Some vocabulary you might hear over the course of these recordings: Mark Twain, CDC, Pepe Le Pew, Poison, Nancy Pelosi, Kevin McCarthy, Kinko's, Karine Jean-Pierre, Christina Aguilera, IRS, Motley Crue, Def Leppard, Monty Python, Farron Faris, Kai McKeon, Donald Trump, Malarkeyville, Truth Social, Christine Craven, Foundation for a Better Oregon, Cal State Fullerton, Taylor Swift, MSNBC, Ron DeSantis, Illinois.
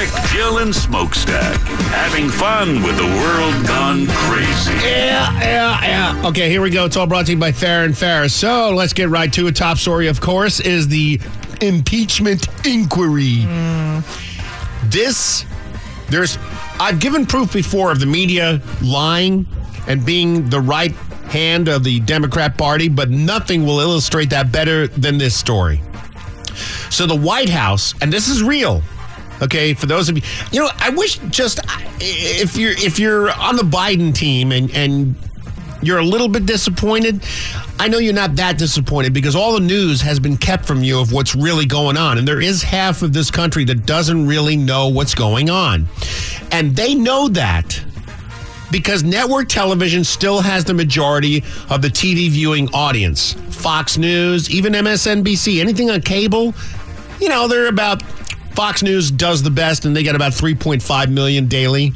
Rick, Jill, and Smokestack. Having fun with the world gone crazy. Yeah. Okay, here we go. It's all brought to you by Farron Faris. So let's get right to it. Top story, of course, is the impeachment inquiry. I've given proof before of the media lying and being the right hand of the Democrat Party, but nothing will illustrate that better than this story. So the White House, and this is real, okay, for those of you, you know, I wish just, if you're on the Biden team and you're a little bit disappointed, I know you're not that disappointed because all the news has been kept from you of what's really going on. And there is half of this country that doesn't really know what's going on. And they know that because network television still has the majority of the TV viewing audience. Fox News, even MSNBC, anything on cable, you know, they're about, Fox News does the best and they get about 3.5 million daily.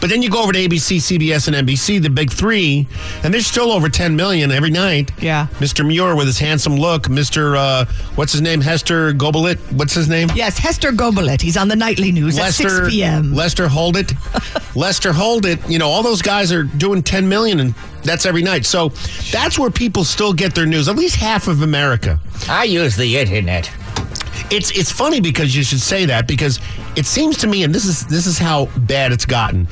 But then you go over to ABC, CBS, and NBC, the big three, and there's still over 10 million every night. Yeah. Mr. Muir with his handsome look. Mr. What's his name? Hester Gobelet. What's his name? Yes, Hester Gobelet. He's on the nightly news at 6 p.m. Lester Holdit. You know, all those guys are doing 10 million, and that's every night. So that's where people still get their news, at least half of America. I use the internet. It's funny because you should say that because it seems to me, and this is how bad it's gotten.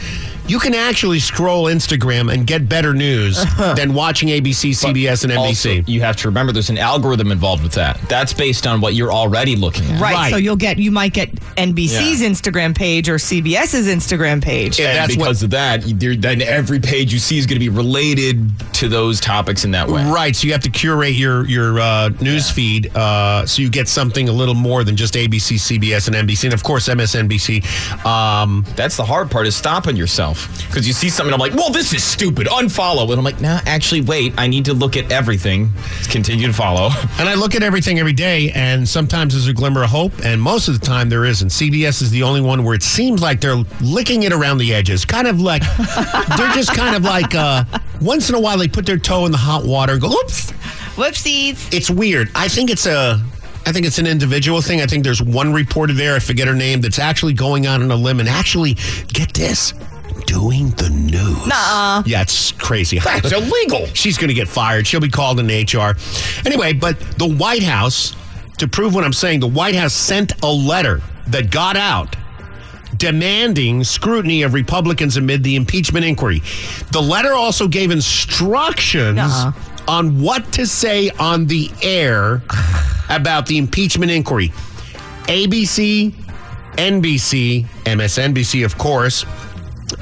You can actually scroll Instagram and get better news than watching ABC, CBS, and NBC. Also, you have to remember there's an algorithm involved with that. That's based on what you're already looking at. Right. So you might get NBC's Instagram page or CBS's Instagram page. Yeah, and because of that, then every page you see is going to be related to those topics in that way. Right. So you have to curate your news feed so you get something a little more than just ABC, CBS, and NBC. And of course, MSNBC. That's the hard part is stopping yourself. Because you see something, I'm like, well, this is stupid. Unfollow. And I'm like, no, actually, wait. I need to look at everything. Continue to follow. And I look at everything every day, and sometimes there's a glimmer of hope, and most of the time there isn't. CBS is the only one where it seems like they're licking it around the edges. Kind of like, they're just kind of like, once in a while they put their toe in the hot water and go, oops. Whoopsies. It's weird. I think it's an individual thing. I think there's one reporter there, I forget her name, that's actually going on a limb and actually, get this, doing the news. Nuh-uh. Yeah, it's crazy. That's illegal. She's going to get fired. She'll be called in HR. Anyway, but the White House, to prove what I'm saying, the White House sent a letter that got out demanding scrutiny of Republicans amid the impeachment inquiry. The letter also gave instructions on what to say on the air about the impeachment inquiry. ABC, NBC, MSNBC, of course,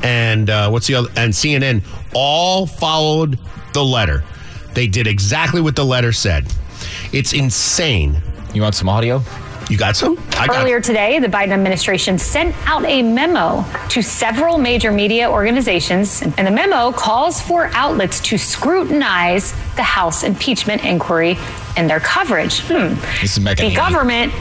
and CNN all followed the letter. They did exactly what the letter said. It's insane. You want some audio? You got some? Earlier today, the Biden administration sent out a memo to several major media organizations, and the memo calls for outlets to scrutinize the House impeachment inquiry and their coverage. This is the government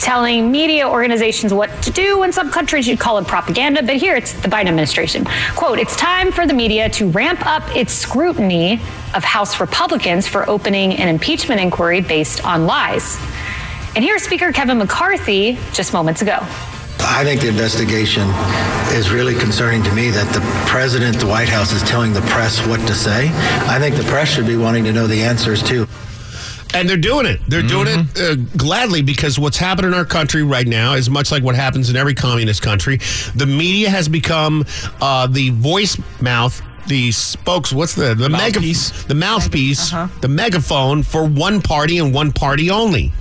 telling media organizations what to do. In some countries, you'd call it propaganda, but here it's the Biden administration. Quote, it's time for the media to ramp up its scrutiny of House Republicans for opening an impeachment inquiry based on lies. And here's Speaker Kevin McCarthy just moments ago. I think the investigation is really concerning to me that the president, the White House, is telling the press what to say. I think the press should be wanting to know the answers, too. And they're doing it. They're doing it gladly because what's happened in our country right now is much like what happens in every communist country. The media has become the voice mouth, the spokes, what's the mouthpiece, the megaphone for one party and one party only.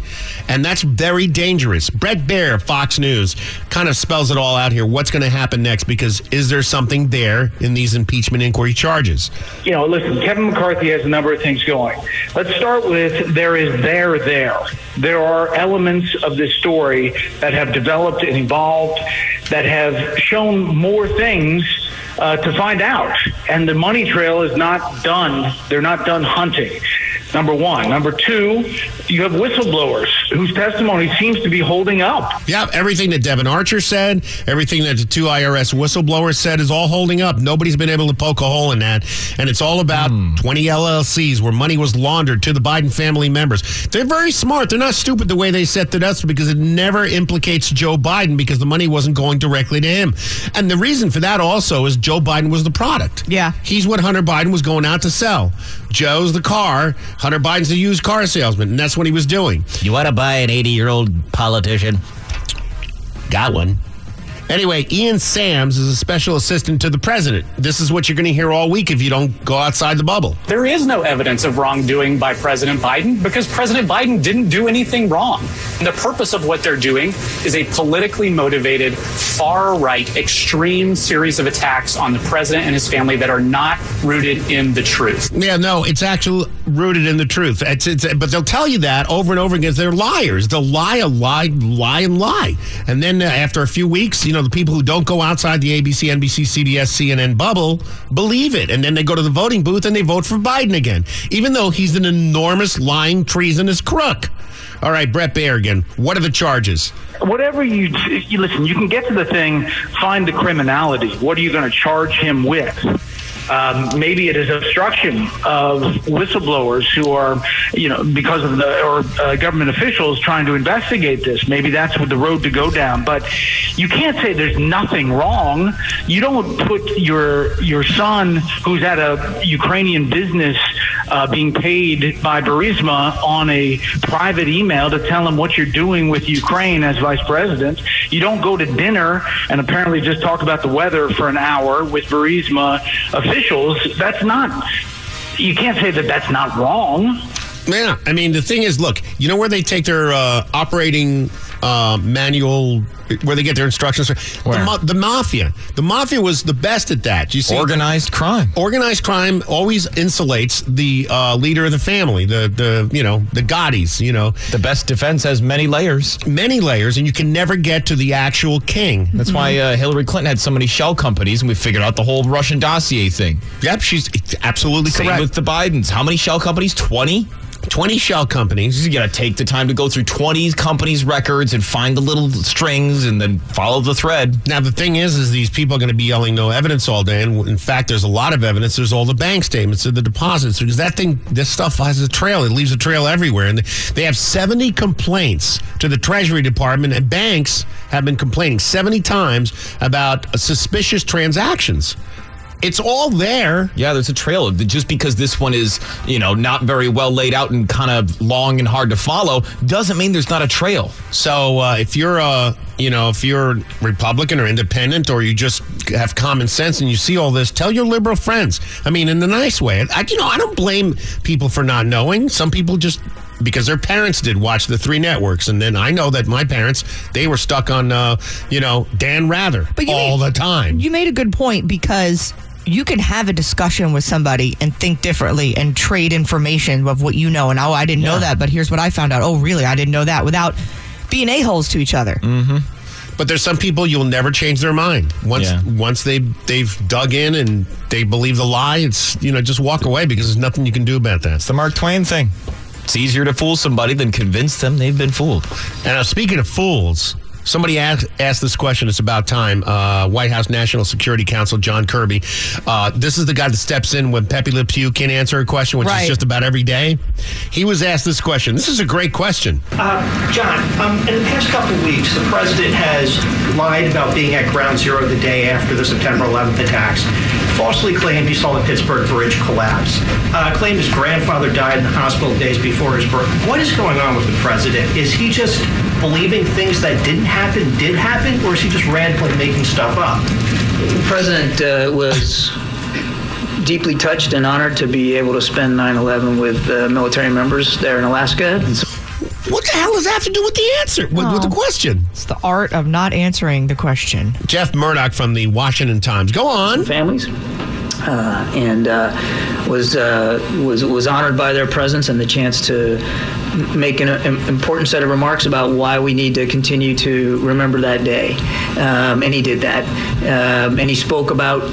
And that's very dangerous. Brett Baer, Fox News, kind of spells it all out here. What's going to happen next? Because is there something there in these impeachment inquiry charges? You know, listen, Kevin McCarthy has a number of things going. Let's start with there. There are elements of this story that have developed and evolved that have shown more things to find out. And the money trail is not done. They're not done hunting. number one. Number two, you have whistleblowers whose testimony seems to be holding up. Yeah, everything that Devin Archer said, everything that the two IRS whistleblowers said is all holding up. Nobody's been able to poke a hole in that. And it's all about 20 LLCs where money was laundered to the Biden family members. They're very smart. They're not stupid the way they set it up because it never implicates Joe Biden because the money wasn't going directly to him. And the reason for that also is Joe Biden was the product. Yeah. He's what Hunter Biden was going out to sell. Joe's the car. Hunter Biden's the used car salesman. And that's what he was doing. You want to buy an 80-year-old politician? Got one. Anyway, Ian Sams is a special assistant to the president. This is what you're going to hear all week if you don't go outside the bubble. There is no evidence of wrongdoing by President Biden because President Biden didn't do anything wrong. And the purpose of what they're doing is a politically motivated, far-right, extreme series of attacks on the president and his family that are not rooted in the truth. Yeah, no, it's actually rooted in the truth. But they'll tell you that over and over again. They're liars. They'll lie. And then after a few weeks, you know, the people who don't go outside the ABC, NBC, CBS, CNN bubble believe it. And then they go to the voting booth and they vote for Biden again, even though he's an enormous, lying, treasonous crook. All right, Brett Baer again. What are the charges? Whatever you listen, you can get to the thing, find the criminality. What are you going to charge him with? Maybe it is obstruction of whistleblowers who are, you know, because of the government officials trying to investigate this. Maybe that's the road to go down. But you can't say there's nothing wrong. You don't put your son, who's at a Ukrainian business being paid by Burisma, on a private email to tell him what you're doing with Ukraine as vice president. You don't go to dinner and apparently just talk about the weather for an hour with Burisma officials. That's not, you can't say that that's not wrong. Yeah, I mean, the thing is, look, you know where they take their operating manual, where they get their instructions? The mafia. The mafia was the best at that. You see, organized crime. Organized crime always insulates the leader of the family, the Gaudis, you know. The best defense has many layers. Many layers, and you can never get to the actual king. That's why Hillary Clinton had so many shell companies, and we figured out the whole Russian dossier thing. Yep, she's absolutely correct. Same with the Bidens. How many shell companies? 20? 20 shell companies. You got to take the time to go through 20 companies' records and find the little strings and then follow the thread. Now, the thing is these people are going to be yelling no evidence all day. And in fact, there's a lot of evidence. There's all the bank statements and the deposits. Because this stuff has a trail. It leaves a trail everywhere. And they have 70 complaints to the Treasury Department. And banks have been complaining 70 times about suspicious transactions. It's all there. Yeah, there's a trail. Just because this one is, you know, not very well laid out and kind of long and hard to follow doesn't mean there's not a trail. So if you're if you're Republican or independent or you just have common sense and you see all this, tell your liberal friends. I mean, in the nice way. I don't blame people for not knowing. Some people just, because their parents did watch the three networks. And then I know that my parents, they were stuck on, Dan Rather the time. You made a good point because you can have a discussion with somebody and think differently and trade information of what you know. And I didn't know that, but here's what I found out. Oh, really? I didn't know that, without being a-holes to each other. Mm-hmm. But there's some people you'll never change their mind. Once they've dug in and they believe the lie, it's, just walk away because there's nothing you can do about that. It's the Mark Twain thing. It's easier to fool somebody than convince them they've been fooled. And now, speaking of fools, somebody asked this question. It's about time. White House National Security Council, John Kirby. This is the guy that steps in when Pepe Le Pew can't answer a question, which is just about every day. He was asked this question. This is a great question. John, in the past couple of weeks, the president has lied about being at Ground Zero the day after the September 11th attacks. Falsely claimed he saw the Pittsburgh Bridge collapse. Claimed his grandfather died in the hospital days before his birth. What is going on with the president? Is he just believing things that didn't happen did happen, or is he just randomly making stuff up? The president was deeply touched and honored to be able to spend 9/11 with military members there in Alaska. What the hell does that have to do with the answer, with the question? It's the art of not answering the question. Jeff Murdoch from the Washington Times. Go on. Families. and was honored by their presence and the chance to make an important set of remarks about why we need to continue to remember that day. And he did that. And he spoke about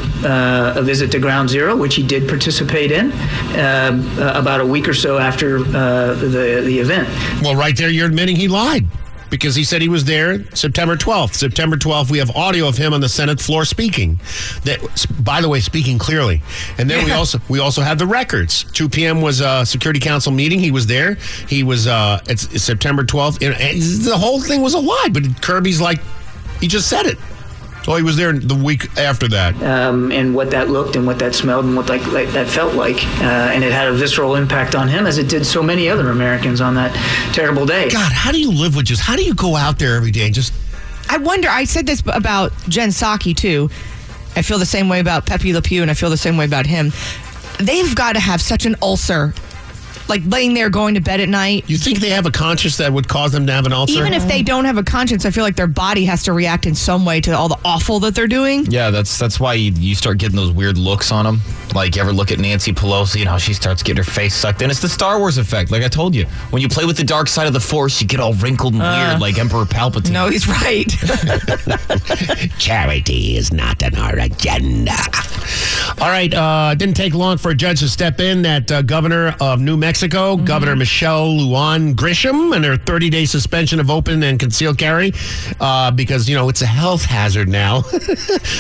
a visit to Ground Zero, which he did participate in about a week or so after the event. Well, right there, you're admitting he lied, because he said he was there September 12th. September 12th, we have audio of him on the Senate floor speaking. That, by the way, speaking clearly. And then we also have the records. 2 p.m. was a Security Council meeting. He was there. He was it's September 12th. And the whole thing was a lie, but Kirby's like, he just said it. Oh, he was there the week after that. And what that looked and what that smelled and what that felt like. And it had a visceral impact on him, as it did so many other Americans on that terrible day. God, how do you live with just, how do you go out there every day and just... I wonder, I said this about Jen Psaki, too. I feel the same way about Pepe Le Pew, and I feel the same way about him. They've got to have such an ulcer. Like laying there, going to bed at night. You think they have a conscience that would cause them to have an ulcer? Even if they don't have a conscience, I feel like their body has to react in some way to all the awful that they're doing. Yeah, that's why you start getting those weird looks on them. Like, you ever look at Nancy Pelosi and how she starts getting her face sucked in? It's the Star Wars effect. Like I told you, when you play with the dark side of the Force, you get all wrinkled and weird like Emperor Palpatine. No, he's right. Charity is not on our agenda. All right, it didn't take long for a judge to step in. That governor of New Mexico, Governor Michelle Lujan Grisham, and her 30-day suspension of open and concealed carry because, you know, it's a health hazard now.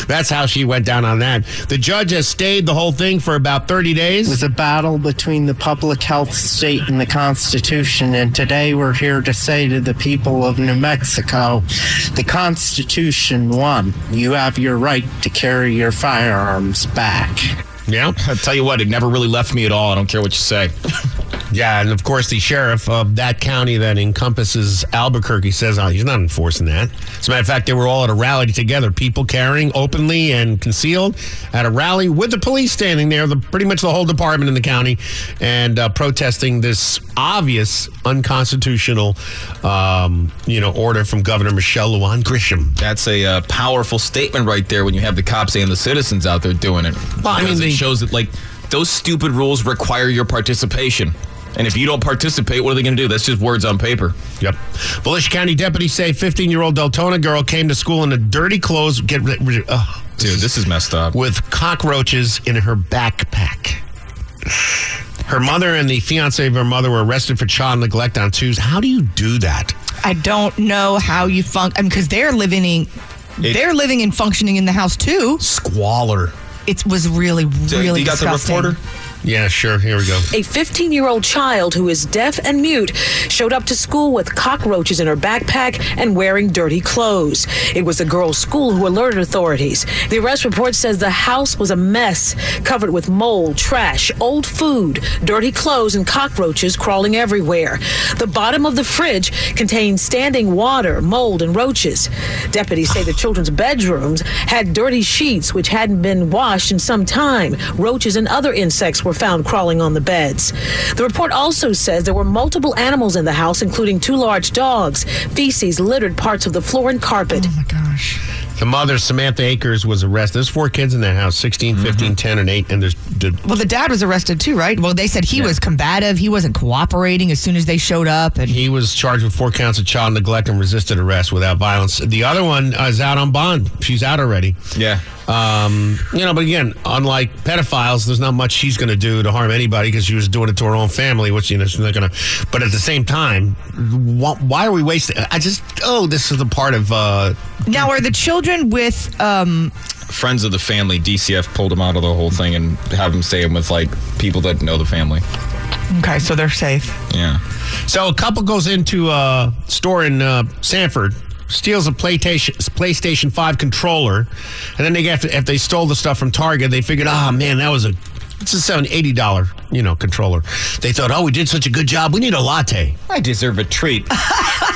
That's how she went down on that. The judge has stayed the whole thing for about 30 days. It was a battle between the public health state and the Constitution, and today we're here to say to the people of New Mexico, the Constitution won. You have your right to carry your firearms back. Yeah, I'll tell you what, it never really left me at all. I don't care what you say. Yeah, and of course the sheriff of that county that encompasses Albuquerque says, he's not enforcing that. As a matter of fact, they were all at a rally together, people carrying openly and concealed at a rally with the police standing there, pretty much the whole department in the county, and protesting this obvious unconstitutional order from Governor Michelle Lujan Grisham. That's a powerful statement right there when you have the cops and the citizens out there doing it. Well, I mean, it shows that, like, those stupid rules require your participation. And if you don't participate, what are they going to do? That's just words on paper. Yep. Volusia County deputies say 15-year-old Deltona girl came to school in a dirty clothes. Dude, this is messed up. With cockroaches in her backpack. Her mother and the fiance of her mother were arrested for child neglect on Tuesday. How do you do that? I don't know how you because they're living and functioning in the house too. Squalor. It was really, really disgusting. You got the reporter? Yeah, sure. Here we go. A 15-year-old child who is deaf and mute showed up to school with cockroaches in her backpack and wearing dirty clothes. It was the girl's school who alerted authorities. The arrest report says the house was a mess, covered with mold, trash, old food, dirty clothes, and cockroaches crawling everywhere. The bottom of the fridge contained standing water, mold, and roaches. Deputies say the children's bedrooms had dirty sheets which hadn't been washed in some time. Roaches and other insects were found crawling on the beds. The report also says there were multiple animals in the house, including two large dogs. Feces littered parts of the floor and carpet. Oh, my gosh. The mother, Samantha Akers, was arrested. There's 4 kids in that house, 16, 15, 10, and 8. And there's the dad was arrested too, right? Well, they said he was combative. He wasn't cooperating as soon as they showed up. And he was charged with 4 counts of child neglect and resisted arrest without violence. The other one is out on bond. She's out already. Yeah. But again, unlike pedophiles, there's not much she's going to do to harm anybody because she was doing it to her own family, which, you know, she's not going to. But at the same time, why are we wasting? This is the part of. Now, are the children with. Friends of the family, DCF pulled them out of the whole thing and have them stay in with, like, people that know the family. Okay, so they're safe. Yeah. So a couple goes into a store in Sanford. Steals a PlayStation 5 controller, and then if they stole the stuff from Target, they figured, that was it's a $80, controller. They thought, we did such a good job, we need a latte. I deserve a treat.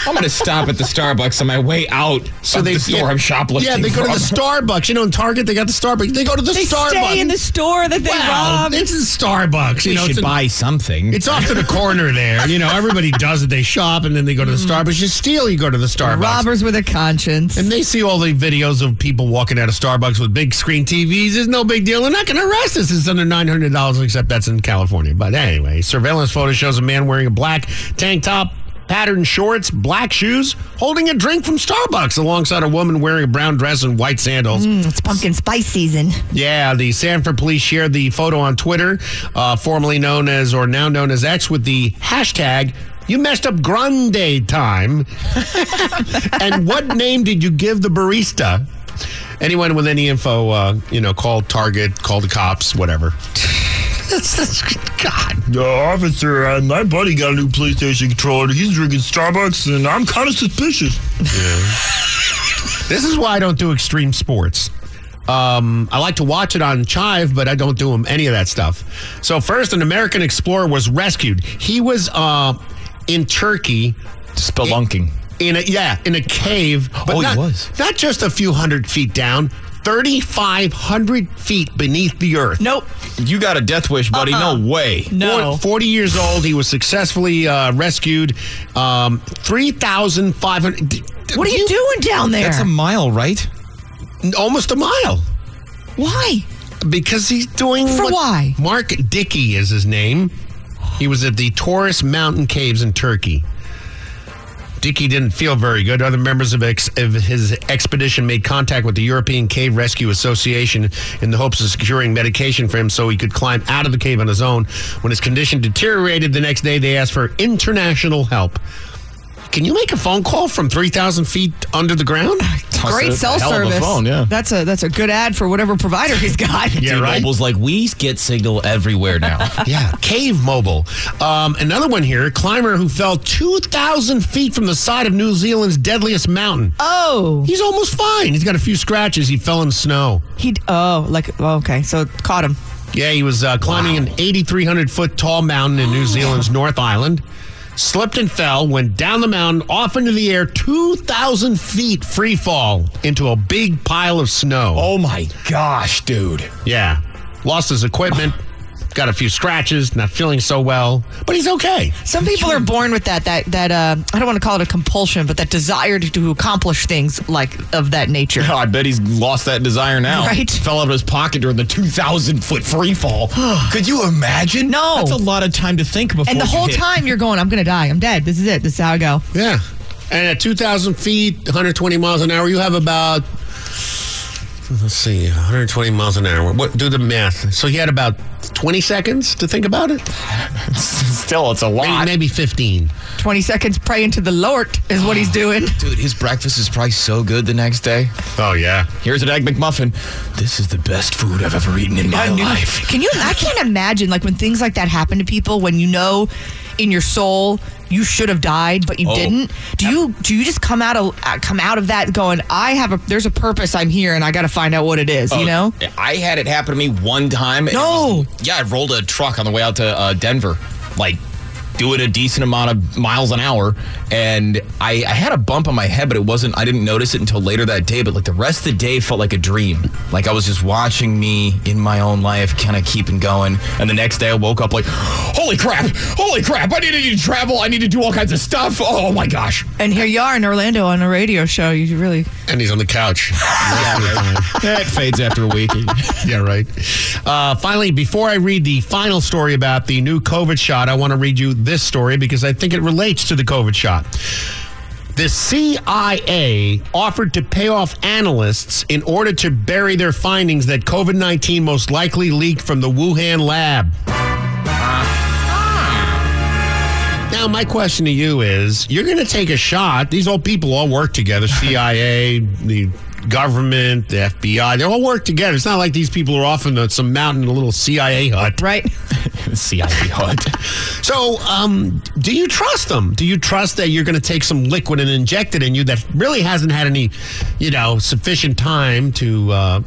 I'm going to stop at the Starbucks on my way out of the store I'm shoplifting from. Yeah, they go to the Starbucks. You know, in Target, they got the Starbucks. They go to the Starbucks. They stay in the store that they robbed. This is Starbucks. You know, should buy something. It's off to the corner there. You know, everybody does it. They shop, and then they go to the Starbucks. You steal, you go to the Starbucks. Robbers with a conscience. And they see all the videos of people walking out of Starbucks with big screen TVs. It's no big deal. They're not going to arrest us. It's under $900, except that's in California. But anyway, surveillance photo shows a man wearing a black tank top, patterned shorts, black shoes, holding a drink from Starbucks alongside a woman wearing a brown dress and white sandals. It's pumpkin spice season. Yeah, the Sanford police shared the photo on Twitter, formerly known as, or now known as X, with the hashtag, "You messed up grande time." And what name did you give the barista? Anyone with any info, call Target, call the cops, whatever. God. Officer, my buddy got a new PlayStation controller. He's drinking Starbucks, and I'm kind of suspicious. Yeah. This is why I don't do extreme sports. I like to watch it on Chive, but I don't do any of that stuff. So first, an American explorer was rescued. He was in Turkey. Spelunking. In a cave. But he was. Not just a few hundred feet down. 3,500 feet beneath the earth. Nope. You got a death wish, buddy. No way. No. 40 years old. He was successfully rescued. 3,500. What are you doing down there? That's a mile, right? Almost a mile. Why? Because he's doing... why? Mark Dickey is his name. He was at the Taurus Mountain Caves in Turkey. Dickey didn't feel very good. Other members of his expedition made contact with the European Cave Rescue Association in the hopes of securing medication for him so he could climb out of the cave on his own. When his condition deteriorated the next day, they asked for international help. Can you make a phone call from 3,000 feet under the ground? Great cell service. Phone, yeah. That's a good ad for whatever provider he's got. Yeah, right? Mobile's like, we get signal everywhere now. Yeah, Cave Mobile. Another one here, a climber who fell 2,000 feet from the side of New Zealand's deadliest mountain. Oh. He's almost fine. He's got a few scratches. He fell in snow. Okay, so it caught him. Yeah, he was climbing an 8,300-foot tall mountain in New Zealand's North Island. Slipped and fell, went down the mountain, off into the air, 2,000 feet free fall into a big pile of snow. Oh, my gosh, dude. Yeah. Lost his equipment, got a few scratches, not feeling so well, but he's okay. Some people are born with that I don't want to call it a compulsion, but that desire to accomplish things like of that nature. Oh, I bet he's lost that desire now. Right? Fell out of his pocket during the 2,000-foot free fall. Could you imagine? No. That's a lot of time to think before. And the whole time you're going, I'm going to die. I'm dead. This is it. This is how I go. Yeah. And at 2,000 feet, 120 miles an hour, you have about... Let's see, 120 miles an hour. Do the math. So he had about 20 seconds to think about it? Still, it's a lot. Maybe 15. 20 seconds praying to the Lord is what he's doing. Dude, his breakfast is probably so good the next day. Oh, yeah. Here's an Egg McMuffin. This is the best food I've ever eaten in my life. I can't imagine, like, when things like that happen to people, when you know in your soul you should have died, but you didn't. Do you just come out of that going, there's a purpose, I'm here, and I got to find out what it is, you know? I had it happen to me one time. No. I rolled a truck on the way out to Denver, like doing a decent amount of miles an hour, and I had a bump on my head, but I didn't notice it until later that day, but like the rest of the day felt like a dream. Like I was just watching me in my own life kind of keeping going, and the next day I woke up like, holy crap, I needed to travel, I need to do all kinds of stuff, oh my gosh. And here you are in Orlando on a radio show, you really... And he's on the couch. That fades after a week. Yeah, right. Finally, before I read the final story about the new COVID shot, I want to read you this story because I think it relates to the COVID shot. The CIA offered to pay off analysts in order to bury their findings that COVID-19 most likely leaked from the Wuhan lab. Now, my question to you is, you're going to take a shot. These old people all work together, CIA, the government, the FBI. They all work together. It's not like these people are off in some mountain in a little CIA hut. Right. CIA hut. So, do you trust them? Do you trust that you're going to take some liquid and inject it in you that really hasn't had any, sufficient time to,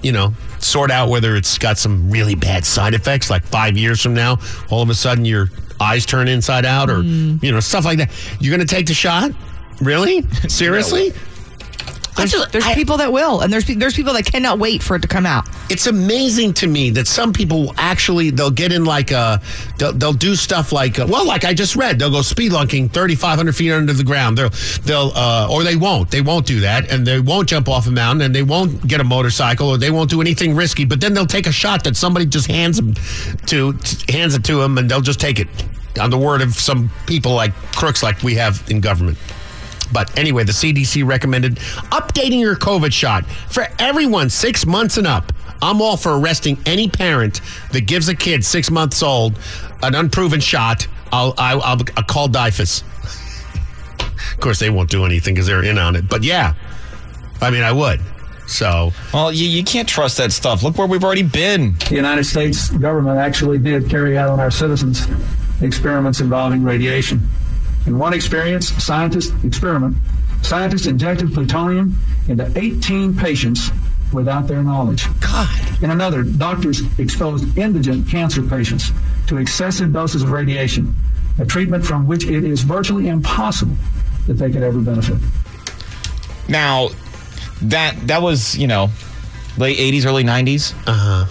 sort out whether it's got some really bad side effects, like 5 years from now, all of a sudden your eyes turn inside out or, stuff like that. You're going to take the shot? Really? Seriously? No. There's people that will, and there's people that cannot wait for it to come out. It's amazing to me that some people will actually, they'll get in like a, they'll do stuff like, well, like I just read, they'll go spelunking 3,500 feet under the ground. Or they won't do that, and they won't jump off a mountain, and they won't get a motorcycle, or they won't do anything risky. But then they'll take a shot that somebody just hands it to them, and they'll just take it on the word of some people like crooks like we have in government. But anyway, the CDC recommended updating your COVID shot for everyone 6 months and up. I'm all for arresting any parent that gives a kid 6 months old an unproven shot. I'll call DIFUS. Of course, they won't do anything because they're in on it. But yeah, I mean, I would. So, well, you can't trust that stuff. Look where we've already been. The United States government actually did carry out on our citizens experiments involving radiation. In one scientists injected plutonium into 18 patients without their knowledge. God. In another, doctors exposed indigent cancer patients to excessive doses of radiation, a treatment from which it is virtually impossible that they could ever benefit. Now, that was, late 80s, early 90s. Uh-huh.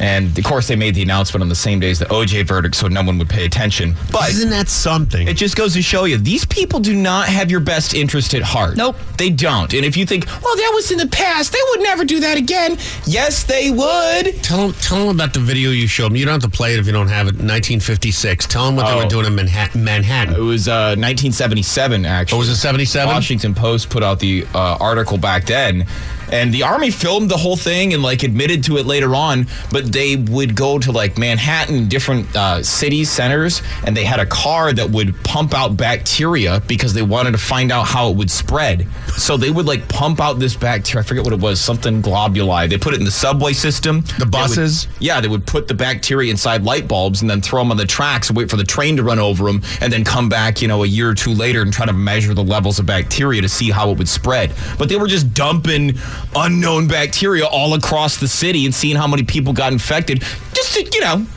And, of course, they made the announcement on the same day as the OJ verdict so no one would pay attention. But isn't that something? It just goes to show you, these people do not have your best interest at heart. Nope. They don't. And if you think, well, that was in the past, they would never do that again. Yes, they would. Tell them about the video you showed them. You don't have to play it if you don't have it. 1956. Tell them what they were doing in Manhattan. It was 1977, actually. Oh, was it 77? Washington Post put out the article back then. And the Army filmed the whole thing and, admitted to it later on. But they would go to, Manhattan, different city centers, and they had a car that would pump out bacteria because they wanted to find out how it would spread. So they would, pump out this bacteria. I forget what it was. Something globuli. They put it in the subway system. The buses? They would put the bacteria inside light bulbs and then throw them on the tracks and wait for the train to run over them and then come back, a year or two later and try to measure the levels of bacteria to see how it would spread. But they were just dumping unknown bacteria all across the city and seeing how many people got infected just to,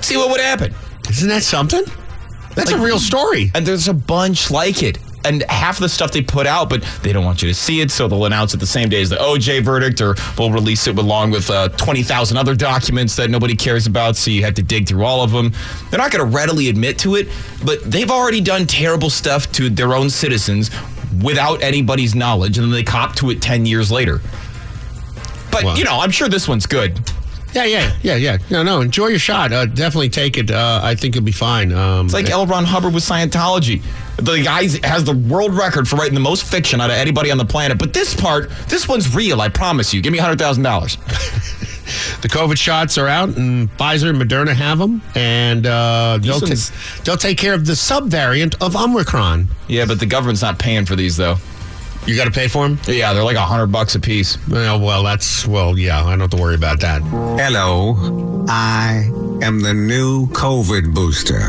see what would happen. Isn't that something? That's a real story. And there's a bunch like it. And half the stuff they put out, but they don't want you to see it, so they'll announce it the same day as the OJ verdict, or we'll release it along with 20,000 other documents that nobody cares about, so you have to dig through all of them. They're not going to readily admit to it, but they've already done terrible stuff to their own citizens without anybody's knowledge, and then they cop to it 10 years later. But, wow. I'm sure this one's good. Yeah. No, enjoy your shot. Definitely take it. I think you'll be fine. It's like L. Ron Hubbard with Scientology. The guy has the world record for writing the most fiction out of anybody on the planet. But this one's real, I promise you. Give me $100,000. The COVID shots are out, and Pfizer and Moderna have them. And they'll take care of the subvariant of Omicron. Yeah, but the government's not paying for these, though. You got to pay for them? Yeah, they're like $100 a piece. Well, I don't have to worry about that. Hello, I am the new COVID booster.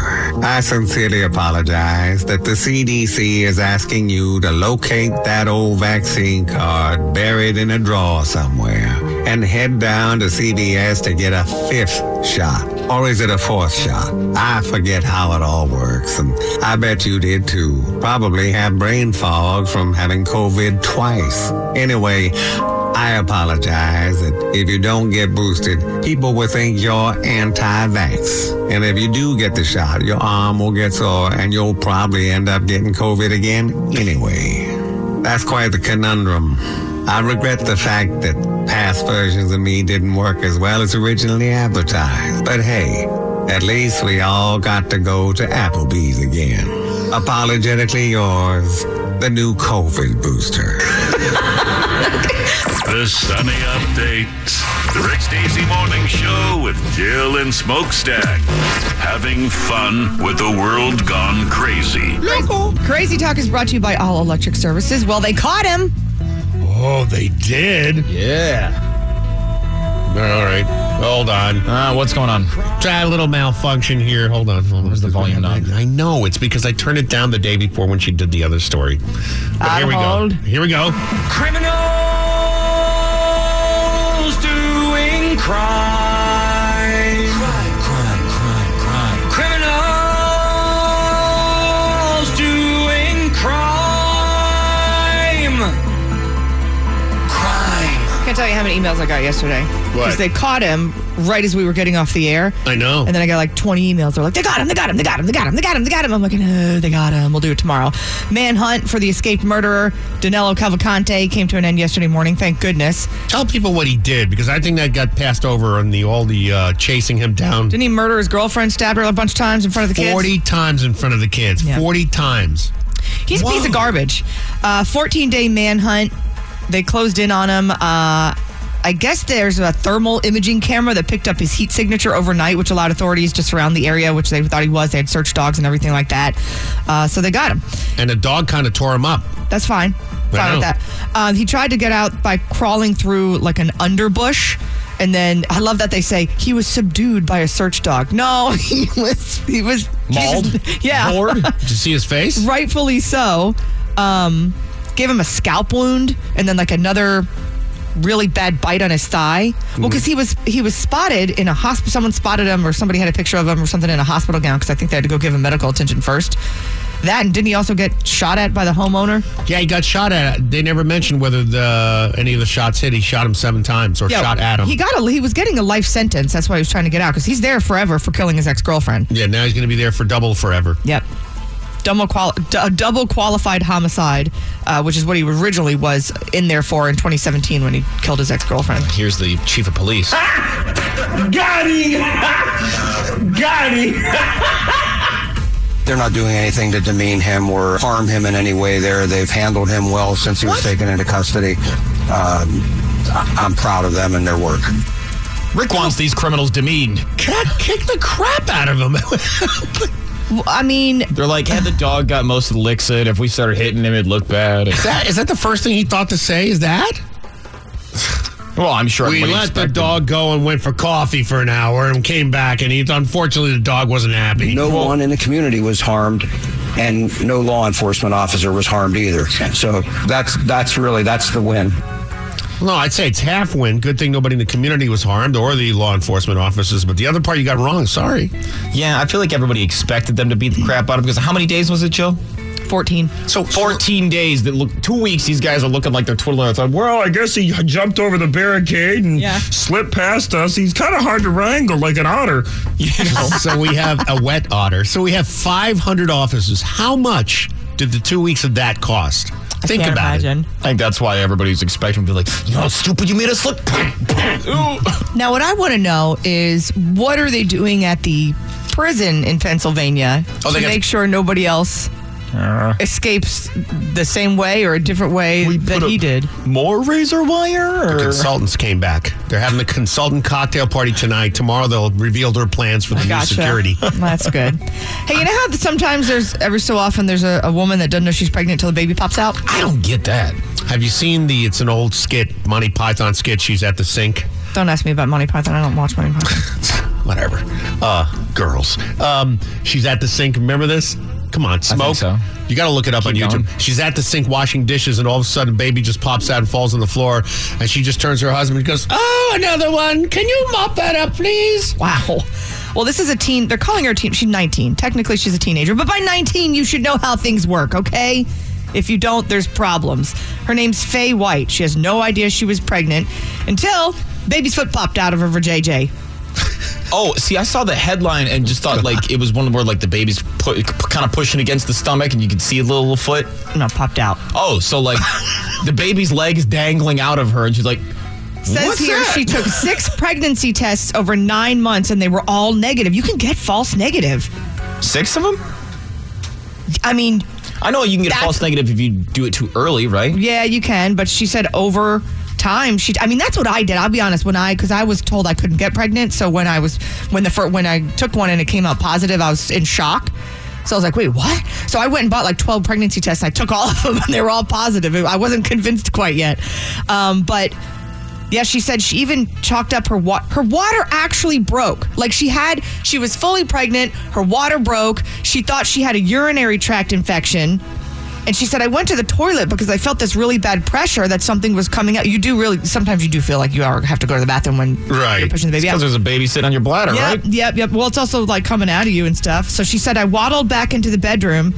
I sincerely apologize that the CDC is asking you to locate that old vaccine card buried in a drawer somewhere and head down to CVS to get a fifth shot. Or is it a fourth shot? I forget how it all works, and I bet you did too. Probably have brain fog from having COVID twice. Anyway, I apologize that if you don't get boosted, people will think you're anti-vax. And if you do get the shot, your arm will get sore, and you'll probably end up getting COVID again anyway. That's quite the conundrum. I regret the fact that past versions of me didn't work as well as originally advertised. But hey, at least we all got to go to Applebee's again. Apologetically yours, the new COVID booster. The Sunny Update. The Rick Stacy Morning Show with Jill and Smokestack. Having fun with the world gone crazy. Local. Crazy Talk is brought to you by All Electric Services. Well, they caught him. Oh, they did? Yeah. All right. Hold on. What's going on? Try a little malfunction here. Hold on. Where's the volume on? I know. It's because I turned it down the day before when she did the other story. But here we go. Here we go. Criminals doing crime. Crime. Criminals doing crime. tell you how many emails I got yesterday. Because they caught him right as we were getting off the air. I know. And then I got like 20 emails. They're like, they got him, they got him, they got him, they got him, they got him, they got him. I'm like, no, they got him. We'll do it tomorrow. Manhunt for the escaped murderer, Danilo Cavalcante, came to an end yesterday morning. Thank goodness. Tell people what he did, because I think that got passed over on all the chasing him down. Didn't he murder his girlfriend, stabbed her a bunch of times in front of the kids? 40 times in front of the kids. Yeah. 40 times. He's a piece of garbage. 14-day manhunt. They closed in on him. I guess there's a thermal imaging camera that picked up his heat signature overnight, which allowed authorities to surround the area, which they thought he was. They had search dogs and everything like that. So they got him. And a dog kind of tore him up. That's fine. Fine with that. He tried to get out by crawling through like an underbush. And then I love that they say he was subdued by a search dog. No, he was mauled. Yeah. Bored. Did you see his face? Rightfully so. Gave him a scalp wound and then like another really bad bite on his thigh. Well, because he was spotted in a hospital. Someone spotted him, or somebody had a picture of him or something in a hospital gown, because I think they had to go give him medical attention first. That, and didn't he also get shot at by the homeowner? Yeah, he got shot at. They never mentioned whether any of the shots hit. He shot him 7 times, or shot at him. He was getting a life sentence. That's why he was trying to get out, because he's there forever for killing his ex-girlfriend. Yeah, now he's going to be there for double forever. Yep. Double qualified homicide, which is what he originally was in there for in 2017 when he killed his ex-girlfriend. Here's the chief of police. Ah! Got him! Ah! Got him! They're not doing anything to demean him or harm him in any way there. They've handled him well since he was taken into custody. I'm proud of them and their work. Rick wants these criminals demeaned. Kick the crap out of them. I mean, they're like, the dog got most of the licks in. If we started hitting him, it'd look bad. Is that the first thing he thought to say? Is that? Well, I'm sure we let the dog go and went for coffee for an hour and came back, and unfortunately the dog wasn't happy. No one in the community was harmed, and no law enforcement officer was harmed either. So that's the win. No, I'd say it's half win. Good thing nobody in the community was harmed or the law enforcement officers, but the other part you got wrong. Sorry. Yeah, I feel like everybody expected them to beat the crap out of him, because how many days was it, Jill? 14. So 14 days. 2 weeks, these guys are looking like they're twiddling. It's like, well, I guess he jumped over the barricade and slipped past us. He's kind of hard to wrangle, like an otter. You know? So we have a wet otter. So we have 500 officers. How much did the 2 weeks of that cost? Think about it. I think that's why everybody's expecting to be like, you know, stupid, you made us look. Now, what I want to know is, what are they doing at the prison in Pennsylvania to make sure nobody else escapes the same way or a different way that he did? More razor wire? The consultants came back. They're having a consultant cocktail party tonight. Tomorrow they'll reveal their plans for the new security. That's good. Hey, you know how sometimes every so often there's a woman that doesn't know she's pregnant until the baby pops out? I don't get that. Have you seen it's an old skit, Monty Python skit, she's at the sink? Don't ask me about Monty Python. I don't watch Monty Python. Whatever. Girls. She's at the sink. Remember this? Come on, Smoke. So. You got to look it up on YouTube. Going. She's at the sink washing dishes, and all of a sudden, baby just pops out and falls on the floor, and she just turns to her husband and goes, "Oh, another one. Can you mop that up, please?" Wow. Well, this is a teen. They're calling her a teen. She's 19. Technically, she's a teenager, but by 19, you should know how things work, okay? If you don't, there's problems. Her name's Faye White. She has no idea she was pregnant until baby's foot popped out of her for JJ. Oh, see, I saw the headline and just thought like it was one where like the baby's kind of pushing against the stomach and you could see a little foot. No, popped out. Oh, so like the baby's legs dangling out of her and she's like, says here she took 6 pregnancy tests over 9 months and they were all negative. You can get false negative. 6 of them? I mean, I know you can get a false negative if you do it too early, right? Yeah, you can, but she said over time that's what I did. I'll be honest, because I was told I couldn't get pregnant, so when I took one and it came out positive, I was in shock. So I was like, wait, what? So I went and bought like 12 pregnancy tests. I took all of them and they were all positive. I wasn't convinced quite yet, but yeah, she said she even chalked up her water actually broke. Like she was fully pregnant, her water broke, she thought she had a urinary tract infection. And she said, I went to the toilet because I felt this really bad pressure that something was coming out. Sometimes you do feel like you have to go to the bathroom when you're pushing the baby out. Because there's a baby sitting on your bladder, right? Yep. Well, it's also like coming out of you and stuff. So she said, I waddled back into the bedroom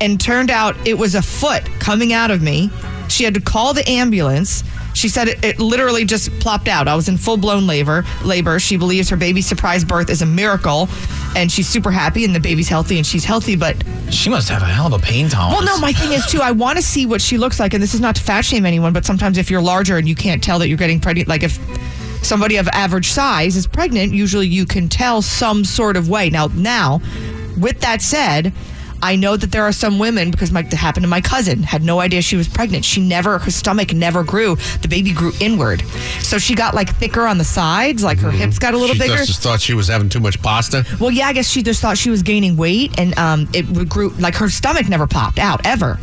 and turned out it was a foot coming out of me. She had to call the ambulance. She said it literally just plopped out. I was in full-blown labor. She believes her baby's surprise birth is a miracle, and she's super happy, and the baby's healthy, and she's healthy, but... She must have a hell of a pain tolerance. Well, no, my thing is, too, I want to see what she looks like, and this is not to fat shame anyone, but sometimes if you're larger and you can't tell that you're getting pregnant, like if... somebody of average size is pregnant, usually you can tell some sort of way. Now, with that said, I know that there are some women, because it happened to my cousin, had no idea she was pregnant. Her stomach never grew. The baby grew inward. So she got thicker on the sides, her hips got a little bigger. She just thought she was having too much pasta? Well, yeah, I guess she just thought she was gaining weight, and it grew, her stomach never popped out, ever.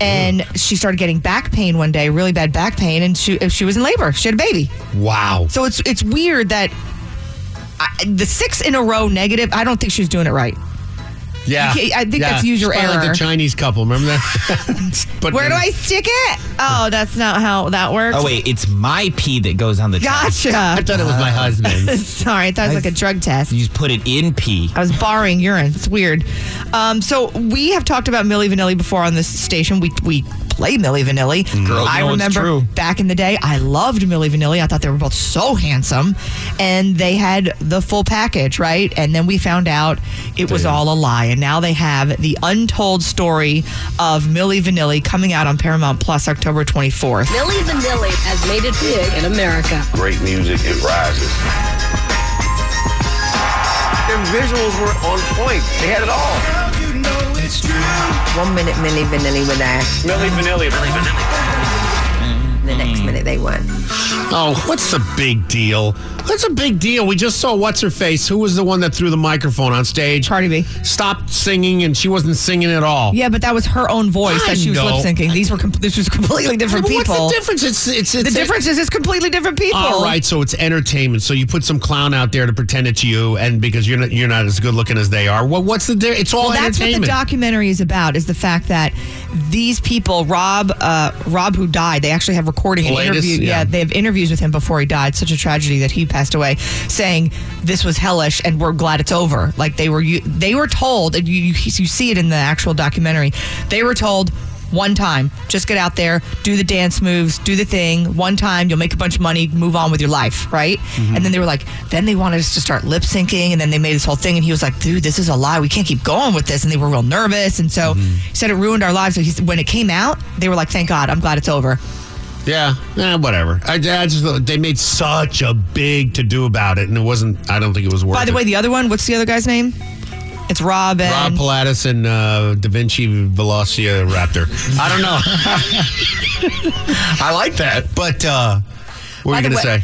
And she started getting back pain one day, really bad back pain, and she was in labor. She had a baby. Wow. So it's weird that the 6 in a row negative, I don't think she was doing it right. Yeah. I think that's user error. Like the Chinese couple, remember that? Where do I stick it? Oh, that's not how that works. Oh, wait, it's my pee that goes on the test. Gotcha. I thought it was my husband's. Sorry, I thought it was like a drug test. You just put it in pee. I was borrowing urine. It's weird. So we have talked about Milli Vanilli before on this station. We play Milli Vanilli. Girl, I remember back in the day, I loved Milli Vanilli. I thought they were both so handsome. And they had the full package, right? And then we found out it was all a lie. And now they have the untold story of Milli Vanilli coming out on Paramount Plus October 24th. Milli Vanilli has made it big in America. Great music, it rises. Their visuals were on point. They had it all. 1 minute Milli Vanilli were there. Milli Vanilli. Milli Vanilli. The next minute they weren't. Oh, what's the big deal? What's a big deal? We just saw What's-Her-Face. Who was the one that threw the microphone on stage? Cardi B. Stopped singing, and she wasn't singing at all. Yeah, but that was her own voice that she was lip-syncing. This was completely different people. What's the difference? The difference is it's completely different people. All right, so it's entertainment. So you put some clown out there to pretend it's you, and because you're not as good-looking as they are. Well, what's the difference? It's all entertainment. That's what the documentary is about, is the fact that these people, Rob who died, they actually have recording and interview. Yeah, they have interviews with him before he died. Such a tragedy that he passed away, saying this was hellish and we're glad it's over. They were told, and you see it in the actual documentary, they were told one time, just get out there, do the dance moves, do the thing, one time, you'll make a bunch of money, move on with your life, right? Mm-hmm. And then they were then they wanted us to start lip syncing, and then they made this whole thing, and he was like, dude, this is a lie, we can't keep going with this, and they were real nervous, and so he said it ruined our lives. So he said, when it came out, they were like, thank God, I'm glad it's over. Yeah, whatever. They made such a big to-do about it, and it wasn't, I don't think it was worth it. By the way, the other one, what's the other guy's name? It's Rob and... Rob Pilatus and Da Vinci Volusia Raptor. I don't know. I like that, but what were you going to say?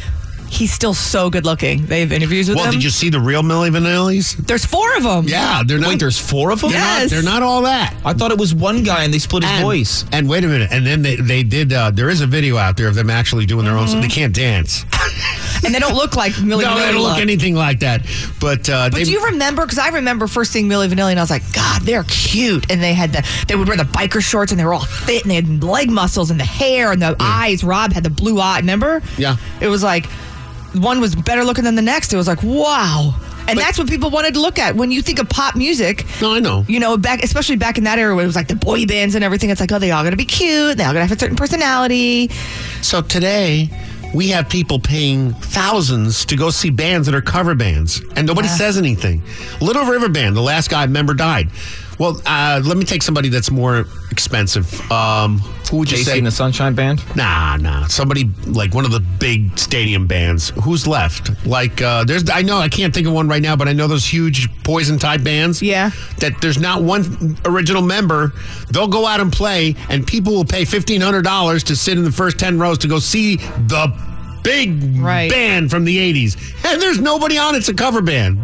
He's still so good looking. They have interviews with him. Well, did you see the real Milli Vanillis? There's 4 of them. Yeah, they're not. Wait, there's 4 of them? Yes. They're not all that. I thought it was one guy and they split his voice. And wait a minute. And then they did, there is a video out there of them actually doing their own stuff. They can't dance. And they don't look like Milli Vanilli. No, they don't look anything like that. But do you remember? Because I remember first seeing Milli Vanilli, and I was like, God, they're cute. And they had they would wear the biker shorts, and they were all fit, and they had leg muscles, and the hair, and the eyes. Rob had the blue eye. Remember? Yeah. It was one was better looking than the next. It was wow. And that's what people wanted to look at. When you think of pop music. No, I know. You know, especially back in that era when it was the boy bands and everything. It's they all got to be cute. They all got to have a certain personality. So today... we have people paying thousands to go see bands that are cover bands, and nobody says anything. Little River Band, the last guy member died. Well, let me take somebody that's more expensive. Who would you say? In the Sunshine Band? Nah. Somebody like one of the big stadium bands. Who's left? There's. I know I can't think of one right now, but I know those huge Poison type bands. Yeah. That there's not one original member. They'll go out and play, and people will pay $1,500 to sit in the first 10 rows to go see the big band from the 80s. And there's nobody on. It's a cover band.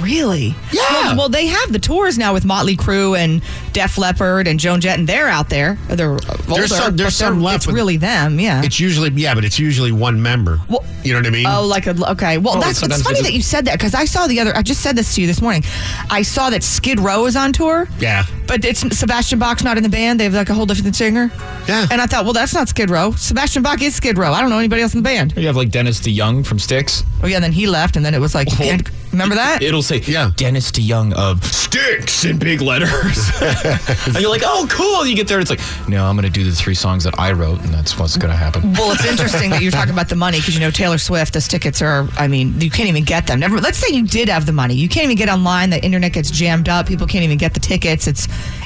Really? Yeah. Well, they have the tours now with Motley Crue and Def Leppard and Joan Jett, and they're out there. They're older. There's some left. It's really them, yeah. It's usually one member. Well, you know what I mean? Oh, okay. Well, it's funny that you said that, because I just said this to you this morning. I saw that Skid Row is on tour. Yeah. But it's Sebastian Bach's not in the band. They have like a whole different singer. Yeah. And I thought, well, that's not Skid Row. Sebastian Bach is Skid Row. I don't know anybody else in the band. Or you have like Dennis DeYoung from Styx. Oh, yeah. And then he left. And then it was like, remember that? It'll say, yeah, Dennis DeYoung of Styx in big letters. And you're like, oh, cool. You get there. And it's like, no, I'm going to do the three songs that I wrote. And that's what's going to happen. Well, it's interesting that you're talking about the money because, you know, Taylor Swift, those tickets are, I mean, you can't even get them. Never. Let's say you did have the money. You can't even get online. The internet gets jammed up. People can't even get the tickets.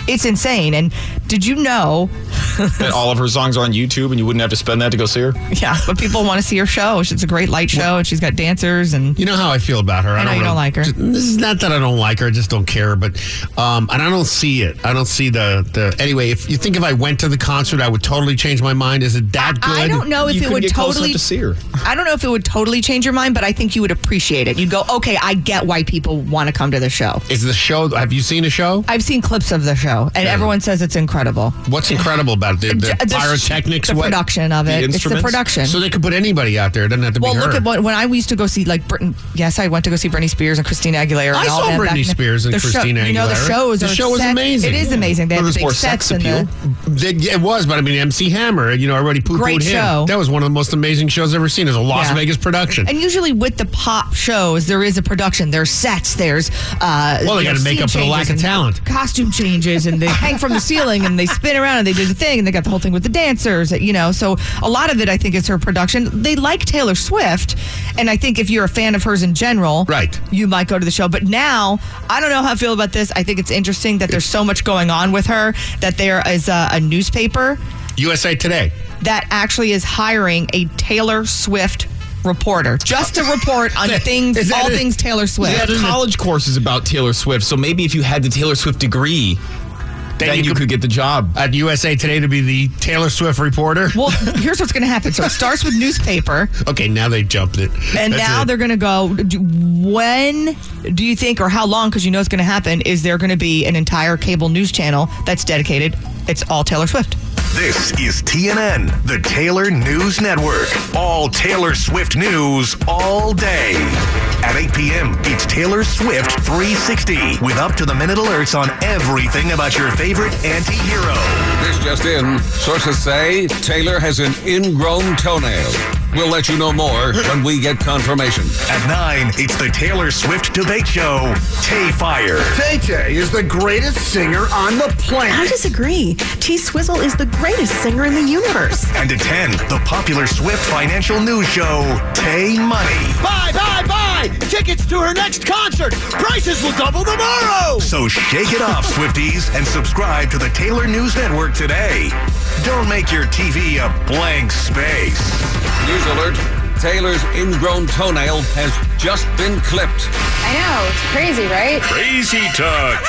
It's insane. And did you know that all of her songs are on YouTube and you wouldn't have to spend that to go see her? Yeah, but people want to see her show. It's a great light show and she's got dancers. And you know how I feel about her. I know you don't like her. This is not that I don't like her. I just don't care. But and I don't see it. I don't see the anyway, if you think if I went to the concert, I would totally change my mind. Is it that good? I don't know if it would totally to see her. I don't know if it would totally change your mind, but I think you would appreciate it. You'd go, okay, I get why people want to come to the show. Is the show, have you seen a show? I've seen clips of the show. And everyone says it's incredible. What's incredible about it? The pyrotechnics? The production of it. It's the production. So they could put anybody out there. It doesn't have to be her. Well, look at when I used to go see, like, yes, I went to go see Britney Spears and Christina Aguilera. I saw Britney Spears and Christina Aguilera. You know, the show was amazing. It is amazing. They had the big sets in there. It was, but I mean, MC Hammer, you know, I already poo-pooed him. Great show. That was one of the most amazing shows I've ever seen. It was a Las Vegas production. And usually with the pop shows, there is a production. There's sets. There's, well, they got to make up for the lack of talent. Costume changes and they hang from the ceiling and they spin around and they do the thing and they got the whole thing with the dancers, you know. So a lot of it, I think, is her production. They like Taylor Swift, and I think if you're a fan of hers in general, right, you might go to the show. But now, I don't know how I feel about this. I think it's interesting that there's so much going on with her that there is a newspaper, USA Today, that actually is hiring a Taylor Swift reporter just to report on things Taylor Swift. They have college courses about Taylor Swift, so maybe if you had the Taylor Swift degree, then you could get the job at USA Today to be the Taylor Swift reporter. Well, here's what's going to happen. So it starts with newspaper. Okay, now they jumped it. And they're going to go, when do you think, or how long, because you know it's going to happen, is there going to be an entire cable news channel that's dedicated? It's all Taylor Swift. This is TNN, the Taylor News Network. All Taylor Swift news all day. At 8 p.m., it's Taylor Swift 360 with up-to-the-minute alerts on everything about your favorite anti-hero. This just in, sources say Taylor has an ingrown toenail. We'll let you know more when we get confirmation. At 9, it's the Taylor Swift Debate Show, Tay Fire. Tay is the greatest singer on the planet. I disagree. T Swizzle is the greatest singer in the universe. And at 10, the popular Swift Financial News Show, Tay Money. Buy! Tickets to her next concert. Prices will double tomorrow. So shake it off, Swifties, and subscribe to the Taylor News Network today. Don't make your TV a blank space. News alert, Taylor's ingrown toenail has just been clipped. I know, it's crazy, right? Crazy talk.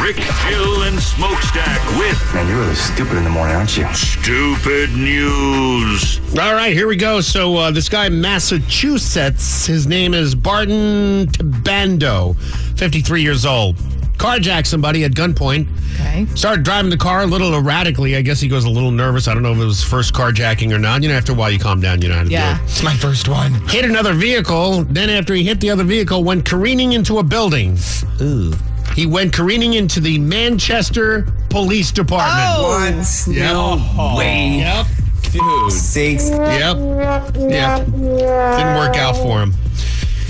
Rick, Jill, and Smokestack with... Man, you're really stupid in the morning, aren't you? Stupid news. All right, here we go. So this guy in Massachusetts, his name is Barton Tabando, 53 years old. Carjacked somebody at gunpoint. Okay. Started driving the car a little erratically. I guess he goes a little nervous. I don't know if it was first carjacking or not. You know, after a while you calm down. You know how to do it. It's my first one. Hit another vehicle. Then after he hit the other vehicle, went careening into a building. Ooh. He went careening into the Manchester Police Department. Oh, what? Yep. No way. Yep. Dude. Six. Yep. Didn't work out for him.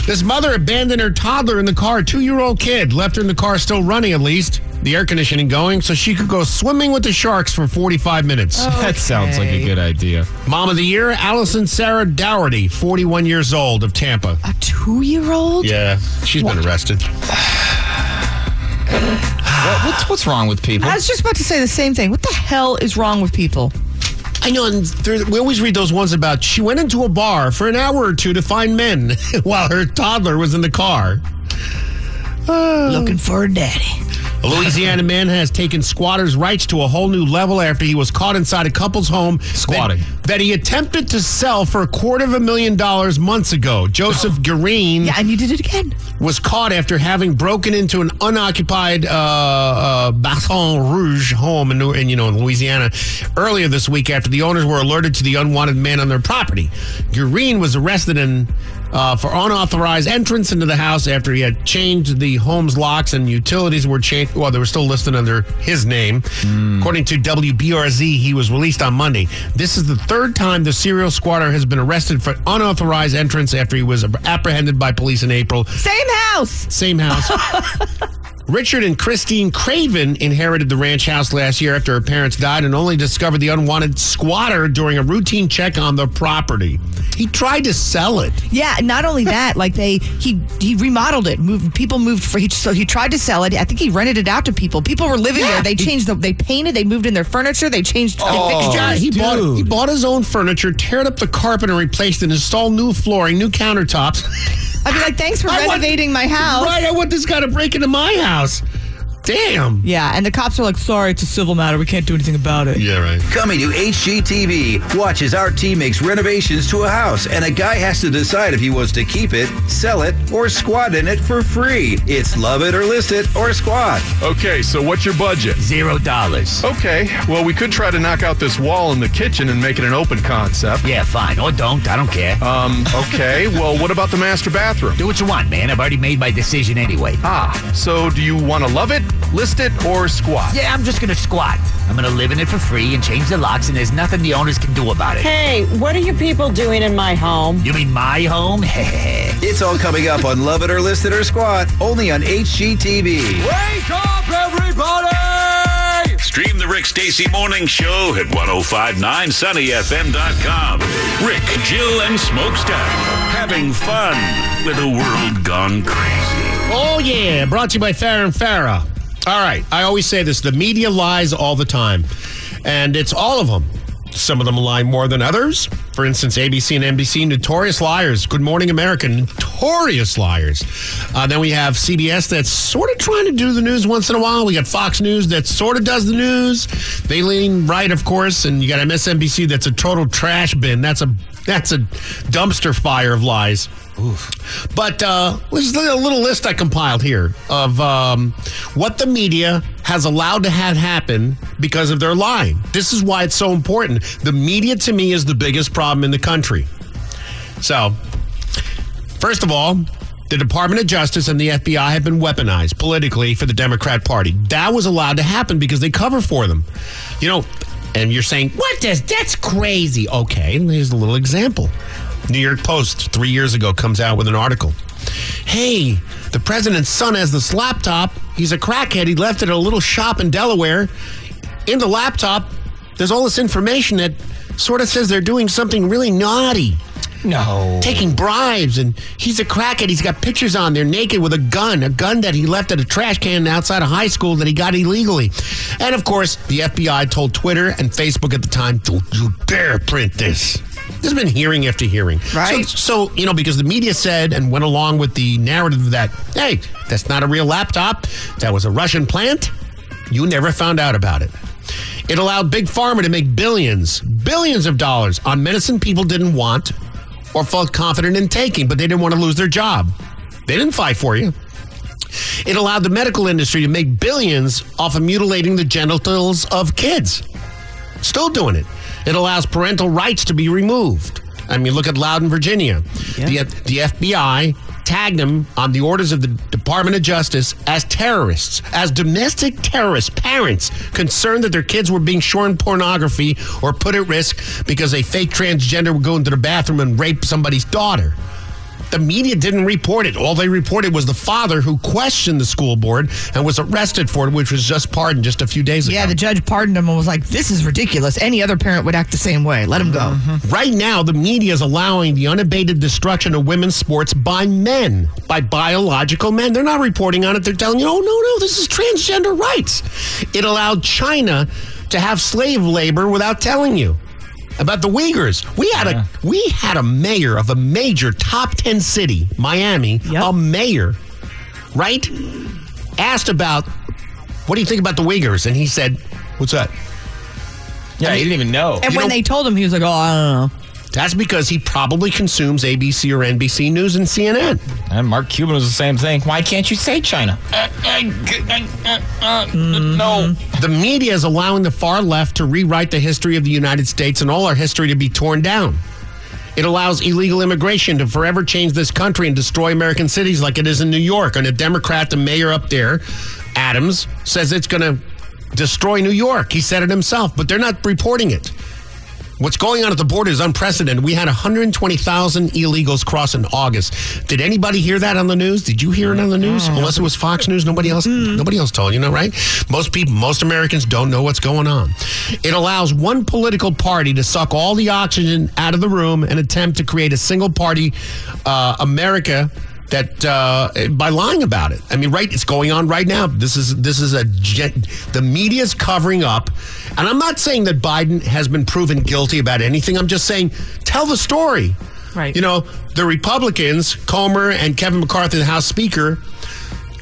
This mother abandoned her toddler in the car, 2-year-old kid, left her in the car still running at least, the air conditioning going, so she could go swimming with the sharks for 45 minutes. Okay. That sounds like a good idea. Mom of the Year, Allison Sarah Dougherty, 41 years old of Tampa. A 2-year-old? Yeah, she's been arrested. What's wrong with people? I was just about to say the same thing. What the hell is wrong with people? I know, and we always read those ones about she went into a bar for an hour or two to find men while her toddler was in the car. Looking for a daddy. A Louisiana man has taken squatters' rights to a whole new level after he was caught inside a couple's home squatting that he attempted to sell for $250,000 months ago. Joseph Guerin. Yeah, and you did it again. Was caught after having broken into an unoccupied Baton Rouge home in Louisiana earlier this week after the owners were alerted to the unwanted man on their property. Guerin was arrested for unauthorized entrance into the house after he had changed the home's locks and utilities were changed Monday. Well, they were still listed under his name. According to WBRZ, he was released on Monday. This is the third time the serial squatter has been arrested for unauthorized entrance after he was apprehended by police in April. Same house. Same house. Richard and Christine Craven inherited the ranch house last year after her parents died and only discovered the unwanted squatter during a routine check on the property. He tried to sell it. Yeah, not only that, like he remodeled it. So he tried to sell it. I think he rented it out to people. People were living there. They changed they painted, they moved in their furniture, they changed the fixtures. He bought his own furniture, teared up the carpet and replaced it, installed new flooring, new countertops. I'd be like, thanks for renovating my house. Right, I want this guy to break into my house. Damn. Yeah, and the cops are like, sorry, it's a civil matter. We can't do anything about it. Yeah, right. Coming to HGTV, watch as our team makes renovations to a house, and a guy has to decide if he wants to keep it, sell it, or squat in it for free. It's love it or list it or squat. Okay, so what's your budget? $0. Okay, well, we could try to knock out this wall in the kitchen and make it an open concept. Yeah, fine. Or don't. I don't care. Okay, well, what about the master bathroom? Do what you want, man. I've already made my decision anyway. Ah, so do you want to love it? List it or squat? Yeah, I'm just going to squat. I'm going to live in it for free and change the locks, and there's nothing the owners can do about it. Hey, what are you people doing in my home? You mean my home? It's all coming up on Love It or List It or Squat, only on HGTV. Wake up, everybody! Stream the Rick Stacy Morning Show at 1059sunnyfm.com. Rick, Jill, and Smokestack having fun with a world gone crazy. Oh, yeah. Brought to you by Farron Faris. All right, I always say this, the media lies all the time, and it's all of them. Some of them lie more than others. For instance, ABC and NBC, notorious liars. Good Morning America, notorious liars. Then we have CBS that's sort of trying to do the news once in a while. We got Fox News that sort of does the news. They lean right, of course, and you got MSNBC that's a total trash bin. That's a dumpster fire of lies. Oof. But this is a little list I compiled here of what the media has allowed to have happen because of their lying. This is why it's so important. The media, to me, is the biggest problem in the country. So, first of all, the Department of Justice and the FBI have been weaponized politically for the Democrat Party. That was allowed to happen because they cover for them. You know, and you're saying, that's crazy. Okay, and here's a little example. New York Post 3 years ago comes out with an article. Hey, the president's son has this laptop. He's a crackhead. He left it at a little shop in Delaware. In the laptop, there's all this information that sort of says they're doing something really naughty. No. Taking bribes, and he's a crackhead. He's got pictures on there naked with a gun that he left at a trash can outside of high school that he got illegally. And, of course, the FBI told Twitter and Facebook at the time, don't you dare print this. There's been hearing after hearing. Right. So, you know, because the media said and went along with the narrative that, hey, that's not a real laptop. That was a Russian plant. You never found out about it. It allowed Big Pharma to make billions of dollars on medicine people didn't want or felt confident in taking, but they didn't want to lose their job. They didn't fight for you. It allowed the medical industry to make billions off of mutilating the genitals of kids. Still doing it. It allows parental rights to be removed. I mean, look at Loudoun, Virginia. Yeah. The FBI tagged them on the orders of the Department of Justice as terrorists, as domestic terrorists, parents concerned that their kids were being shown pornography or put at risk because a fake transgender would go into the bathroom and rape somebody's daughter. The media didn't report it. All they reported was the father who questioned the school board and was arrested for it, which was just pardoned just a few days ago. Yeah, the judge pardoned him and was like, this is ridiculous. Any other parent would act the same way. Let him go. Mm-hmm. Right now, the media is allowing the unabated destruction of women's sports by men, by biological men. They're not reporting on it. They're telling you, oh, no, this is transgender rights. It allowed China to have slave labor without telling you. About the Uyghurs, we had a mayor of a major top 10 city, Miami, a mayor, right? Asked about, what do you think about the Uyghurs? And he said, what's that? Yeah, he didn't even know. And when they told him, he was like, oh, I don't know. That's because he probably consumes ABC or NBC News and CNN. And Mark Cuban was the same thing. Why can't you say China? No. The media is allowing the far left to rewrite the history of the United States and all our history to be torn down. It allows illegal immigration to forever change this country and destroy American cities like it is in New York. And a Democrat, the mayor up there, Adams, says it's going to destroy New York. He said it himself, but they're not reporting it. What's going on at the border is unprecedented. We had 120,000 illegals cross in August. Did anybody hear that on the news? Did you hear it on the news? Unless it was Fox News, nobody else told you, right? Most Americans don't know what's going on. It allows one political party to suck all the oxygen out of the room and attempt to create a single party America that by lying about it. I mean, right, it's going on right now. The media's covering up. And I'm not saying that Biden has been proven guilty about anything. I'm just saying, tell the story. Right. The Republicans, Comer and Kevin McCarthy, the House Speaker,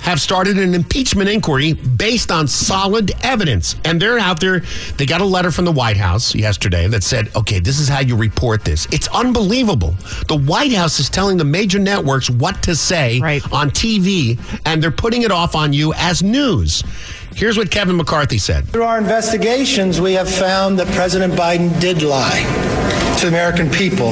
have started an impeachment inquiry based on solid evidence. And they're out there. They got a letter from the White House yesterday that said, okay, this is how you report this. It's unbelievable. The White House is telling the major networks what to say on TV, and they're putting it off on you as news. Here's what Kevin McCarthy said. Through our investigations, we have found that President Biden did lie to the American people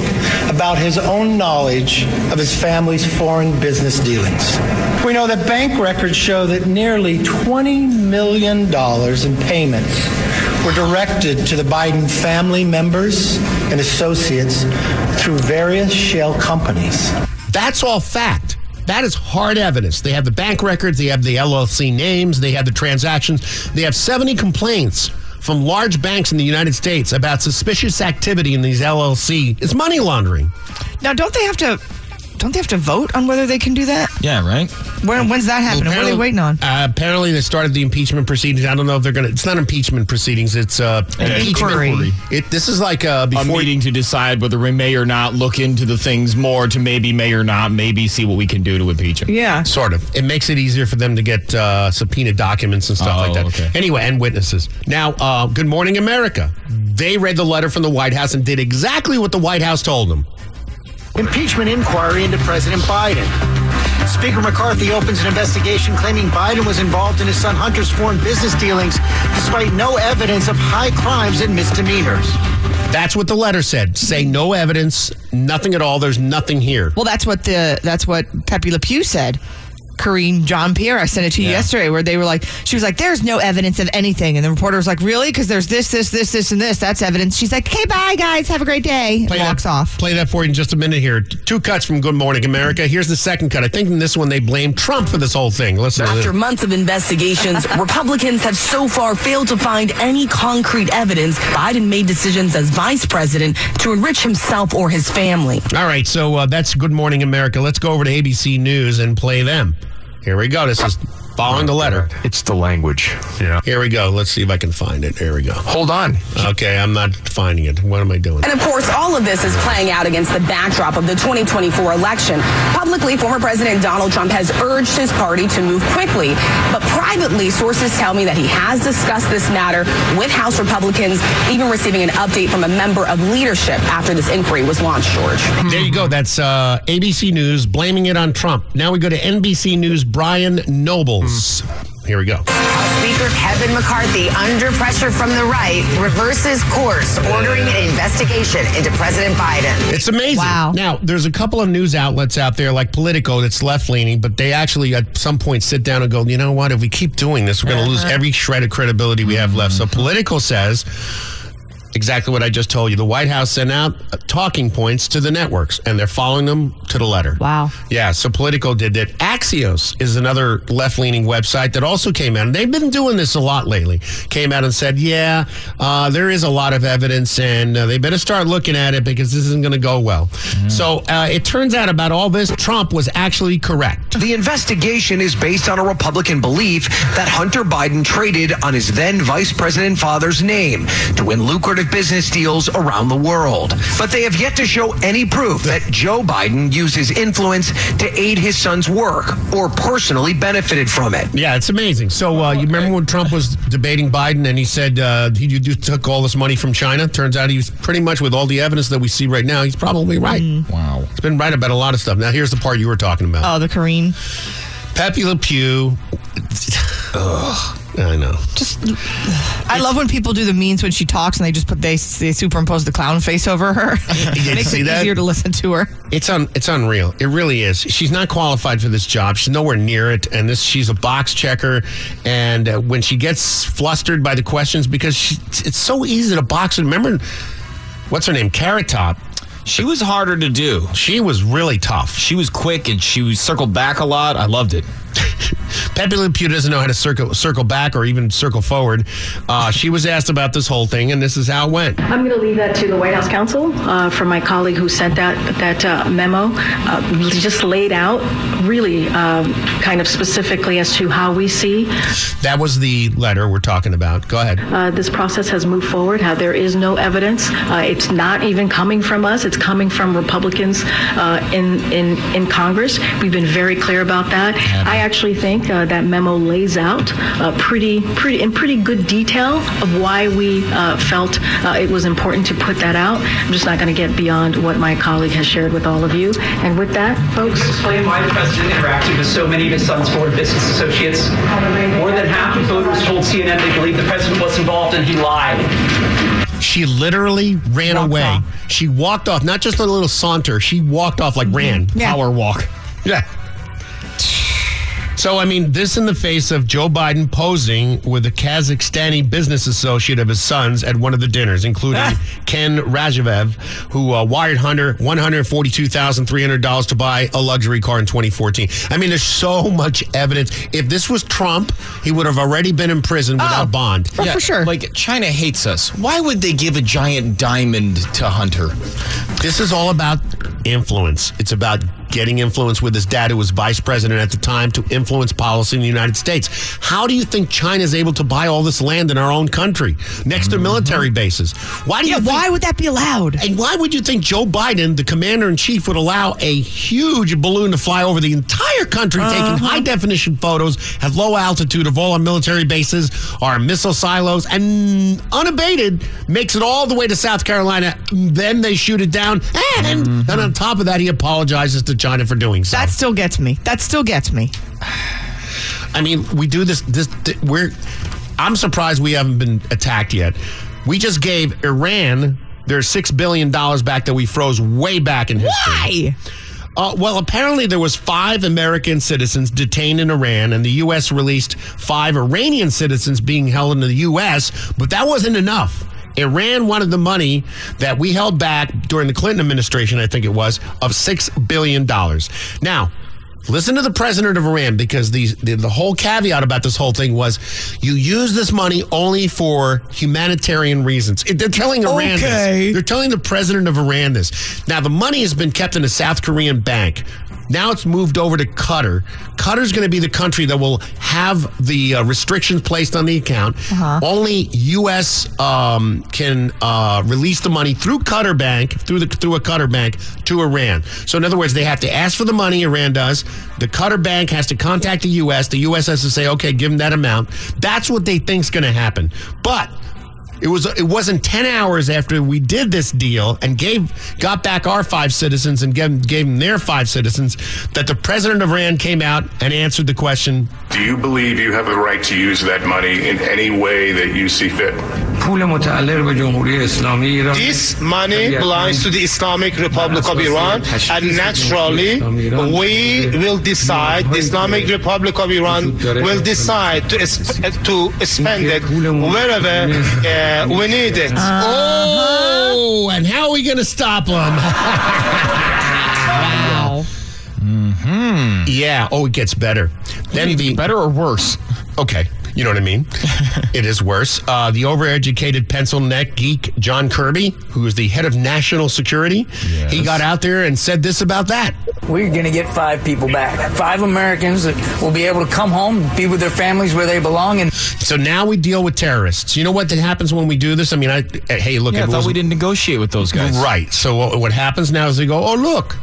about his own knowledge of his family's foreign business dealings. We know that bank records show that nearly $20 million in payments were directed to the Biden family members and associates through various shell companies. That's all fact. That is hard evidence. They have the bank records, they have the LLC names, they have the transactions. They have 70 complaints from large banks in the United States about suspicious activity in these LLC. It's money laundering. Now, don't they have to vote on whether they can do that? Yeah, right. When's that happening? What are they waiting on? Apparently, they started the impeachment proceedings. I don't know if they're going to. It's not impeachment proceedings. It's an inquiry. This is like a meeting to decide whether we may or not look into the things more to maybe see what we can do to impeach him. Yeah, sort of. It makes it easier for them to get subpoena documents and stuff like that. Okay. Anyway, and witnesses. Now, Good Morning America. They read the letter from the White House and did exactly what the White House told them. Impeachment inquiry into President Biden. Speaker McCarthy opens an investigation claiming Biden was involved in his son Hunter's foreign business dealings despite no evidence of high crimes and misdemeanors. That's what the letter said. Say no evidence, nothing at all. There's nothing here. Well, that's what Pepe Le Pew said. Karine Jean-Pierre, I sent it to you yesterday, where they were like, she was like, there's no evidence of anything. And the reporter was like, really? Because there's this, and this. That's evidence. She's like, okay, bye, guys. Have a great day. And walks off. Play that for you in just a minute here. Two cuts from Good Morning America. Here's the second cut. I think in this one, they blame Trump for this whole thing. Listen. After months of investigations, Republicans have so far failed to find any concrete evidence Biden made decisions as vice president to enrich himself or his family. All right. So that's Good Morning America. Let's go over to ABC News and play them. Here we go. This is following the letter. It's the language. Yeah. Here we go. Let's see if I can find it. Here we go. Hold on. Okay, I'm not finding it. What am I doing? And of course, all of this is playing out against the backdrop of the 2024 election. Publicly, former President Donald Trump has urged his party to move quickly. But privately, sources tell me that he has discussed this matter with House Republicans, even receiving an update from a member of leadership after this inquiry was launched, George. There you go. That's ABC News blaming it on Trump. Now we go to NBC News' Brian Noble. Here we go. House Speaker Kevin McCarthy, under pressure from the right, reverses course, ordering an investigation into President Biden. It's amazing. Wow. Now, there's a couple of news outlets out there like Politico that's left-leaning, but they actually at some point sit down and go, you know what, if we keep doing this, we're going to lose every shred of credibility we have left. So Politico says exactly what I just told you. The White House sent out talking points to the networks, and they're following them to the letter. Wow. Yeah, so Politico did that. Axios is another left-leaning website that also came out, and they've been doing this a lot lately, came out and said, there is a lot of evidence, and they better start looking at it because this isn't going to go well. So it turns out about all this, Trump was actually correct. The investigation is based on a Republican belief that Hunter Biden traded on his then-Vice President father's name to win lucrative business deals around the world. But they have yet to show any proof that Joe Biden used his influence to aid his son's work or personally benefited from it. Yeah, it's amazing. So you remember when Trump was debating Biden and he said you took all this money from China? Turns out he was pretty much, with all the evidence that we see right now, he's probably right. Wow. He's been right about a lot of stuff. Now here's the part you were talking about. Oh, the Karine. Pepe Le Pew. Ugh. I know. I love when people do the memes when she talks and they superimpose the clown face over her. It makes it easier to listen to her. It's unreal. It really is. She's not qualified for this job. She's nowhere near it. And she's a box checker. And when she gets flustered by the questions, because it's so easy to box. Remember, what's her name? Carrot Top. She was harder to do. She was really tough. She was quick and she circled back a lot. I loved it. Pepe Le Pew doesn't know how to circle back or even circle forward. She was asked about this whole thing, and this is how it went. I'm going to leave that to the White House counsel from my colleague who sent that memo. Just laid out really kind of specifically as to how we see. That was the letter we're talking about. Go ahead. This process has moved forward. How there is no evidence. It's not even coming from us. It's coming from Republicans in Congress. We've been very clear about that. Yeah. I actually think that memo lays out pretty good detail of why we felt it was important to put that out. I'm just not going to get beyond what my colleague has shared with all of you. And with that, folks, can you explain why the president interacted with so many of his son's Ford business associates? More than half of voters told CNN they believed the president was involved, and he lied. She literally ran away. Off. She walked off. Not just a little saunter. She walked off like ran. Yeah. Power walk. Yeah. So, I mean, this in the face of Joe Biden posing with a Kazakhstani business associate of his son's at one of the dinners, including Ken Rajevev, who wired Hunter $142,300 to buy a luxury car in 2014. I mean, there's so much evidence. If this was Trump, he would have already been in prison without bond. Oh, yeah, for sure. Like, China hates us. Why would they give a giant diamond to Hunter? This is all about influence. It's about getting influence with his dad, who was vice president at the time, to influence policy in the United States. How do you think China is able to buy all this land in our own country next to military bases? Why would that be allowed? And why would you think Joe Biden, the commander in chief, would allow a huge balloon to fly over the entire country, taking high definition photos at low altitude of all our military bases, our missile silos, and unabated makes it all the way to South Carolina? Then they shoot it down, and then on top of that, he apologizes to China for doing so. That still gets me. I mean, we do this. I'm surprised we haven't been attacked yet. We just gave Iran their $6 billion back that we froze way back in history. Why? Well, apparently there was 5 American citizens detained in Iran, and the U.S. released 5 Iranian citizens being held in the U.S., but that wasn't enough. Iran wanted the money that we held back during the Clinton administration, I think it was, of $6 billion. Now, listen to the president of Iran, because the whole caveat about this whole thing was you use this money only for humanitarian reasons. They're telling Iran this. They're telling the president of Iran this. Now, the money has been kept in a South Korean bank. Now it's moved over to Qatar. Qatar's going to be the country that will have the restrictions placed on the account. Uh-huh. Only U.S. Can release the money through Qatar Bank, through a Qatar Bank to Iran. So in other words, they have to ask for the money. Iran does. The Qatar Bank has to contact the U.S. The U.S. has to say, okay, give them that amount. That's what they think's going to happen. But It wasn't 10 hours after we did this deal and got back our 5 citizens and gave them their 5 citizens that the president of Iran came out and answered the question. Do you believe you have the right to use that money in any way that you see fit? This money belongs to the Islamic Republic of Iran, and naturally we will decide, the Islamic Republic of Iran will decide to spend it wherever we need it. Oh, and how are we going to stop them? Wow. Mm-hmm. Yeah. Oh, it gets better. Then better or worse? Okay. You know what I mean? It is worse. The overeducated pencil neck geek, John Kirby, who is the head of national security, He got out there and said this about that. We're going to get 5 people back. 5 Americans that will be able to come home, be with their families where they belong. And so now we deal with terrorists. You know what happens when we do this? I mean, hey, look. Yeah, I thought we didn't negotiate with those guys. Right. So what happens now is they go, oh, look.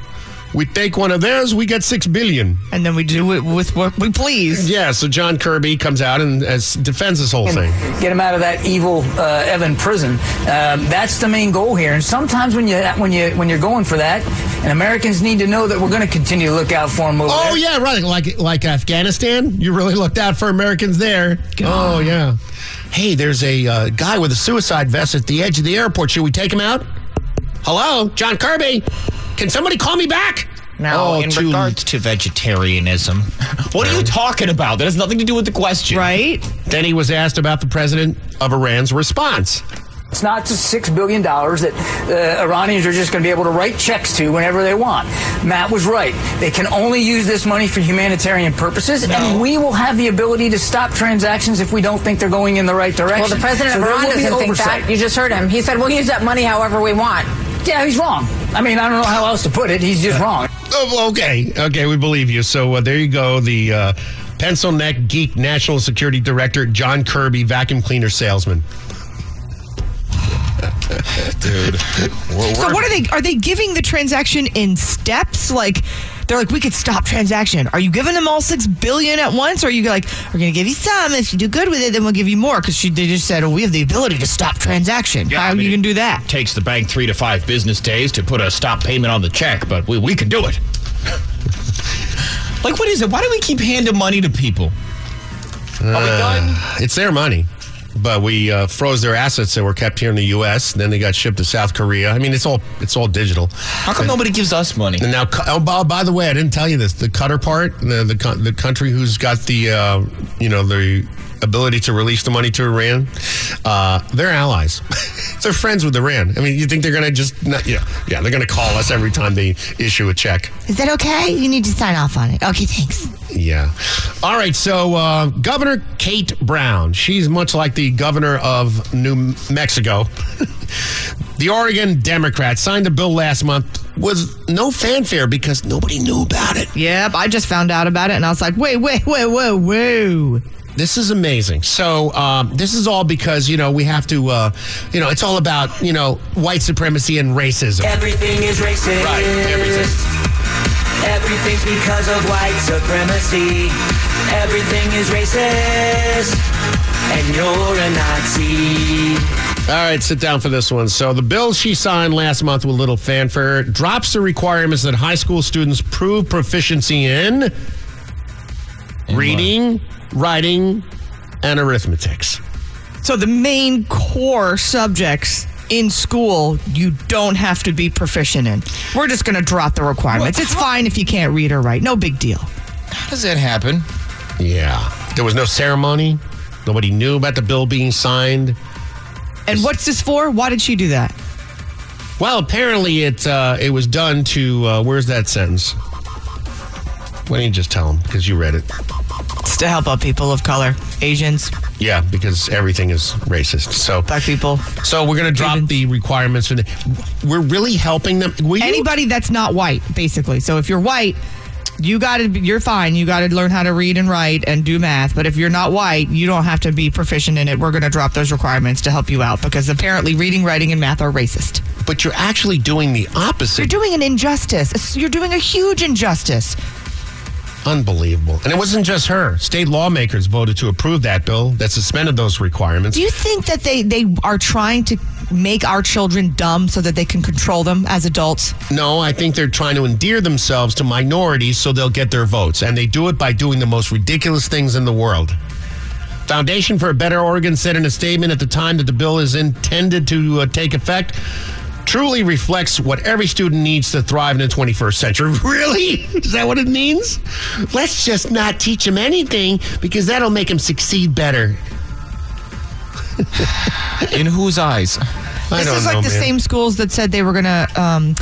We take one of theirs, we get $6 billion. And then we do it with what we please. Yeah, so John Kirby comes out and defends this whole thing. Get him out of that evil Evan prison. That's the main goal here. And sometimes when you're going for that, and Americans need to know that we're going to continue to look out for them over there. Oh, yeah, right. Like Afghanistan, you really looked out for Americans there. God. Oh, yeah. Hey, there's a guy with a suicide vest at the edge of the airport. Should we take him out? Hello, John Kirby. Can somebody call me back? Now, in regards to vegetarianism, what are you talking about? That has nothing to do with the question. Right? Then he was asked about the president of Iran's response. It's not just $6 billion that Iranians are just going to be able to write checks to whenever they want. Matt was right. They can only use this money for humanitarian purposes, and we will have the ability to stop transactions if we don't think they're going in the right direction. Well, the president of Iran doesn't think that. You just heard him. He said, we'll use that money however we want. Yeah, he's wrong. I mean, I don't know how else to put it. He's just wrong. Oh, okay. Okay, we believe you. So there you go. The pencil neck geek national security director, John Kirby, vacuum cleaner salesman. Dude. So what are they giving the transaction in steps? Like, they're like, we could stop transaction. Are you giving them all $6 billion at once? Or are you like, we're going to give you some. If you do good with it, then we'll give you more. Because they just said, we have the ability to stop transaction. Yeah, How are you going to do that? It takes the bank 3 to 5 business days to put a stop payment on the check, but we can do it. Like, what is it? Why do we keep handing money to people? Are we done? It's their money. But we froze their assets that were kept here in the U.S. Then they got shipped to South Korea. I mean, it's all digital. How come nobody gives us money? And now, oh, by the way, I didn't tell you this. The Qatar part, the country who's got the the ability to release the money to Iran, they're allies. They're friends with Iran. I mean, you think they're going to just they're going to call us every time they issue a check. Is that okay? You need to sign off on it. Okay, thanks. Yeah. All right, so Governor Kate Brown, she's much like the governor of New Mexico. The Oregon Democrat signed a bill last month with no fanfare because nobody knew about it. Yep, I just found out about it, and I was like, wait. This is amazing. So this is all because, we have to, it's all about, white supremacy and racism. Everything is racist. Right, everything. Everything's because of white supremacy. Everything is racist. And you're a Nazi. All right, sit down for this one. So the bill she signed last month with little fanfare drops the requirements that high school students prove proficiency in reading, writing, and arithmetic. So the main core subjects in school, you don't have to be proficient in. We're just going to drop the requirements. It's fine if you can't read or write. No big deal. How does that happen? Yeah. There was no ceremony. Nobody knew about the bill being signed. And what's this for? Why did she do that? Well, apparently it was done to, where's that sentence? Why don't you just tell them? Because you read it. It's to help out people of color, Asians. Yeah, because everything is racist. So black people. So we're going to drop the requirements for we're really helping them. Anybody that's not white, basically. So if you're white, you're fine. You got to learn how to read and write and do math. But if you're not white, you don't have to be proficient in it. We're going to drop those requirements to help you out because apparently reading, writing, and math are racist. But you're actually doing the opposite. You're doing an injustice. You're doing a huge injustice. Unbelievable. And it wasn't just her. State lawmakers voted to approve that bill that suspended those requirements. Do you think that they are trying to make our children dumb so that they can control them as adults? No, I think they're trying to endear themselves to minorities so they'll get their votes. And they do it by doing the most ridiculous things in the world. Foundation for a Better Oregon said in a statement at the time that the bill is intended to take effect, truly reflects what every student needs to thrive in the 21st century. Really? Is that what it means? Let's just not teach them anything because that'll make them succeed better. In whose eyes? I don't know, man. Same schools that said they were going to,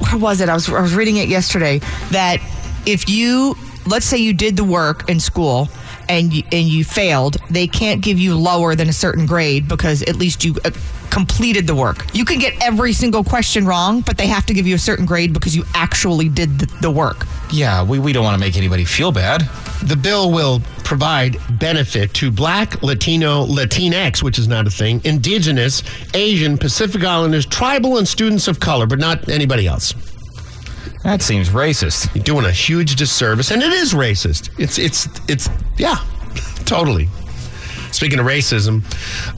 where was it? I was reading it yesterday that if you, let's say you did the work in school and you failed, they can't give you lower than a certain grade because at least you completed the work. You can get every single question wrong, but they have to give you a certain grade because you actually did the work. Yeah, we don't want to make anybody feel bad. The bill will provide benefit to Black, Latino, Latinx, which is not a thing, Indigenous, Asian, Pacific Islanders, tribal, and students of color, but not anybody else. That seems racist. You're doing a huge disservice, and it is racist. It's yeah, totally. Speaking of racism,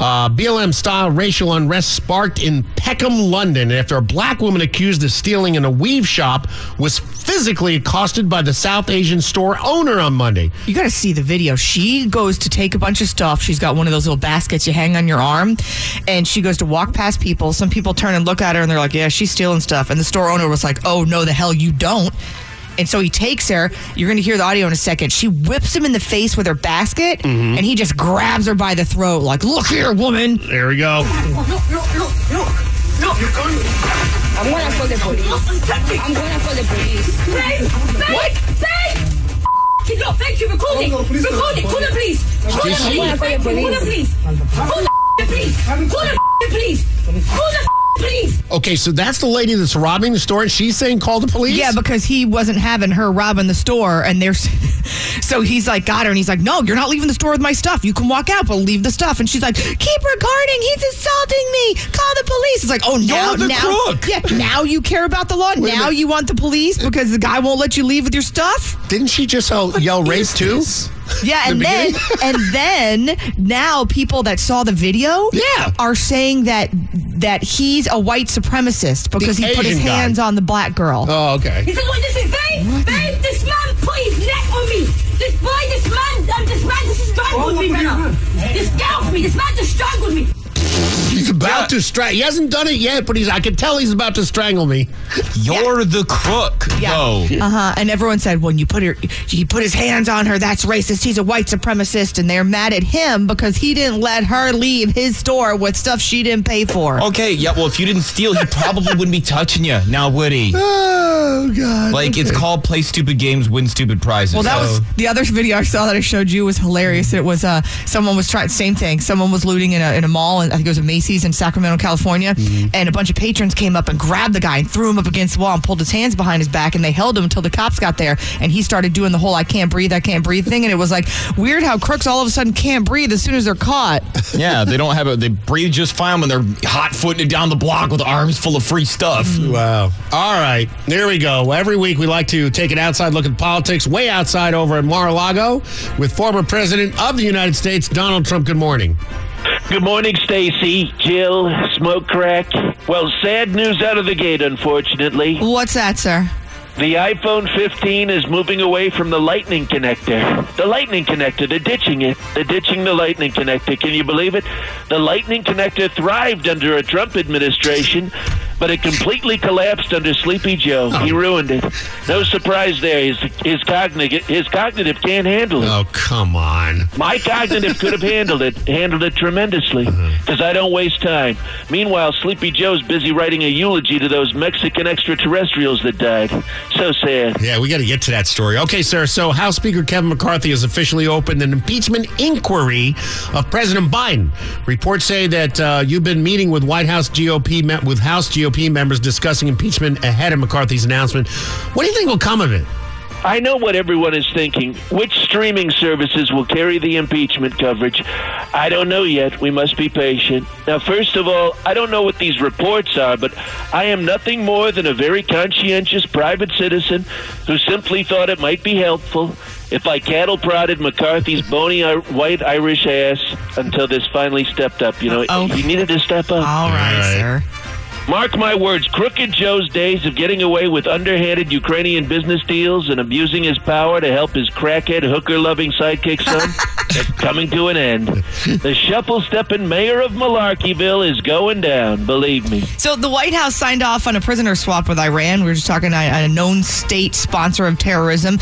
BLM-style racial unrest sparked in Peckham, London, after a black woman accused of stealing in a weave shop was physically accosted by the South Asian store owner on Monday. You got to see the video. She goes to take a bunch of stuff. She's got one of those little baskets you hang on your arm, and she goes to walk past people. Some people turn and look at her, and they're like, yeah, she's stealing stuff. And the store owner was like, oh, no, the hell you don't. And so he takes her. You're going to hear the audio in a second. She whips him in the face with her basket, and he just grabs her by the throat like, look here, woman. There we go. Look. I'm going to call the police. I'm going to call the police. Say, what? Say. No, thank you. Recording. No, please, recording. Call the police. Call the police. Call the police. Call the police. Call the police. Okay, so that's the lady that's robbing the store, and she's saying call the police? Yeah, because he wasn't having her robbing the store, and there's so he's like, got her, and he's like, no, you're not leaving the store with my stuff. You can walk out, but leave the stuff. And she's like, keep recording. He's assaulting me. Call the police. It's like, oh, now, crook. Yeah, now you care about the law. Wait, now you want the police because the guy won't let you leave with your stuff? Didn't she just yell race too? Yeah, and then now people that saw the video are saying that he's a white supremacist because he put his hands on the black girl. Oh, okay. He said, what is it, babe? What? Babe, this man put his neck on me. This man just strangled me, brother. This scalped me. This man just strangled me. He's about to strangle. He hasn't done it yet, but I can tell he's about to strangle me. You're the crook, though. And everyone said, when he put his hands on her, that's racist. He's a white supremacist, and they're mad at him because he didn't let her leave his store with stuff she didn't pay for. Okay, yeah. Well, if you didn't steal, he probably wouldn't be touching you now, would he? Oh God! Like it's called play stupid games, win stupid prizes. Well, that was the other video I saw that I showed you was hilarious. It was someone was trying same thing. Someone was looting in a mall, and I think it was a Macy's in Sacramento, California, and a bunch of patrons came up and grabbed the guy and threw him up against the wall and pulled his hands behind his back, and they held him until the cops got there, and he started doing the whole I can't breathe thing, and it was like weird how crooks all of a sudden can't breathe as soon as they're caught. Yeah, they don't have they breathe just fine when they're hot-footing it down the block with arms full of free stuff. Wow. All right, there we go. Every week we like to take an outside look at politics, way outside over in Mar-a-Lago with former President of the United States, Donald Trump. Good morning. Good morning, Stacy, Jill, Smoke Crack. Well, sad news out of the gate, unfortunately. What's that, sir? The iPhone 15 is moving away from the Lightning connector. The Lightning connector, they're ditching it. They're ditching the Lightning connector. Can you believe it? The Lightning connector thrived under a Trump administration, but it completely collapsed under Sleepy Joe. He ruined it. No surprise there. His cognitive can't handle it. Oh, come on. My cognitive could have handled it tremendously, because I don't waste time. Meanwhile, Sleepy Joe's busy writing a eulogy to those Mexican extraterrestrials that died. So sad. Yeah, we got to get to that story. Okay, sir, so House Speaker Kevin McCarthy has officially opened an impeachment inquiry of President Biden. Reports say that you've been meeting with House GOP members discussing impeachment ahead of McCarthy's announcement. What do you think will come of it? I know what everyone is thinking. Which streaming services will carry the impeachment coverage? I don't know yet. We must be patient. Now, first of all, I don't know what these reports are, but I am nothing more than a very conscientious private citizen who simply thought it might be helpful if I cattle prodded McCarthy's bony white Irish ass until this finally stepped up. You know, he needed to step up. All right, sir. Mark my words, Crooked Joe's days of getting away with underhanded Ukrainian business deals and abusing his power to help his crackhead hooker-loving sidekick son is coming to an end. The shuffle-stepping mayor of Malarkeyville is going down, believe me. So the White House signed off on a prisoner swap with Iran. We were just talking a known state sponsor of terrorism.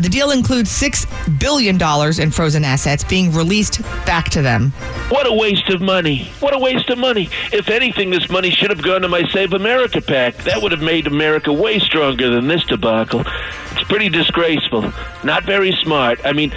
The deal includes $6 billion in frozen assets being released back to them. What a waste of money. What a waste of money. If anything, this money should have gone to my Save America PAC. That would have made America way stronger than this debacle. It's pretty disgraceful. Not very smart. I mean,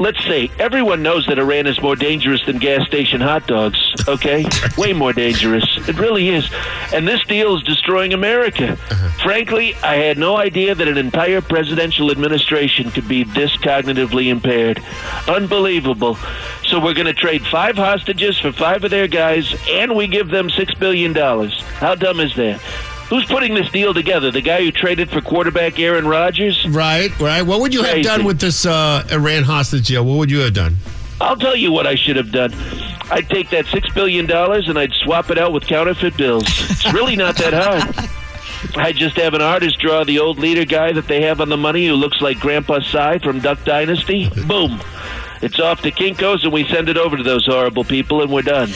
let's say everyone knows that Iran is more dangerous than gas station hot dogs, okay? Way more dangerous. It really is. And this deal is destroying America. Frankly, I had no idea that an entire presidential administration could be this cognitively impaired. Unbelievable. So we're going to trade 5 hostages for 5 of their guys, and we give them $6 billion. How dumb is that? Who's putting this deal together? The guy who traded for quarterback Aaron Rodgers? Right. What would you have done with this Iran hostage deal? What would you have done? I'll tell you what I should have done. I'd take that $6 billion and I'd swap it out with counterfeit bills. It's really not that hard. I just have an artist draw the old leader guy that they have on the money who looks like Grandpa Sy from Duck Dynasty. Boom. It's off to Kinko's, and we send it over to those horrible people, and we're done.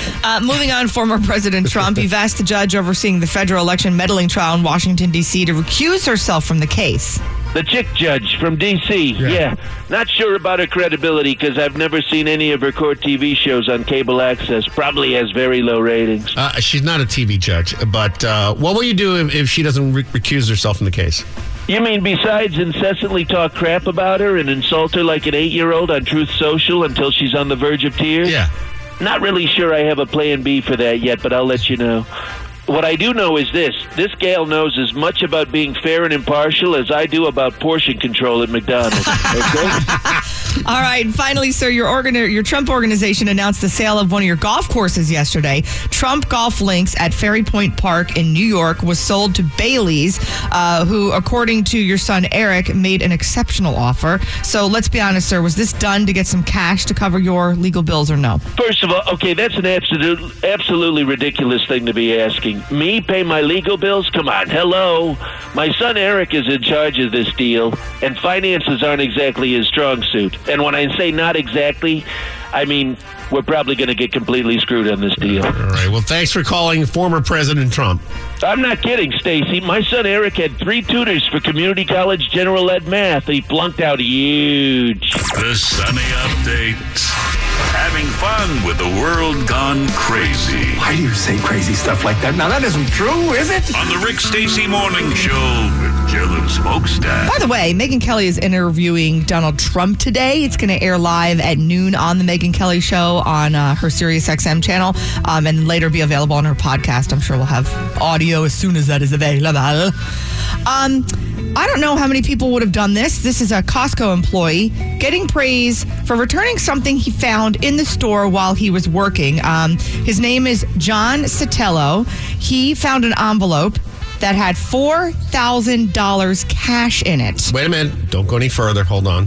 Moving on, former President Trump, you've asked the judge overseeing the federal election meddling trial in Washington, D.C. to recuse herself from the case. The chick judge from D.C., yeah. Not sure about her credibility because I've never seen any of her court TV shows on cable access. Probably has very low ratings. She's not a TV judge, but what will you do if she doesn't recuse herself from the case? You mean besides incessantly talk crap about her and insult her like an 8-year-old on Truth Social until she's on the verge of tears? Yeah. Not really sure I have a plan B for that yet, but I'll let you know. What I do know is this. This gal knows as much about being fair and impartial as I do about portion control at McDonald's. Okay? All right. Finally, sir, your Trump organization announced the sale of one of your golf courses yesterday. Trump Golf Links at Ferry Point Park in New York was sold to Bailey's, who, according to your son, Eric, made an exceptional offer. So let's be honest, sir. Was this done to get some cash to cover your legal bills or no? First of all, okay, that's an absolutely ridiculous thing to be asking. Me pay my legal bills? Come on, hello. My son Eric is in charge of this deal, and finances aren't exactly his strong suit. And when I say not exactly, I mean we're probably going to get completely screwed on this deal. All right, well, thanks for calling former President Trump. I'm not kidding, Stacy. My son Eric had 3 tutors for community college general ed math. He flunked out huge. The Sunny Updates. Having fun with the world gone crazy. Why do you say crazy stuff like that? Now, that isn't true, is it? On the Rick Stacy Morning Show with Jill and Smokestack. By the way, Megyn Kelly is interviewing Donald Trump today. It's going to air live at noon on the Megyn Kelly Show on her Sirius XM channel, and later be available on her podcast. I'm sure we'll have audio as soon as that is available. I don't know how many people would have done this. This is a Costco employee getting praise for returning something he found in the store while he was working. His name is John Sotelo. He found an envelope that had $4,000 cash in it. Wait a minute. Don't go any further. Hold on.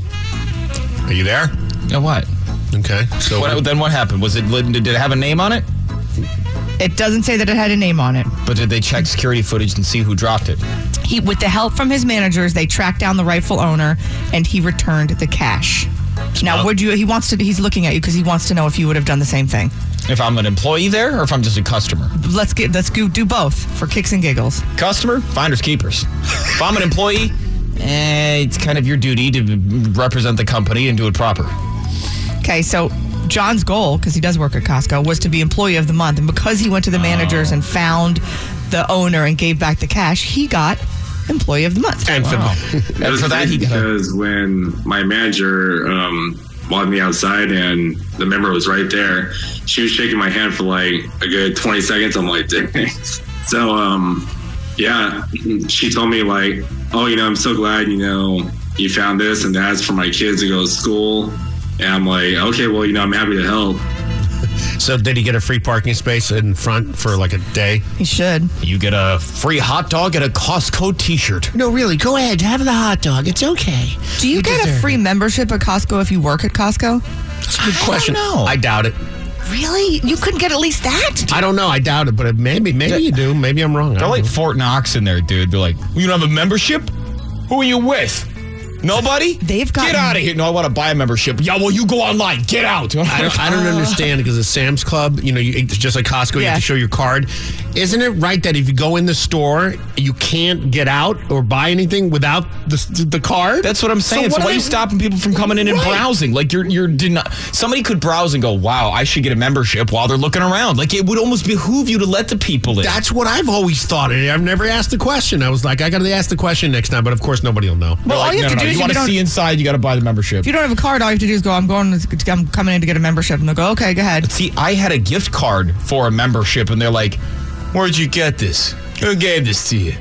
Are you there? No, what? Okay. So then what happened? Did it have a name on it? It doesn't say that it had a name on it. But did they check security footage and see who dropped it? With the help from his managers, they tracked down the rightful owner, and he returned the cash. Now, he's looking at you because he wants to know if you would have done the same thing. If I'm an employee there or if I'm just a customer? Let's do both for kicks and giggles. Customer, finders, keepers. If I'm an employee, it's kind of your duty to represent the company and do it proper. Okay, so John's goal, because he does work at Costco, was to be employee of the month. And because he went to the managers and found the owner and gave back the cash, he got employee of the month. And for that, he got because when my manager walked me outside and the member was right there, she was shaking my hand for like a good 20 seconds. I'm like, dang. So, yeah, she told me like, oh, I'm so glad, you found this and that's for my kids to go to school. And I'm like, okay, well, I'm happy to help. So did he get a free parking space in front for like a day? He should. You get a free hot dog and a Costco t-shirt. No, really, go ahead. Have the hot dog. It's okay. Do you get a free membership at Costco if you work at Costco? That's a good question. I don't know. I doubt it. Really? You couldn't get at least that? I don't know. I doubt it, but maybe you do. Maybe I'm wrong. They're like Fort Knox in there, dude. They're like, you don't have a membership? Who are you with? Nobody? Get out of here. No, I want to buy a membership. Yeah, well, you go online. Get out. I don't understand because at Sam's Club, it's just like Costco, you have to show your card. Isn't it right that if you go in the store, you can't get out or buy anything without the card? That's what I'm saying. So why are you stopping people from coming in and browsing? Like somebody could browse and go, wow, I should get a membership while they're looking around. Like it would almost behoove you to let the people in. That's what I've always thought. I've never asked the question. I was like, I got to ask the question next time, but of course nobody will know. Well, all you have to do is you want to see inside, you got to buy the membership. If you don't have a card, all you have to do is go, I'm coming in to get a membership. And they'll go, okay, go ahead. See, I had a gift card for a membership and they're like, where'd you get this? Who gave this to you?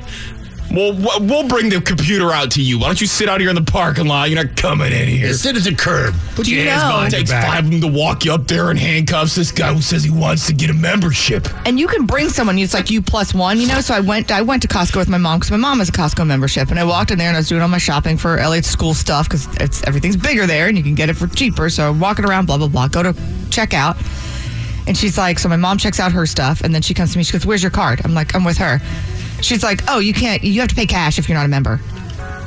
We'll bring the computer out to you. Why don't you sit out here in the parking lot? You're not coming in here. Yeah, sit at the curb. Put your hands behind your back. It takes 5 of them to walk you up there in handcuffs. This guy who says he wants to get a membership. And you can bring someone. It's like you plus one, you know? So I went to Costco with my mom because my mom has a Costco membership. And I walked in there and I was doing all my shopping for Elliot's school stuff because everything's bigger there and you can get it for cheaper. So I'm walking around, blah, blah, blah. Go to checkout. And she's like, so my mom checks out her stuff. And then she comes to me. She goes, where's your card? I'm like, I'm with her. She's like, oh, you can't, you have to pay cash if you're not a member.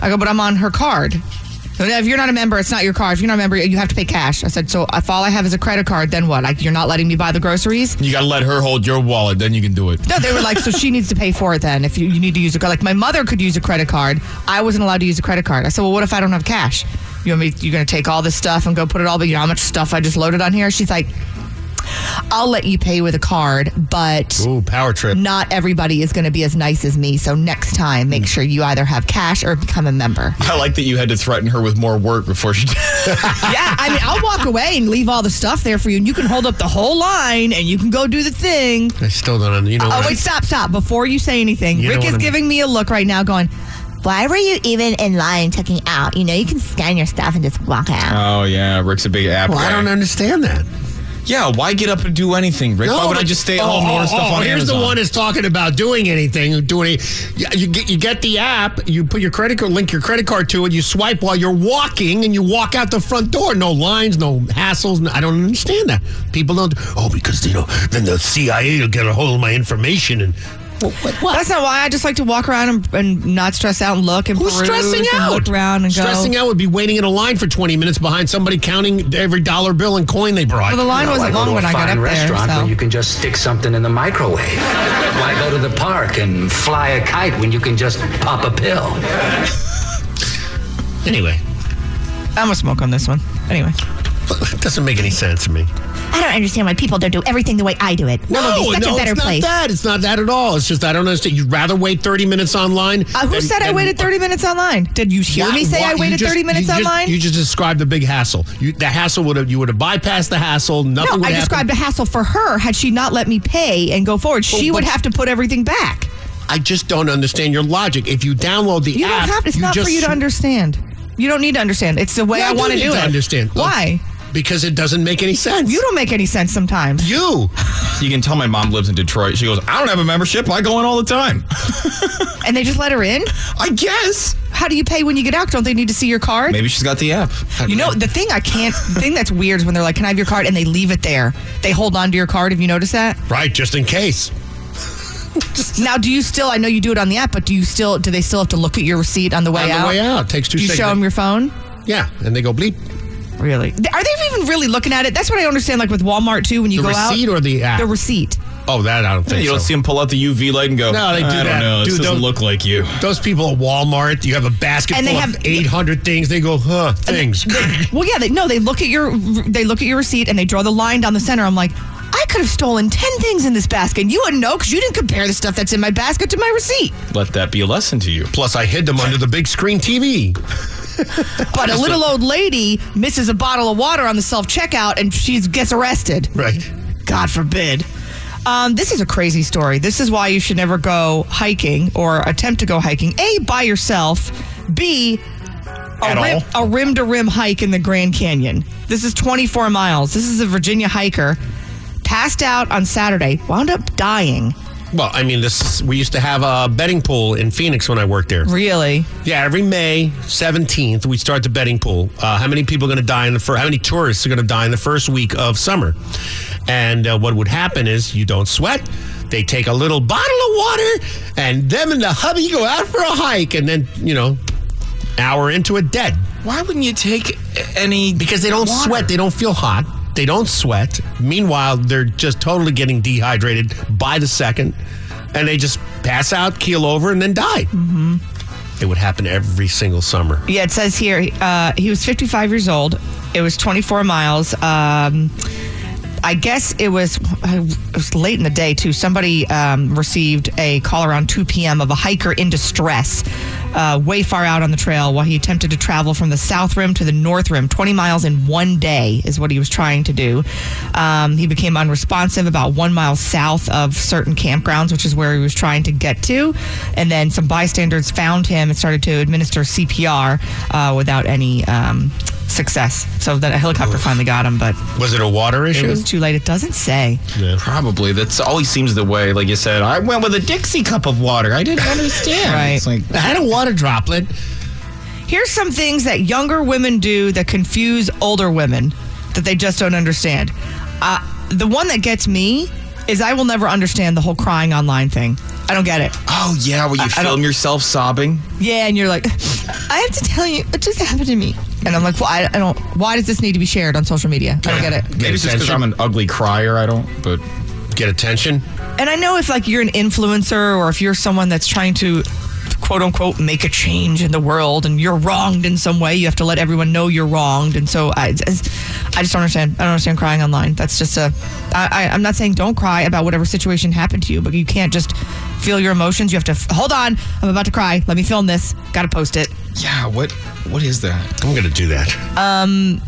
I go, but I'm on her card. If you're not a member, it's not your card. If you're not a member, you have to pay cash. I said, so if all I have is a credit card, then what? Like, you're not letting me buy the groceries? You got to let her hold your wallet, then you can do it. No, they were like, so she needs to pay for it then. If you need to use a card. Like, my mother could use a credit card. I wasn't allowed to use a credit card. I said, well, what if I don't have cash? You want me, you're going to take all this stuff and go put it all, but you know how much stuff I just loaded on here? She's like, I'll let you pay with a card, but ooh, power trip. Not everybody is going to be as nice as me. So next time, make sure you either have cash or become a member. I like that you had to threaten her with more work before she did. Yeah, I mean, I'll walk away and leave all the stuff there for you, and you can hold up the whole line, and you can go do the thing. I still don't. You know. Oh, wait, stop! Before you say anything, Rick is giving me a look right now, going, why were you even in line checking out? You know, you can scan your stuff and just walk out. Oh yeah, Rick's a big app guy. I don't understand that. Yeah, why get up and do anything, Rick? No, why would I just stay at home and order stuff on here's Amazon? The one that's talking about doing anything. You get the app, you put your credit card, link your credit card to it, you swipe while you're walking, and you walk out the front door. No lines, no hassles. I don't understand that. People don't. Oh, because, you know, then the CIA will get a hold of my information and... What? That's not why. I just like to walk around and not stress out and look and who's stressing out? Look around and stressing go. Out would be waiting in a line for 20 minutes behind somebody counting every dollar bill and coin they brought. Well, the line wasn't long when I got up restaurant there. So. When you can just stick something in the microwave. Why go to the park and fly a kite when you can just pop a pill? Anyway, I'm gonna smoke on this one. Anyway, it doesn't make any sense to me. I don't understand why people don't do everything the way I do it. No, it's not that. It's not that at all. It's just I don't understand. You'd rather wait 30 minutes online? Who said I waited 30 minutes online? Did you hear me say I waited 30 minutes online? You just described the big hassle. You would have bypassed the hassle. Nothing. No, I described a hassle for her. Had she not let me pay and go forward, she would have to put everything back. I just don't understand your logic. If you download the app, it's not for you to understand. You don't need to understand. It's the way I want to do it. Understand why? Because it doesn't make any sense. You don't make any sense sometimes. You can tell my mom lives in Detroit. She goes, I don't have a membership. I go in all the time. And they just let her in? I guess. How do you pay when you get out? Don't they need to see your card? Maybe she's got the app. The thing that's weird is when they're like, can I have your card? And they leave it there. They hold on to your card. Have you noticed that? Right, just in case. Now, do you still, I know you do it on the app, but do they still have to look at your receipt on the way out? On the way out. It takes 2 seconds. You show them your phone? Yeah, and they go bleep. Really? Are they even really looking at it? That's what I understand, like with Walmart, too, when you go out. The receipt or the app? The receipt. Oh, that I don't think so. You don't see them pull out the UV light and go, no, they do that. I don't know. This doesn't look like you. Those people at Walmart, you have a basket full of 800 things. They go, things. They look at your receipt and they draw the line down the center. I'm like, I could have stolen 10 things in this basket. And you wouldn't know because you didn't compare the stuff that's in my basket to my receipt. Let that be a lesson to you. Plus, I hid them under the big screen TV. But a little old lady misses a bottle of water on the self-checkout and she gets arrested. Right. God forbid. This is a crazy story. This is why you should never go hiking or attempt to go hiking. A, by yourself. B, a rim-to-rim hike in the Grand Canyon. This is 24 miles. This is a Virginia hiker. Passed out on Saturday. Wound up dying. Well, I mean, we used to have a betting pool in Phoenix when I worked there. Really? Yeah, every May 17th, we'd start the betting pool. How many people are going to die how many tourists are going to die in the first week of summer? And what would happen is you don't sweat. They take a little bottle of water, and them and the hubby go out for a hike. And then, you know, hour into it, dead. Why wouldn't you take any Because they don't water. Sweat. They don't feel hot. They don't sweat. Meanwhile, they're just totally getting dehydrated by the second. And they just pass out, keel over, and then die. Mm-hmm. It would happen every single summer. Yeah, it says here, he was 55 years old. It was 24 miles. I guess it was late in the day, too. Somebody received a call around 2 p.m. of a hiker in distress way far out on the trail while he attempted to travel from the South Rim to the North Rim. 20 miles in one day is what he was trying to do. He became unresponsive about 1 mile south of certain campgrounds, which is where he was trying to get to. And then some bystanders found him and started to administer CPR without any success. So that a helicopter finally got him, but... Was it a water issue? It was too late. It doesn't say. Yeah. Probably. That's always seems the way. Like you said, I went with a Dixie cup of water. I didn't understand. Right. It's like, I had a water droplet. Here's some things that younger women do that confuse older women that they just don't understand. The one that gets me is I will never understand the whole crying online thing. I don't get it. Oh, yeah, where you film yourself sobbing? Yeah, and you're like, I have to tell you, it just happened to me. And I'm like, well, I don't, why does this need to be shared on social media? I don't get it. Maybe it's just because I'm an ugly crier, but get attention. And I know if like you're an influencer or if you're someone that's trying to quote unquote make a change in the world and you're wronged in some way, you have to let everyone know you're wronged. And so I just don't understand. I don't understand crying online. That's just I'm not saying don't cry about whatever situation happened to you, but you can't just feel your emotions. You have to hold on. I'm about to cry. Let me film this. Got to post it. Yeah. What is that? I'm gonna do that.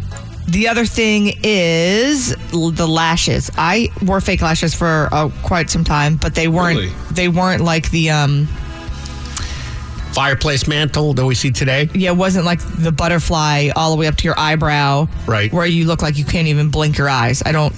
The other thing is the lashes. I wore fake lashes for quite some time, but they weren't. Really? They weren't like the fireplace mantle that we see today. Yeah, it wasn't like the butterfly all the way up to your eyebrow, right? Where you look like you can't even blink your eyes. I don't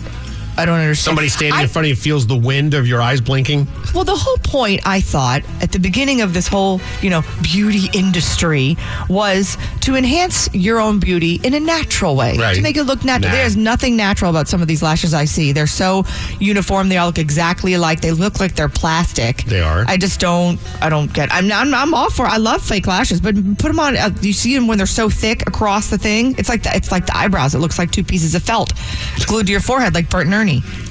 understand. Somebody standing in front of you feels the wind of your eyes blinking? Well, the whole point, I thought, at the beginning of this whole, beauty industry was to enhance your own beauty in a natural way. Right. To make it look natural. There's nothing natural about some of these lashes I see. They're so uniform. They all look exactly alike. They look like they're plastic. They are. I just don't, get it. I'm all for it. I love fake lashes, but put them on. You see them when they're so thick across the thing. It's like the eyebrows. It looks like two pieces of felt glued to your forehead like Bert and Ernie.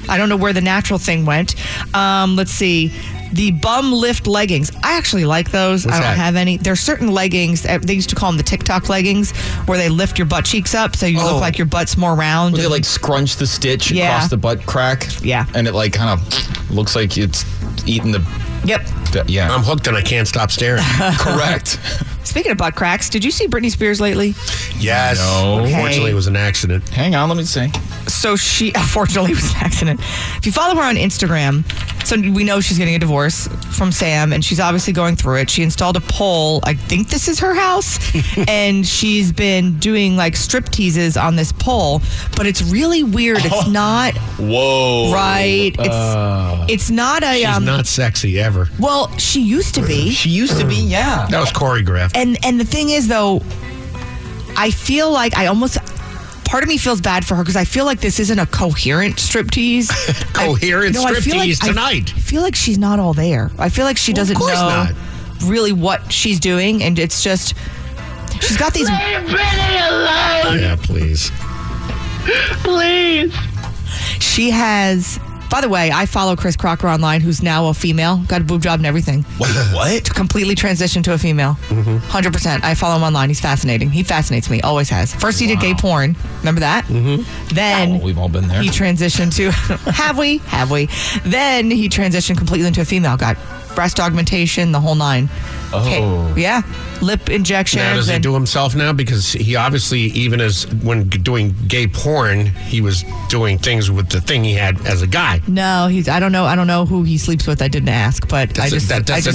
I don't know where the natural thing went. Let's see. The bum lift leggings. I actually like those. What's I don't that? Have any. There are certain leggings. They used to call them the TikTok leggings, where they lift your butt cheeks up so you look like your butt's more round. Where they like scrunch the stitch across the butt crack. Yeah. And it like kind of looks like it's eating the... Yep. Yeah. I'm hooked and I can't stop staring. Correct. Speaking of butt cracks, did you see Britney Spears lately? Yes. No. Okay. Unfortunately, it was an accident. Hang on, let me see. So she, unfortunately, it was an accident. If you follow her on Instagram, so we know she's getting a divorce from Sam, and she's obviously going through it. She installed a pole. I think this is her house. And she's been doing like strip teases on this pole, but it's really weird. It's not. Whoa. Right. It's not a. She's not sexy ever. Well, she used to be. She used to be, yeah. That was choreographed. And the thing is, though, I feel like part of me feels bad for her because I feel like this isn't a coherent striptease. Striptease tonight. I feel like she's not all there. I feel like she doesn't know really what she's doing, and it's just she's got these. Leave Britney alone. Yeah, please. Please. She has. By the way, I follow Chris Crocker online, who's now a female. Got a boob job and everything. Wait, what? Completely transitioned to a female. Mm-hmm. 100%. I follow him online. He's fascinating. He fascinates me. Always has. First, he did gay porn. Remember that? Mm-hmm. Then we've all been there. He transitioned to... Have we? Have we? Then he transitioned completely into a female. Got breast augmentation, the whole nine. Oh. Okay. Yeah. Lip injections. Now, does he do himself now? Because he obviously, even as when doing gay porn, he was doing things with the thing he had as a guy. No, I don't know who he sleeps with. I didn't ask, but I just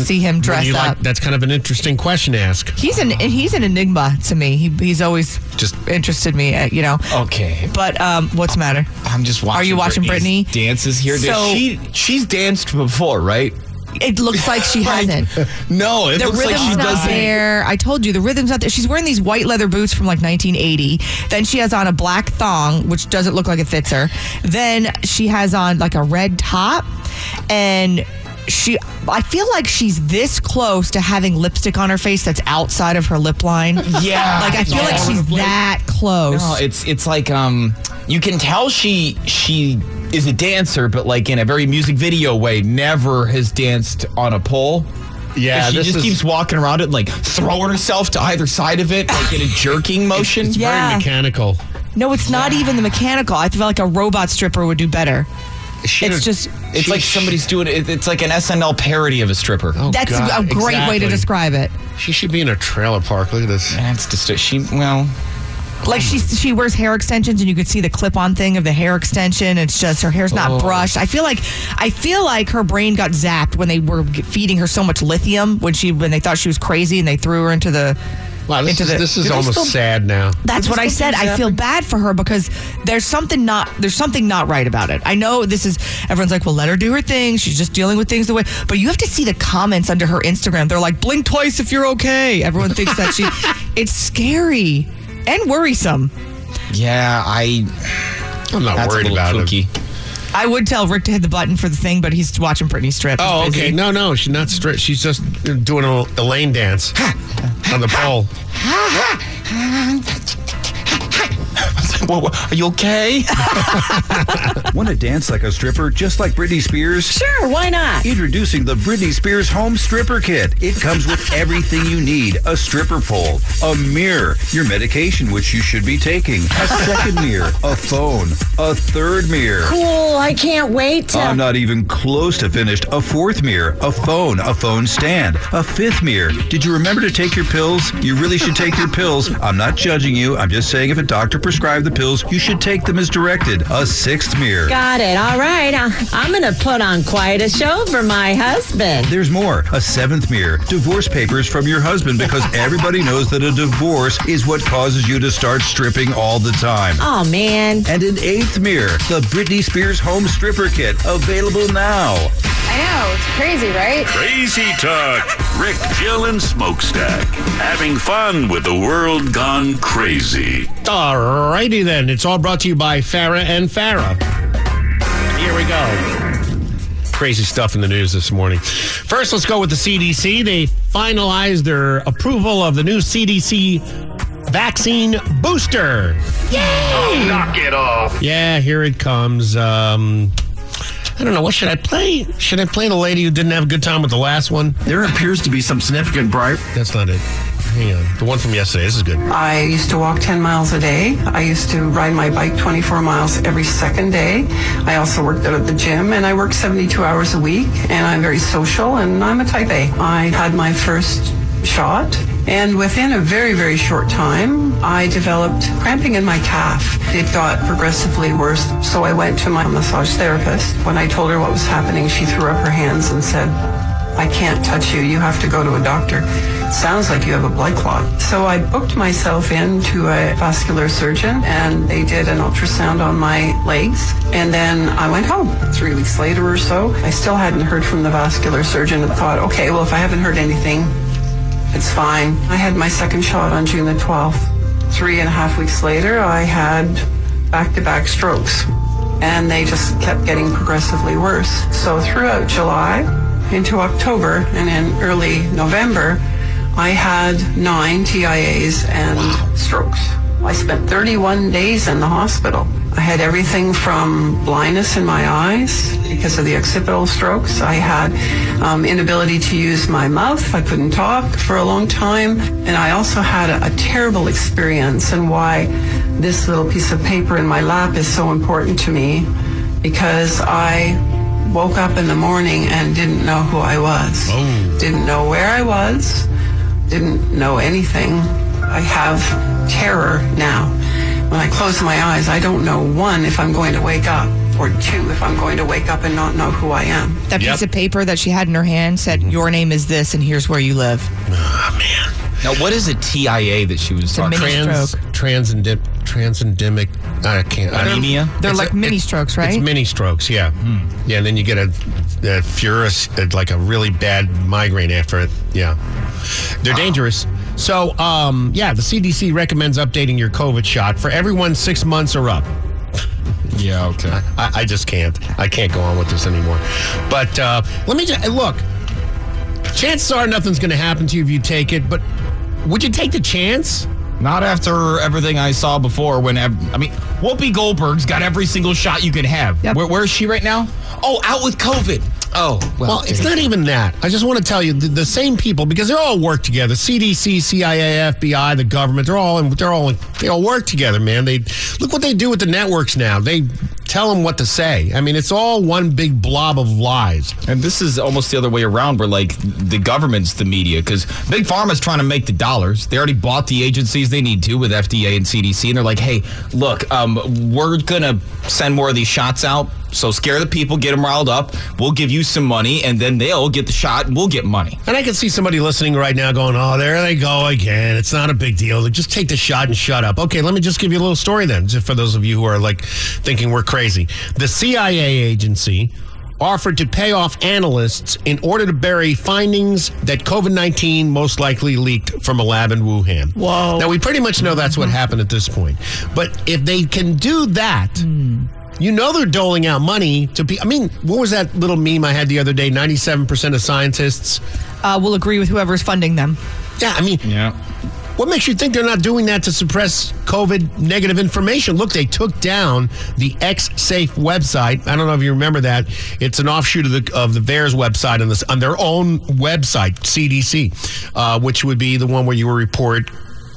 see him dressed up. That's kind of an interesting question to ask. He's an enigma to me. He's always just interested me. Okay. But what's the matter? I'm just watching. Are you watching Britney dances here? So, she's danced before, right? It looks like she hasn't. No, it looks like she doesn't. The rhythm's not there. I told you, the rhythm's not there. She's wearing these white leather boots from like 1980. Then she has on a black thong, which doesn't look like it fits her. Then she has on like a red top. And I feel like she's this close to having lipstick on her face that's outside of her lip line. Yeah. Like I feel like she's that close. No, it's like you can tell she is a dancer, but like in a very music video way, never has danced on a pole. Yeah, she just keeps walking around it and like throwing herself to either side of it, like in a jerking motion. It's very mechanical. No, it's not even the mechanical. I feel like a robot stripper would do better. It's like somebody's doing it. It's like an SNL parody of a stripper. Oh, that's God, a great way to describe it. She should be in a trailer park. Look at this. That's like she wears hair extensions, and you could see the clip-on thing of the hair extension. It's just her hair's not brushed. I feel like her brain got zapped when they were feeding her so much lithium when they thought she was crazy and they threw her into the. Wow, this is almost sad now. That's what I said. I feel bad for her because there's something not right about it. I know everyone's like, well, let her do her thing. She's just dealing with things the way. But you have to see the comments under her Instagram. They're like, blink twice if you're okay. Everyone thinks that she. It's scary and worrisome. Yeah, I'm not worried about it. I would tell Rick to hit the button for the thing, but he's watching Britney strip. Oh, okay. No, she's not strip. She's just doing a lane dance on the pole. Are you okay? Want to dance like a stripper, just like Britney Spears? Sure, why not? Introducing the Britney Spears Home Stripper Kit. It comes with everything you need. A stripper pole, a mirror, your medication, which you should be taking, a second mirror, a phone, a third mirror. Cool, I can't wait to... I'm not even close to finished. A fourth mirror, a phone stand, a fifth mirror. Did you remember to take your pills? You really should take your pills. I'm not judging you. I'm just saying if a doctor prescribed the pills, you should take them as directed. A sixth mirror. Got it. All right. I'm going to put on quite a show for my husband. There's more. A seventh mirror. Divorce papers from your husband, because everybody knows that a divorce is what causes you to start stripping all the time. Oh, man. And an eighth mirror. The Britney Spears Home Stripper Kit. Available now. I know. It's crazy, right? Crazy talk. Rick, Jill, and Smokestack. Having fun with the world gone crazy. All righty. Then it's all brought to you by Farrah and Farrah. Here we go. Crazy stuff in the news this morning. First, let's go with the CDC. They finalized their approval of the new CDC vaccine booster. Yay! Oh, knock it off. Yeah, here it comes. I don't know. What should I play? Should I play the lady who didn't have a good time with the last one? There appears to be some significant bribe. That's not it. Hang on. The one from yesterday. This is good. I used to walk 10 miles a day. I used to ride my bike 24 miles every second day. I also worked out at the gym, and I worked 72 hours a week, and I'm very social, and I'm a type A. I had my first shot, and within a very, very short time, I developed cramping in my calf. It got progressively worse, so I went to my massage therapist. When I told her what was happening, she threw up her hands and said, I can't touch you. You have to go to a doctor. Sounds like you have a blood clot. So I booked myself in to a vascular surgeon, and they did an ultrasound on my legs, and then I went home. 3 weeks later or so, I still hadn't heard from the vascular surgeon, and thought, okay, well, if I haven't heard anything, it's fine. I had my second shot on June the 12th. 3.5 weeks later, I had back-to-back strokes, and they just kept getting progressively worse. So throughout July, into October, and in early November, I had 9 TIAs and strokes. I spent 31 days in the hospital. I had everything from blindness in my eyes because of the occipital strokes. I had inability to use my mouth. I couldn't talk for a long time. And I also had a terrible experience, and why this little piece of paper in my lap is so important to me, because I woke up in the morning and didn't know who I was. Oh. Didn't know where I was. Didn't know anything. I have terror now. When I close my eyes, I don't know, one, if I'm going to wake up, or two, if I'm going to wake up and not know who I am. That piece of paper that she had in her hand said, your name is this, and here's where you live. Oh, man. Now, what is a TIA that she was talking about? Transendemic. I can't. Anemia? They're like mini strokes, right? It's mini strokes, yeah. Hmm. Yeah, and then you get a furious, like a really bad migraine after it. Yeah. They're dangerous. So, the CDC recommends updating your COVID shot for everyone 6 months or up. Yeah, okay. I just can't. I can't go on with this anymore. But let me just, look, chances are nothing's going to happen to you if you take it, but would you take the chance? Not after everything I saw before when, I mean, Whoopi Goldberg's got every single shot you can have. Yep. Where is she right now? Oh, out with COVID. Oh, well it's not even that. I just want to tell you the same people, because they all work together. CDC, CIA, FBI, the government, they all work together, man. They look what they do with the networks now. They tell them what to say. I mean, it's all one big blob of lies. And this is almost the other way around, where like the government's the media, because Big Pharma's trying to make the dollars. They already bought the agencies they need to with FDA and CDC, and they're like, hey, look, we're gonna send more of these shots out. So scare the people, get them riled up. We'll give you some money, and then they'll get the shot, and we'll get money. And I can see somebody listening right now going, oh, there they go again. It's not a big deal. Just take the shot and shut up. Okay, let me just give you a little story then, just for those of you who are like thinking we're crazy. The CIA agency offered to pay off analysts in order to bury findings that COVID-19 most likely leaked from a lab in Wuhan. Whoa. Now, we pretty much know that's what happened at this point. But if they can do that... You know they're doling out money to people. I mean, what was that little meme I had the other day? 97% of scientists will agree with whoever's funding them. Yeah, I mean, what makes you think they're not doing that to suppress COVID negative information? Look, they took down the X-Safe website. I don't know if you remember that. It's an offshoot of the VAERS website on their own website, CDC, which would be the one where you will report,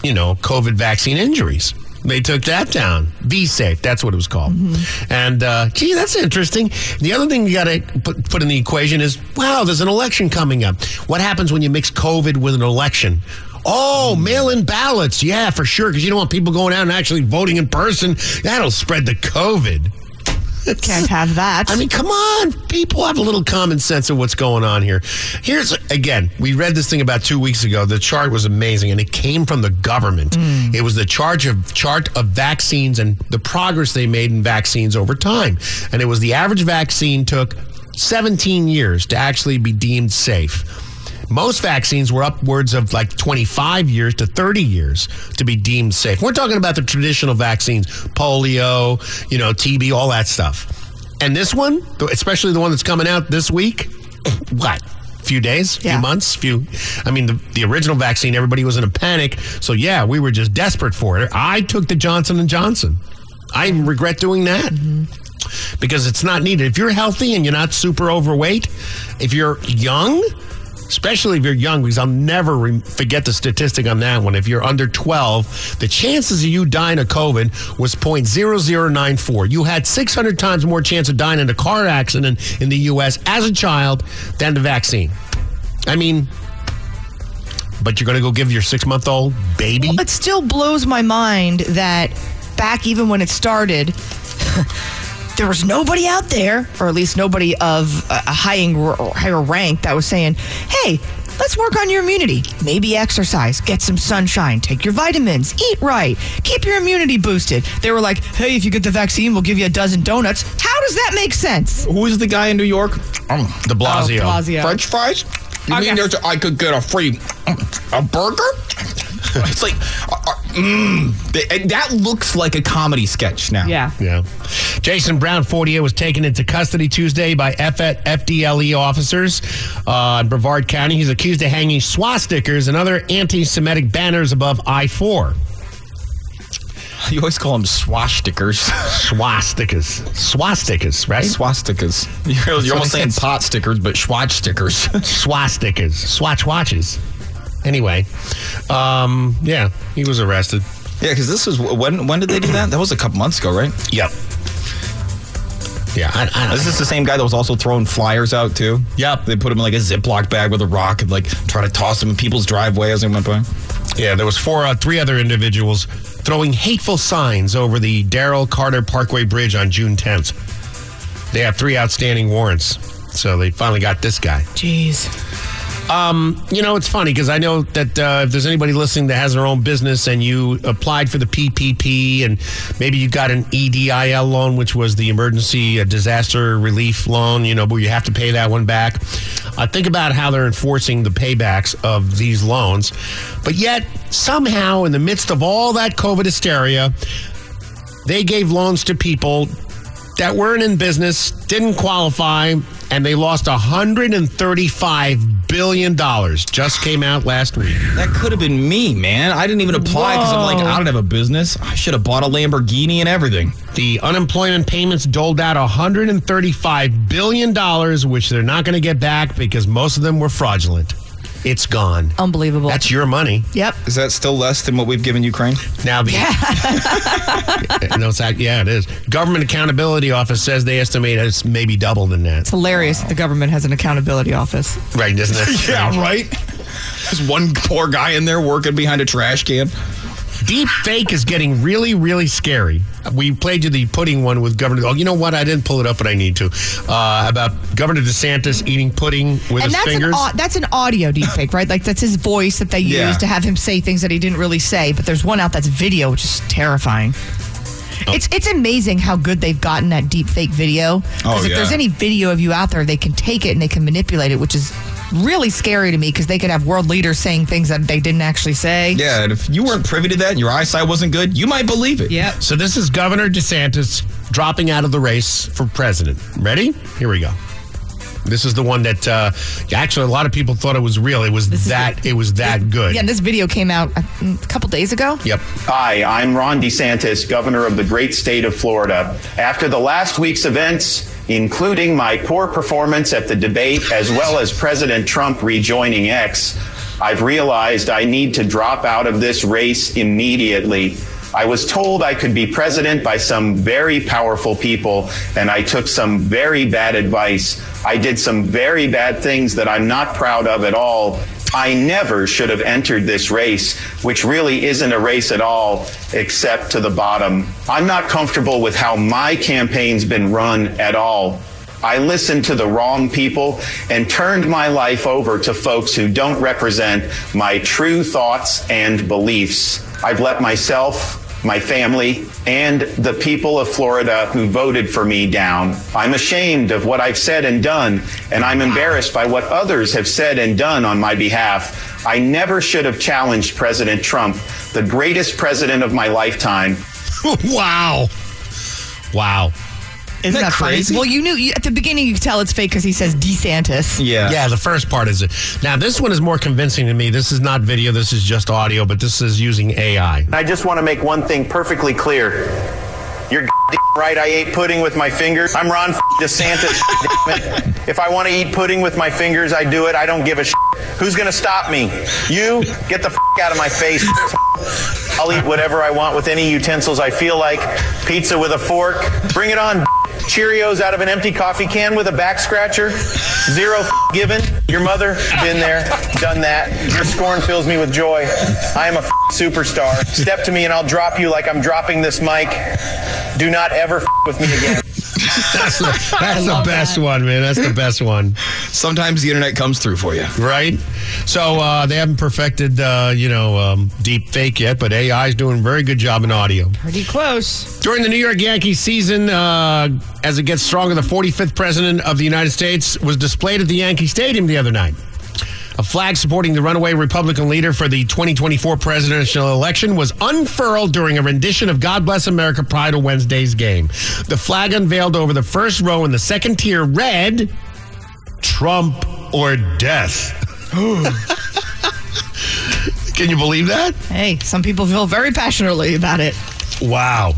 COVID vaccine injuries. They took that down. Be safe. That's what it was called. Mm-hmm. And, gee, that's interesting. The other thing you got to put in the equation is, wow, there's an election coming up. What happens when you mix COVID with an election? Oh, mail-in ballots. Yeah, for sure, because you don't want people going out and actually voting in person. That'll spread the COVID. Can't have that. I mean, come on. People have a little common sense of what's going on here. Here's, again, we read this thing about 2 weeks ago. The chart was amazing, and it came from the government. It was the chart of vaccines and the progress they made in vaccines over time. And it was the average vaccine took 17 years to actually be deemed safe. Most vaccines were upwards of like 25 years to 30 years to be deemed safe. We're talking about the traditional vaccines, polio, TB, all that stuff. And this one, especially the one that's coming out this week, what? Few days, few months, I mean, the original vaccine, everybody was in a panic. So yeah, we were just desperate for it. I took the Johnson & Johnson. I regret doing that. Because it's not needed. If you're healthy and you're not super overweight, if you're young... Especially if you're young, because I'll never forget the statistic on that one. If you're under 12, the chances of you dying of COVID was 0.0094. You had 600 times more chance of dying in a car accident in the U.S. as a child than the vaccine. I mean, but you're going to go give your 6-month-old baby? Well, it still blows my mind that back even when it started... There was nobody out there, or at least nobody of a higher rank, that was saying, hey, let's work on your immunity. Maybe exercise, get some sunshine, take your vitamins, eat right, keep your immunity boosted. They were like, hey, if you get the vaccine, we'll give you a dozen donuts. How does that make sense? Who is the guy in New York? De Blasio. French fries? You mean there's I could get a free a burger? It's like... that looks like a comedy sketch now. Yeah. Jason Brown, 48, was taken into custody Tuesday by FDLE officers in Brevard County. He's accused of hanging swastikas and other anti-Semitic banners above I-4. You always call them swastikas. Swastikas, right? Swastikas. You're almost saying pot stickers, but swastikas. Swastikas. Swatch watches. Anyway, he was arrested. Yeah, because this was, when did they do that? That was a couple months ago, right? Yep. Yeah. Is this the same guy that was also throwing flyers out, too? Yep. They put him in, like, a Ziploc bag with a rock and, like, try to toss him in people's driveway as they went by? Yeah, there was three other individuals throwing hateful signs over the Darrell Carter Parkway Bridge on June 10th. They have 3 outstanding warrants, so they finally got this guy. Jeez. It's funny because I know that if there's anybody listening that has their own business and you applied for the PPP and maybe you got an EDIL loan, which was the emergency disaster relief loan, but you have to pay that one back. Think about how they're enforcing the paybacks of these loans. But yet, somehow, in the midst of all that COVID hysteria, they gave loans to people that weren't in business, didn't qualify, and they lost $135 billion. Just came out last week. That could have been me, man. I didn't even apply because I'm like, I don't have a business. I should have bought a Lamborghini and everything. The unemployment payments doled out $135 billion, which they're not going to get back because most of them were fraudulent. It's gone. Unbelievable. That's your money. Yep. Is that still less than what we've given Ukraine? Now, yeah, it is. Government Accountability Office says they estimate it's maybe double than that. It's hilarious that the government has an accountability office. Right, isn't it? Yeah, right? There's one poor guy in there working behind a trash can. Deep fake is getting really, really scary. We played you the pudding one with Governor. Oh, you know what? I didn't pull it up, but I need to. About Governor DeSantis eating pudding with his fingers. That's an audio deep fake, right? Like, that's his voice that they use to have him say things that he didn't really say. But there's one out that's video, which is terrifying. Oh. It's amazing how good they've gotten at deep fake video. Because if there's any video of you out there, they can take it and they can manipulate it, which is really scary to me because they could have world leaders saying things that they didn't actually say. Yeah, and if you weren't privy to that and your eyesight wasn't good, you might believe it. Yeah. So this is Governor DeSantis dropping out of the race for president. Ready? Here we go. This is the one that actually a lot of people thought it was real. It was that good. Yeah, this video came out a couple days ago. Yep. Hi, I'm Ron DeSantis, governor of the great state of Florida. After the last week's events, including my poor performance at the debate, as well as President Trump rejoining X, I've realized I need to drop out of this race immediately. I was told I could be president by some very powerful people, and I took some very bad advice. I did some very bad things that I'm not proud of at all. I never should have entered this race, which really isn't a race at all, except to the bottom. I'm not comfortable with how my campaign's been run at all. I listened to the wrong people and turned my life over to folks who don't represent my true thoughts and beliefs. I've let myself, my family, and the people of Florida who voted for me down. I'm ashamed of what I've said and done, and I'm embarrassed by what others have said and done on my behalf. I never should have challenged President Trump, the greatest president of my lifetime. Wow. Isn't that crazy? Well, you knew at the beginning you could tell it's fake because he says DeSantis. Yeah. Yeah, the first part is it. Now, this one is more convincing to me. This is not video. This is just audio, but this is using AI. I just want to make one thing perfectly clear. You're right. I ate pudding with my fingers. I'm Ron DeSantis. If I want to eat pudding with my fingers, I do it. I don't give a shit. Who's going to stop me? You get the out of my face. I'll eat whatever I want with any utensils I feel like. Pizza with a fork. Bring it on. Cheerios out of an empty coffee can with a back scratcher. Zero given. Your mother, been there, done that. Your scorn fills me with joy. I am a superstar. Step to me and I'll drop you like I'm dropping this mic. Do not ever with me again. That's the best one, man. That's the best one. Sometimes the internet comes through for you. Right? So they haven't perfected, deep fake yet, but AI is doing a very good job in audio. Pretty close. During the New York Yankees season, as it gets stronger, the 45th president of the United States was displayed at the Yankee Stadium the other night. A flag supporting the runaway Republican leader for the 2024 presidential election was unfurled during a rendition of God Bless America prior to Wednesday's game. The flag unveiled over the first row in the second tier read, Trump or death. Can you believe that? Hey, some people feel very passionately about it. Wow.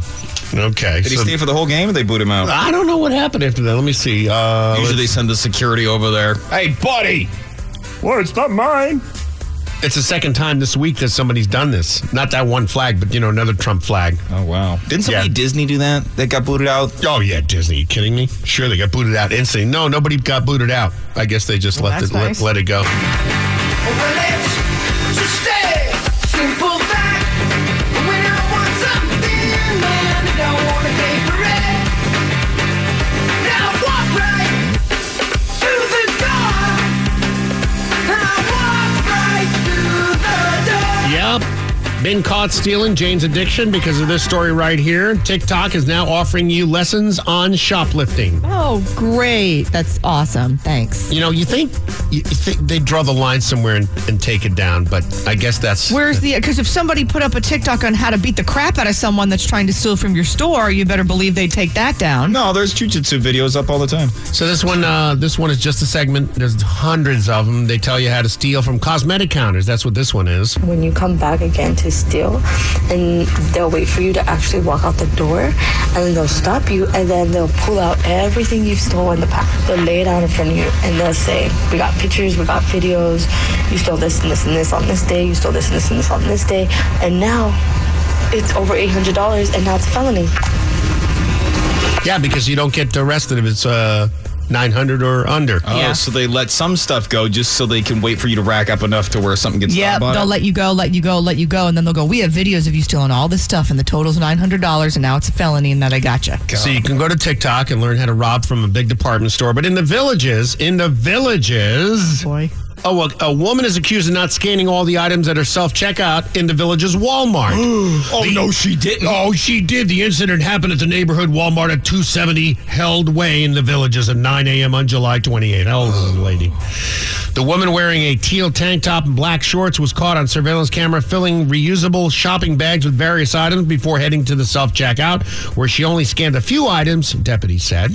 Okay. Did he stay for the whole game or they booed him out? I don't know what happened after that. Let me see. Usually they send the security over there. Hey, buddy. Well, it's not mine. It's the second time this week that somebody's done this. Not that one flag, but, another Trump flag. Oh, wow. Didn't somebody Disney do that? That got booted out? Oh, yeah, Disney. Are you kidding me? Sure, they got booted out instantly. No, nobody got booted out. I guess they just let it go. Been caught stealing Jane's addiction because of this story right here. TikTok is now offering you lessons on shoplifting. Oh, great. That's awesome. Thanks. You know, you think they draw the line somewhere and take it down, but I guess that's... Because if somebody put up a TikTok on how to beat the crap out of someone that's trying to steal from your store, you better believe they take that down. No, there's jujitsu videos up all the time. So this one is just a segment. There's hundreds of them. They tell you how to steal from cosmetic counters. That's what this one is. When you come back again to steal, and they'll wait for you to actually walk out the door, and then they'll stop you, and then they'll pull out everything you've stolen. They'll lay it out in front of you, and they'll say, we got pictures, we got videos, you stole this and this and this on this day, you stole this and this and this on this day, and now it's over $800, and now it's a felony. Yeah, because you don't get arrested if it's $900 or under. Oh, yeah. So they let some stuff go just so they can wait for you to rack up enough to where something gets done. Yeah, they'll let you go, and then they'll go, we have videos of you stealing all this stuff, and the total's $900, and now it's a felony, and that I gotcha. God. So you can go to TikTok and learn how to rob from a big department store, but in the villages... Oh, boy. Oh, well, a woman is accused of not scanning all the items at her self-checkout in the village's Walmart. No, she didn't. Oh, she did. The incident happened at the neighborhood Walmart at 270 Held Way in the villages at 9 a.m. on July 28th. Old lady. The woman wearing a teal tank top and black shorts was caught on surveillance camera filling reusable shopping bags with various items before heading to the self-checkout, where she only scanned a few items, deputies said.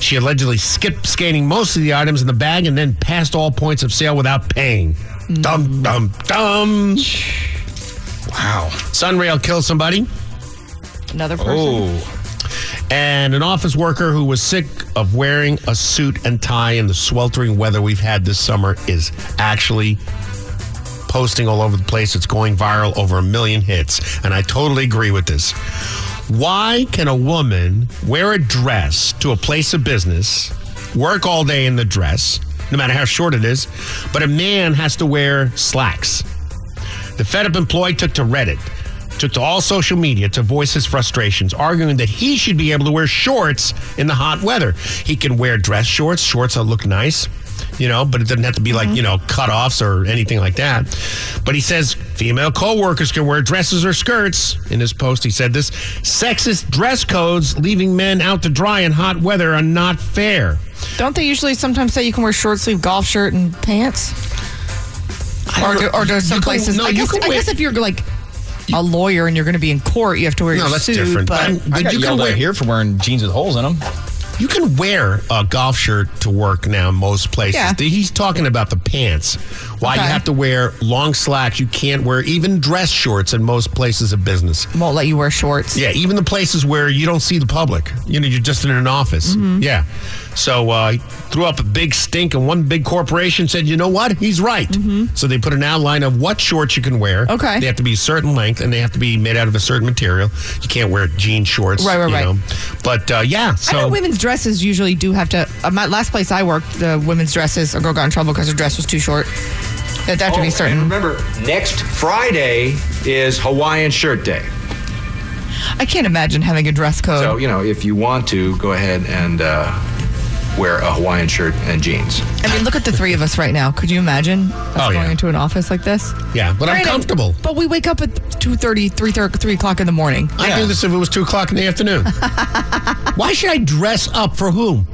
She allegedly skipped scanning most of the items in the bag and then passed all points of sale without paying. Dum, dum, dum. Wow. Sunrail killed somebody. Another person. Oh. And an office worker who was sick of wearing a suit and tie in the sweltering weather we've had this summer is actually posting all over the place. It's going viral, over 1 million hits. And I totally agree with this. Why can a woman wear a dress to a place of business, work all day in the dress, no matter how short it is, but a man has to wear slacks? The fed-up employee took to all social media to voice his frustrations, arguing that he should be able to wear shorts in the hot weather. He can wear dress shorts. Shorts that look nice, but it doesn't have to be like, cutoffs or anything like that. But he says female co-workers can wear dresses or skirts. In his post, he said this: sexist dress codes leaving men out to dry in hot weather are not fair. Don't they usually sometimes say you can wear short sleeve golf shirt and pants? Or do some places? No, I guess if you're like a lawyer and you're going to be in court, you have to wear your suit. No, that's different. But you can wear here for wearing jeans with holes in them. You can wear a golf shirt to work now in most places. Yeah. He's talking about the pants. Why you have to wear long slacks. You can't wear even dress shorts in most places of business. Won't let you wear shorts. Yeah, even the places where you don't see the public. You're just in an office. Mm-hmm. Yeah. So threw up a big stink, and one big corporation said, you know what? He's right. Mm-hmm. So they put an outline of what shorts you can wear. Okay. They have to be a certain length, and they have to be made out of a certain material. You can't wear jean shorts. Right. But, yeah. So I know women's dresses usually do have to... my last place I worked, the women's dresses, a girl got in trouble because her dress was too short. It'd have to be certain. And remember, next Friday is Hawaiian Shirt Day. I can't imagine having a dress code. So, if you want to, go ahead and... wear a Hawaiian shirt and jeans. I mean, look at the three of us right now. Could you imagine us going into an office like this? Yeah, but I'm comfortable. But we wake up at 2:30, 3 o'clock in the morning. Yeah. I'd do this if it was 2 o'clock in the afternoon. Why should I dress up for whom?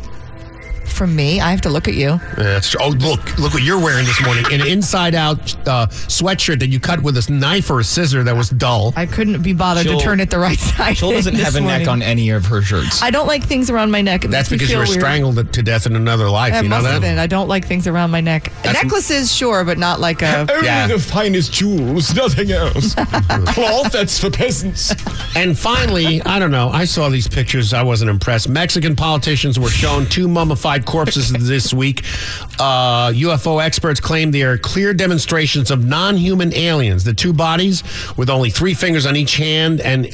For me, I have to look at you. That's true. Oh, look what you're wearing this morning. An inside-out sweatshirt that you cut with a knife or a scissor that was dull. I couldn't be bothered to turn it the right side. Jill doesn't have a neck on any of her shirts. I don't like things around my neck. That's because you were strangled to death in another life. That must have been. I don't like things around my neck. Necklaces, sure, but not like a... Only the finest jewels, nothing else. Cloth, that's for peasants. And finally, I don't know, I saw these pictures. I wasn't impressed. Mexican politicians were shown two mummified corpses this week. UFO experts claim they are clear demonstrations of non-human aliens. The two bodies, with only 3 fingers on each hand and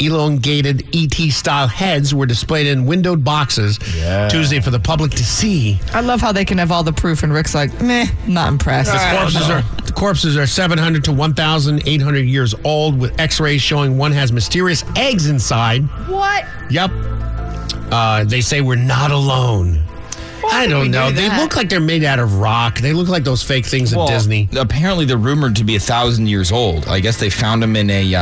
elongated ET-style heads, were displayed in windowed boxes Tuesday for the public to see. I love how they can have all the proof, and Rick's like, meh, not impressed. The corpses are 700 to 1,800 years old, with x-rays showing one has mysterious eggs inside. What? Yep. They say we're not alone. I don't know. They look like they're made out of rock. They look like those fake things at Disney. Apparently, they're rumored to be 1,000 years old. I guess they found them in a,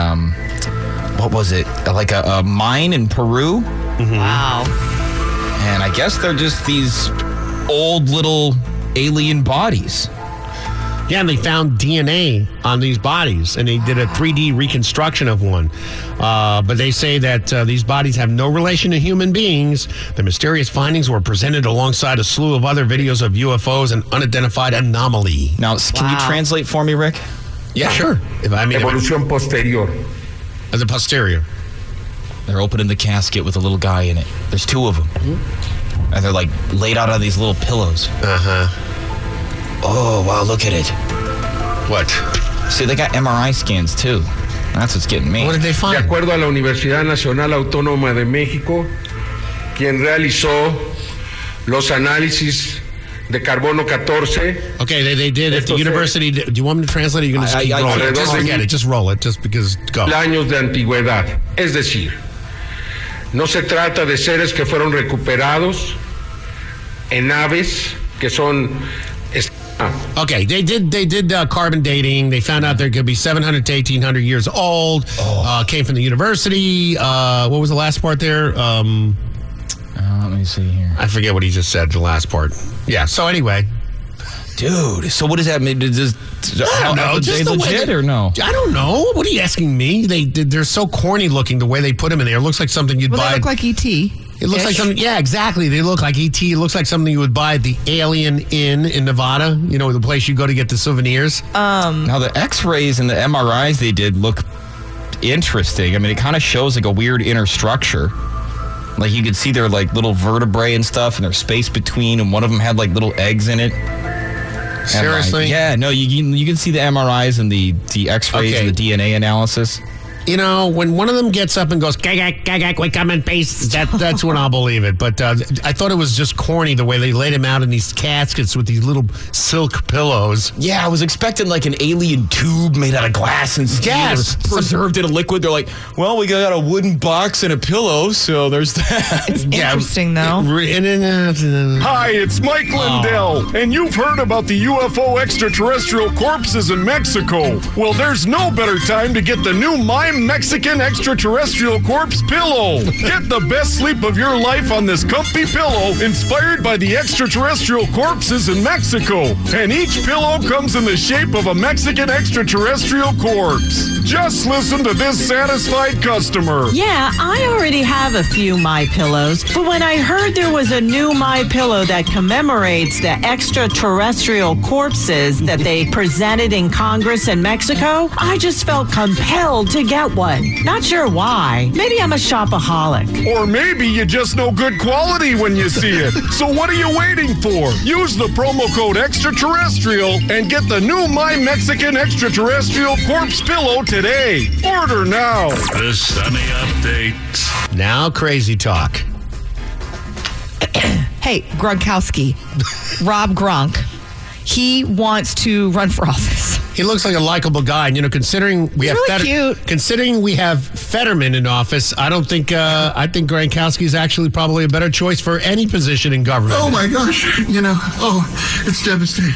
what was it? Like a mine in Peru? Mm-hmm. Wow. And I guess they're just these old little alien bodies. Yeah, and they found DNA on these bodies, and they did a 3D reconstruction of one. But they say that these bodies have no relation to human beings. The mysterious findings were presented alongside a slew of other videos of UFOs and unidentified anomaly. Now, can you translate for me, Rick? Yeah, sure. Evolución posterior. As a posterior. They're opening the casket with a little guy in it. There's two of them. Mm-hmm. And they're, like, laid out on these little pillows. Uh-huh. Oh, wow, look at it. What? See, they got MRI scans, too. That's what's getting me. What did they find? De acuerdo a la Universidad Nacional Autónoma de México, quien realizó los análisis de carbono 14. Okay, they did at the university. Do you want me to translate it? You're going to just roll it. Just forget it. Just roll it. Just because, go. Años de antigüedad. Es decir, no se trata de seres que fueron recuperados en aves que son... Okay, they did carbon dating. They found out there could be 700 to 1,800 years old. Came from the university. What was the last part there? Let me see here. I forget what he just said, the last part. Yeah, so anyway. Dude, so what does that mean? I don't know. Are they legit or no? I don't know. What are you asking me? They're so corny looking, the way they put them in there. It looks like something you'd buy. They look like E.T. It looks like something, yeah, exactly. They look like E.T. It looks like something you would buy at the Alien Inn in Nevada, you know, the place you go to get the souvenirs. Now, the x-rays and the MRIs they did look interesting. I mean, it kind of shows like a weird inner structure. Like, you could see their, like, little vertebrae and stuff, and there's space between, and one of them had, like, little eggs in it. Seriously? Yeah, no, you can see the MRIs and the x-rays and the DNA analysis. You know, when one of them gets up and goes, gagak, gagak, we come in peace, that's when I'll believe it. But I thought it was just corny the way they laid him out in these caskets with these little silk pillows. Yeah, I was expecting like an alien tube made out of glass and steel. Yes. Preserved in a liquid. They're like, well, we got a wooden box and a pillow, so there's that. It's interesting, though. Hi, it's Mike Lindell, and you've heard about the UFO extraterrestrial corpses in Mexico. Well, there's no better time to get the new mime Mexican extraterrestrial corpse pillow. Get the best sleep of your life on this comfy pillow inspired by the extraterrestrial corpses in Mexico. And each pillow comes in the shape of a Mexican extraterrestrial corpse. Just listen to this satisfied customer. Yeah, I already have a few My Pillows, but when I heard there was a new My Pillow that commemorates the extraterrestrial corpses that they presented in Congress in Mexico, I just felt compelled to get one. Not sure why. Maybe I'm a shopaholic. Or maybe you just know good quality when you see it. So what are you waiting for? Use the promo code extraterrestrial and get the new My Mexican extraterrestrial corpse pillow today. Order now. The Sunny Update. Now crazy talk. Hey, Gronkowski. Rob Gronk. He wants to run for office. He looks like a likable guy, and you know, considering we have Fetterman in office, I don't think I think Gronkowski is actually probably a better choice for any position in government. Oh my gosh, you know, it's devastating.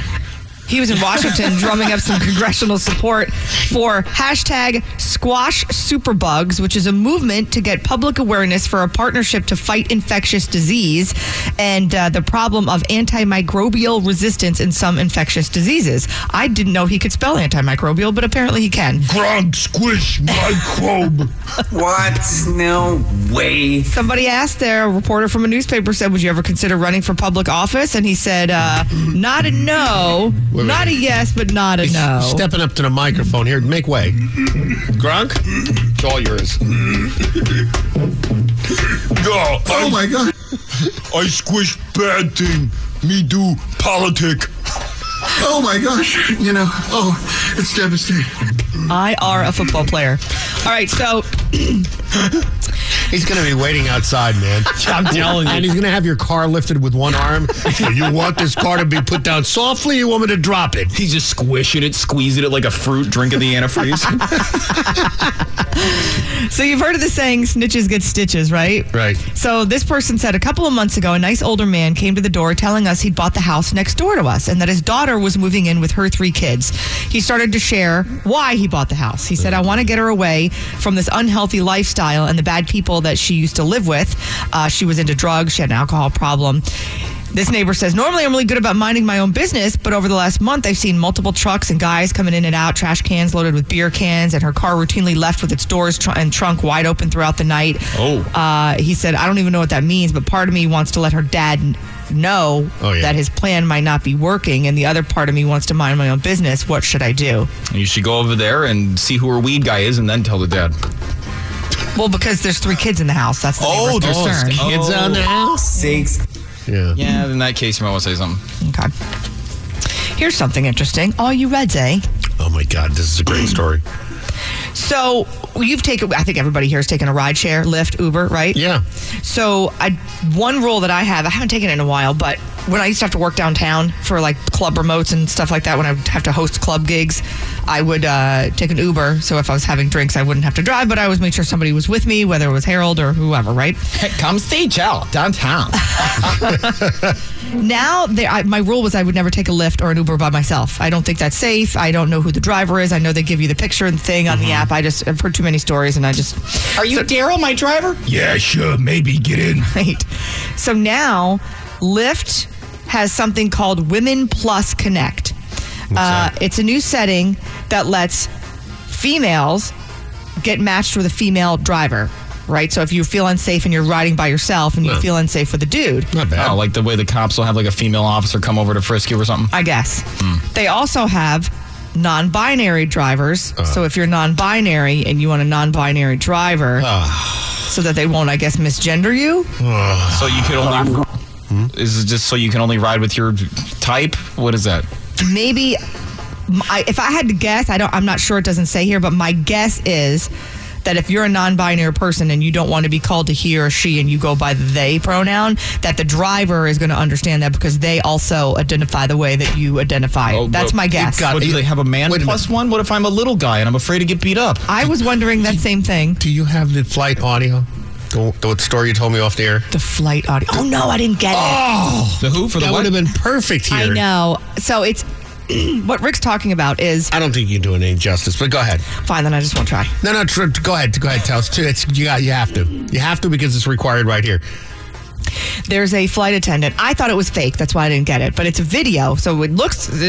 He was in Washington drumming up some congressional support for #SquashSuperbugs, which is a movement to get public awareness for a partnership to fight infectious disease and the problem of antimicrobial resistance in some infectious diseases. I didn't know he could spell antimicrobial, but apparently he can. Gronk squish microbe. What? No way. Somebody asked there, a reporter from a newspaper said, would you ever consider running for public office? And he said, not a no. Not a yes, but not a no. Stepping up to the microphone here. Make way. Gronk, it's all yours. No, oh, my God. I squish bad thing. Me do politic. Oh, my gosh. You know, it's devastating. I are a football player. All right, so... He's going to be waiting outside, man. I'm telling you. And he's going to have your car lifted with one arm. So you want this car to be put down softly, you want me to drop it? He's just squishing it, squeezing it like a fruit, drinking the antifreeze. So you've heard of the saying, snitches get stitches, right? Right. So this person said, a couple of months ago, a nice older man came to the door telling us he'd bought the house next door to us and that his daughter was moving in with her 3 kids. He started to share why he bought the house. He said, I want to get her away from this unhealthy lifestyle and the bad people that she used to live with. She was into drugs. She had an alcohol problem. This neighbor says, normally I'm really good about minding my own business, but over the last month, I've seen multiple trucks and guys coming in and out, trash cans loaded with beer cans, and her car routinely left with its doors and trunk wide open throughout the night. Oh. He said, I don't even know what that means, but part of me wants to let her dad know that his plan might not be working, and the other part of me wants to mind my own business. What should I do? You should go over there and see who her weed guy is and then tell the dad. Well, because there's 3 kids in the house. That's the neighbor's concern. Oh, there's kids on the house? 6. Yeah. Yeah, in that case, you might want to say something. Okay. Here's something interesting. Are you ready? Oh, my God. This is a great story. So you've taken, I think everybody here has taken a rideshare, Lyft, Uber, right? Yeah. So one rule that I have, I haven't taken it in a while, but when I used to have to work downtown for like club remotes and stuff like that, when I would have to host club gigs, I would take an Uber. So if I was having drinks, I wouldn't have to drive, but I always made sure somebody was with me, whether it was Harold or whoever, right? Hey, come see Joe downtown. Now, my rule was I would never take a Lyft or an Uber by myself. I don't think that's safe. I don't know who the driver is. I know they give you the picture and thing on the app. I've heard too many stories, and I just... Are you Daryl, my driver? Yeah, sure. Maybe get in. Right. So now, Lyft has something called Women Plus Connect. It's a new setting that lets females get matched with a female driver. Right, so if you feel unsafe and you're riding by yourself and you feel unsafe with a dude. Not bad. Oh, like the way the cops will have like a female officer come over to frisk you or something? I guess. They also have non-binary drivers. So if you're non-binary and you want a non-binary driver so that they won't, I guess, misgender you. So you could only... Is it just so you can only ride with your type? What is that? Maybe... if I had to guess, I'm not sure, it doesn't say here, but my guess is... that if you're a non-binary person and you don't want to be called to he or she and you go by the they pronoun, that the driver is going to understand that because they also identify the way that you identify. That's my guess. Do they have a man plus one? What if I'm a little guy and I'm afraid to get beat up? I was wondering that same thing. Do you have the flight audio? The story you told me off the air? The flight audio. Oh, no, I didn't get it. The who for the what? That would have been perfect here. I know. So it's... what Rick's talking about is... I don't think you can do it any justice, but go ahead. Fine, then I just won't try. No, go ahead. Go ahead, tell us. You have to. You have to because it's required right here. There's a flight attendant. I thought it was fake. That's why I didn't get it. But it's a video, so it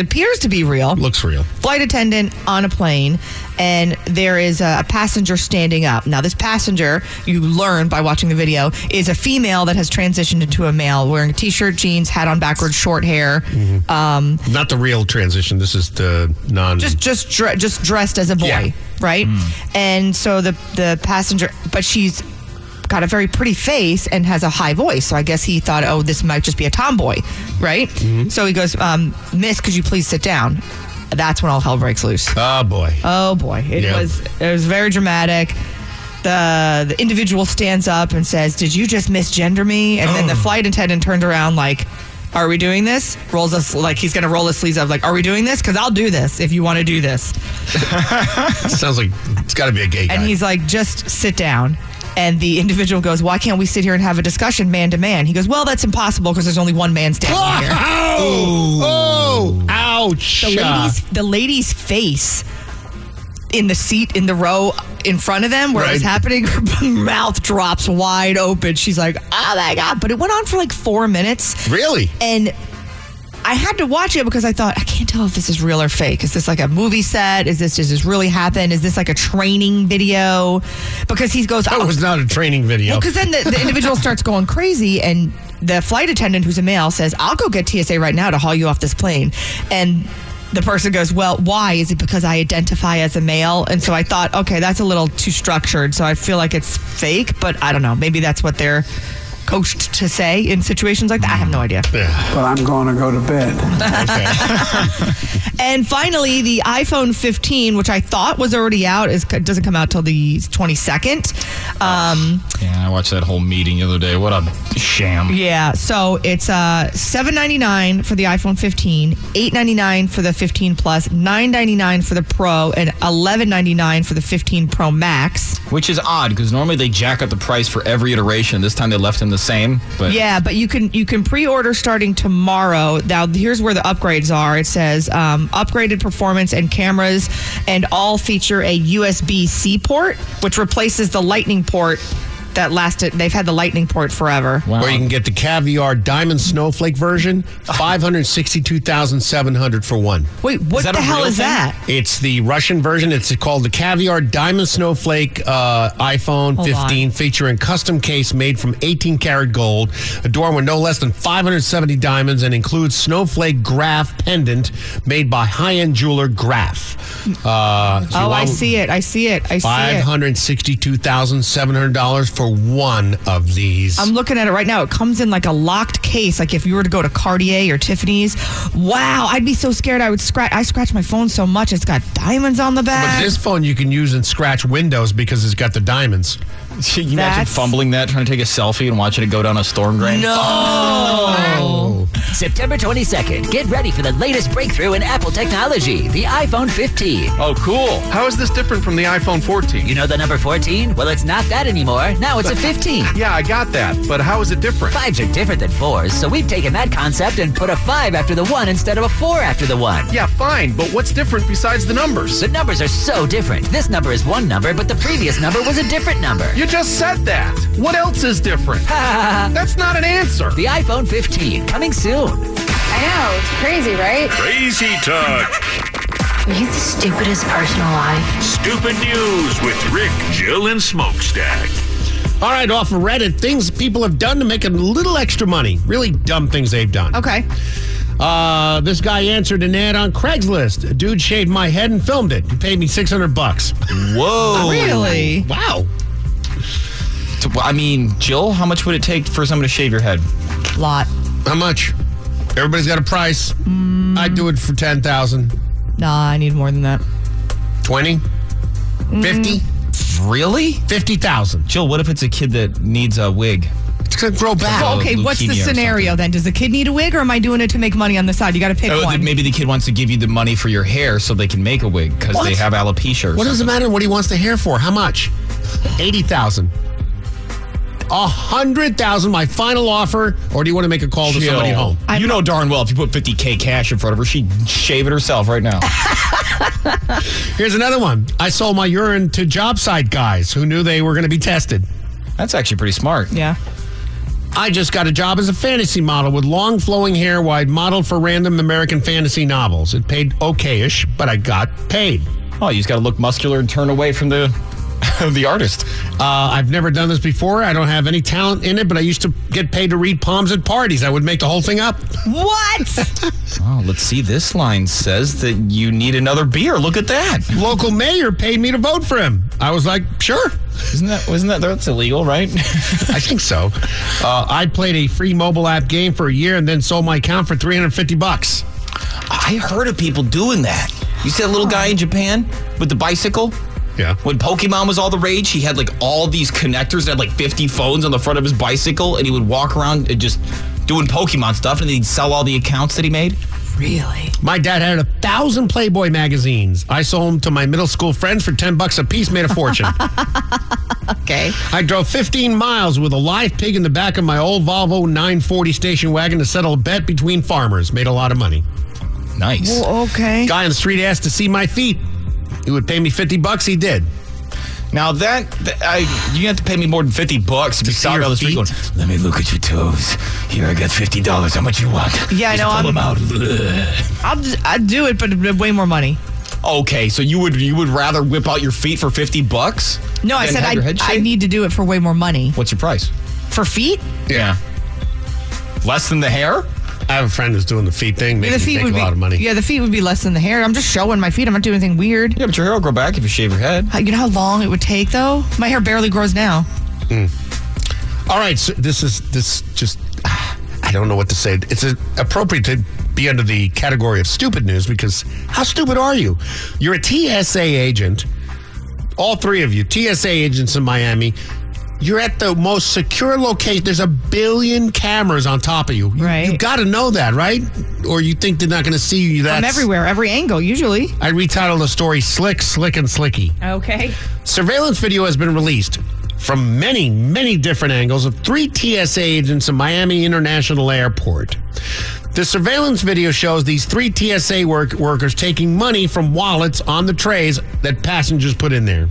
appears to be real. Looks real. Flight attendant on a plane, and there is a passenger standing up. Now, this passenger, you learn by watching the video, is a female that has transitioned into a male, wearing a T-shirt, jeans, hat on backwards, short hair. Mm-hmm. Not the real transition. This is the non... Just dressed as a boy, right? Mm. And so the passenger... But she's... got a very pretty face and has a high voice. So I guess he thought, this might just be a tomboy, right? Mm-hmm. So he goes, miss, could you please sit down? That's when all hell breaks loose. Oh, boy. Oh, boy. It was very dramatic. The individual stands up and says, did you just misgender me? And then the flight attendant turned around like, are we doing this? Rolls us like he's going to roll his sleeves up like, are we doing this? Because I'll do this if you want to do this. Sounds like it's got to be a gay guy. And he's like, just sit down. And the individual goes, why can't we sit here and have a discussion man to man? He goes, well, that's impossible because there's only one man standing here. Oh, ouch. The lady's face in the seat, in the row in front of them where it was happening, her mouth drops wide open. She's like, oh, my God. But it went on for like 4 minutes. Really? And I had to watch it because I thought, I can't tell if this is real or fake. Is this like a movie set? Does this really happen? Is this like a training video? Because he goes... That was not a training video. Because then the individual starts going crazy and the flight attendant, who's a male, says, I'll go get TSA right now to haul you off this plane. And the person goes, well, why? Is it because I identify as a male? And so I thought, okay, that's a little too structured. So I feel like it's fake, but I don't know. Maybe that's what they're... coached to say in situations like that? I have no idea. Yeah. But I'm going to go to bed. Okay. And finally, the iPhone 15, which I thought was already out, doesn't come out till the 22nd. Yeah, I watched that whole meeting the other day. What a sham. Yeah, so it's $799 for the iPhone 15, $899 for the 15 Plus, $999 for the Pro, and $1199 for the 15 Pro Max. Which is odd, because normally they jack up the price for every iteration. This time they left them the same. But yeah, but you can pre-order starting tomorrow. Now, here's where the upgrades are. It says upgraded performance and cameras, and all feature a USB-C port, which replaces the Lightning port that lasted. They've had the Lightning port forever. Wow. Where you can get the Caviar Diamond Snowflake version, $562,700 for one. Wait, what the hell is that? It's the Russian version. It's called the Caviar Diamond Snowflake iPhone 15, featuring custom case made from 18-karat gold, adorned with no less than 570 diamonds, and includes snowflake graph pendant made by high-end jeweler Graph. $562,700 for one of these. I'm looking at it right now. It comes in like a locked case. Like if you were to go to Cartier or Tiffany's. Wow, I'd be so scared. I scratch my phone so much. It's got diamonds on the back. But this phone you can use and scratch windows because it's got the diamonds. Can you imagine fumbling that, trying to take a selfie and watching it go down a storm drain? No! Oh. September 22nd, get ready for the latest breakthrough in Apple technology, the iPhone 15. Oh, cool. How is this different from the iPhone 14? You know the number 14? Well, it's not that anymore. Now it's a 15. Yeah, I got that. But how is it different? Fives are different than fours, so we've taken that concept and put a 5 after the 1 instead of a 4 after the 1. Yeah, fine. But what's different besides the numbers? The numbers are so different. This number is one number, but the previous number was a different number. You just said that. What else is different? That's not an answer. The iPhone 15, coming soon. I know, it's crazy, right? Crazy talk. He's the stupidest person alive. Stupid news with Rick, Jill, and Smokestack. All right, off of Reddit, things people have done to make a little extra money. Really dumb things they've done. Okay. This guy answered an ad on Craigslist. A dude shaved my head and filmed it. He paid me $600. Whoa. Really? Wow. I mean, Jill, how much would it take for someone to shave your head? A lot. How much? Everybody's got a price. I'd do it for $10,000. Nah, I need more than that. 20? 50? Really? 50,000. Jill, what if it's a kid that needs a wig? It's going to grow back. So, okay, what's the scenario then? Does the kid need a wig, or am I doing it to make money on the side? You got to pick one. Maybe the kid wants to give you the money for your hair so they can make a wig because they have alopecia. What does it matter what he wants the hair for? How much? 80,000. 100,000, my final offer, or do you want to make a call to somebody home? You know darn well if you put $50,000 cash in front of her, she'd shave it herself right now. Here's another one. I sold my urine to job site guys who knew they were going to be tested. That's actually pretty smart. Yeah. I just got a job as a fantasy model with long flowing hair while I modeled for random American fantasy novels. It paid okay-ish, but I got paid. Oh, you just got to look muscular and turn away from the artist. I've never done this before. I don't have any talent in it, but I used to get paid to read palms at parties. I would make the whole thing up. What? Oh, let's see. This line says that you need another beer. Look at that. Local mayor paid me to vote for him. I was like, sure. That's illegal, right? I think so. I played a free mobile app game for a year and then sold my account for $350. I heard of people doing that. You see that little guy in Japan with the bicycle? Yeah. When Pokemon was all the rage, he had like all these connectors that had like 50 phones on the front of his bicycle, and he would walk around and just doing Pokemon stuff, and he'd sell all the accounts that he made. Really? My dad had 1,000 Playboy magazines. I sold them to my middle school friends for $10 a piece, made a fortune. Okay. I drove 15 miles with a live pig in the back of my old Volvo 940 station wagon to settle a bet between farmers. Made a lot of money. Nice. Well, okay. Guy on the street asked to see my feet. He would pay me $50. He did. Now you have to pay me more than $50 to be stopped on the street going, let me look at your toes. Here, I got $50. How much you want? Yeah, I know. Pull them out. I'd do it, but way more money. Okay, so you would rather whip out your feet for $50? No, I said I need to do it for way more money. What's your price? For feet? Yeah. Less than the hair? I have a friend who's doing the feet thing. Maybe he makes a lot of money. Yeah, the feet would be less than the hair. I'm just showing my feet. I'm not doing anything weird. Yeah, but your hair will grow back if you shave your head. You know how long it would take, though? My hair barely grows now. All right, so this just, I don't know what to say. It's appropriate to be under the category of stupid news because how stupid are you? You're a TSA agent, all three of you, TSA agents in Miami. You're at the most secure location. There's a billion cameras on top of you. Right. You got to know that, right? Or you think they're not going to see you. That's... I'm everywhere, every angle, usually. I retitled the story Slick, Slick, and Slicky. Okay. Surveillance video has been released from many, many different angles of three TSA agents in Miami International Airport. The surveillance video shows these three TSA workers taking money from wallets on the trays that passengers put in there.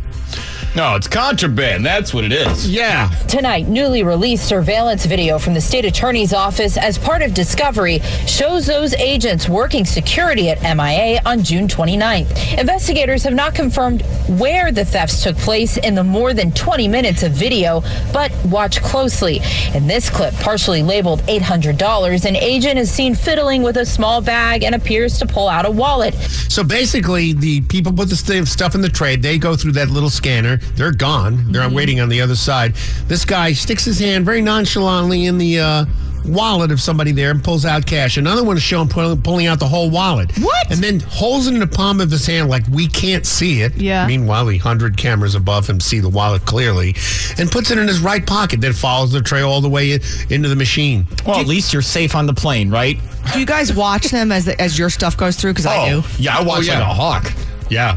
No, it's contraband. That's what it is. Yeah. Tonight, newly released surveillance video from the state attorney's office as part of discovery shows those agents working security at MIA on June 29th. Investigators have not confirmed where the thefts took place in the more than 20 minutes of video, but watch closely. In this clip, partially labeled $800, an agent is seen fiddling with a small bag and appears to pull out a wallet. So basically, the people put the stuff in the tray. They go through that little scanner. They're gone. They're waiting on the other side. This guy sticks his hand very nonchalantly in the wallet of somebody there and pulls out cash. Another one is shown pulling out the whole wallet. What? And then holds it in the palm of his hand like we can't see it. Yeah. Meanwhile, the 100 cameras above him see the wallet clearly and puts it in his right pocket. Then follows the tray all the way into the machine. Well, at least you're safe on the plane, right? Do you guys watch them as your stuff goes through? Because I do. Yeah, I watch like a hawk. Yeah.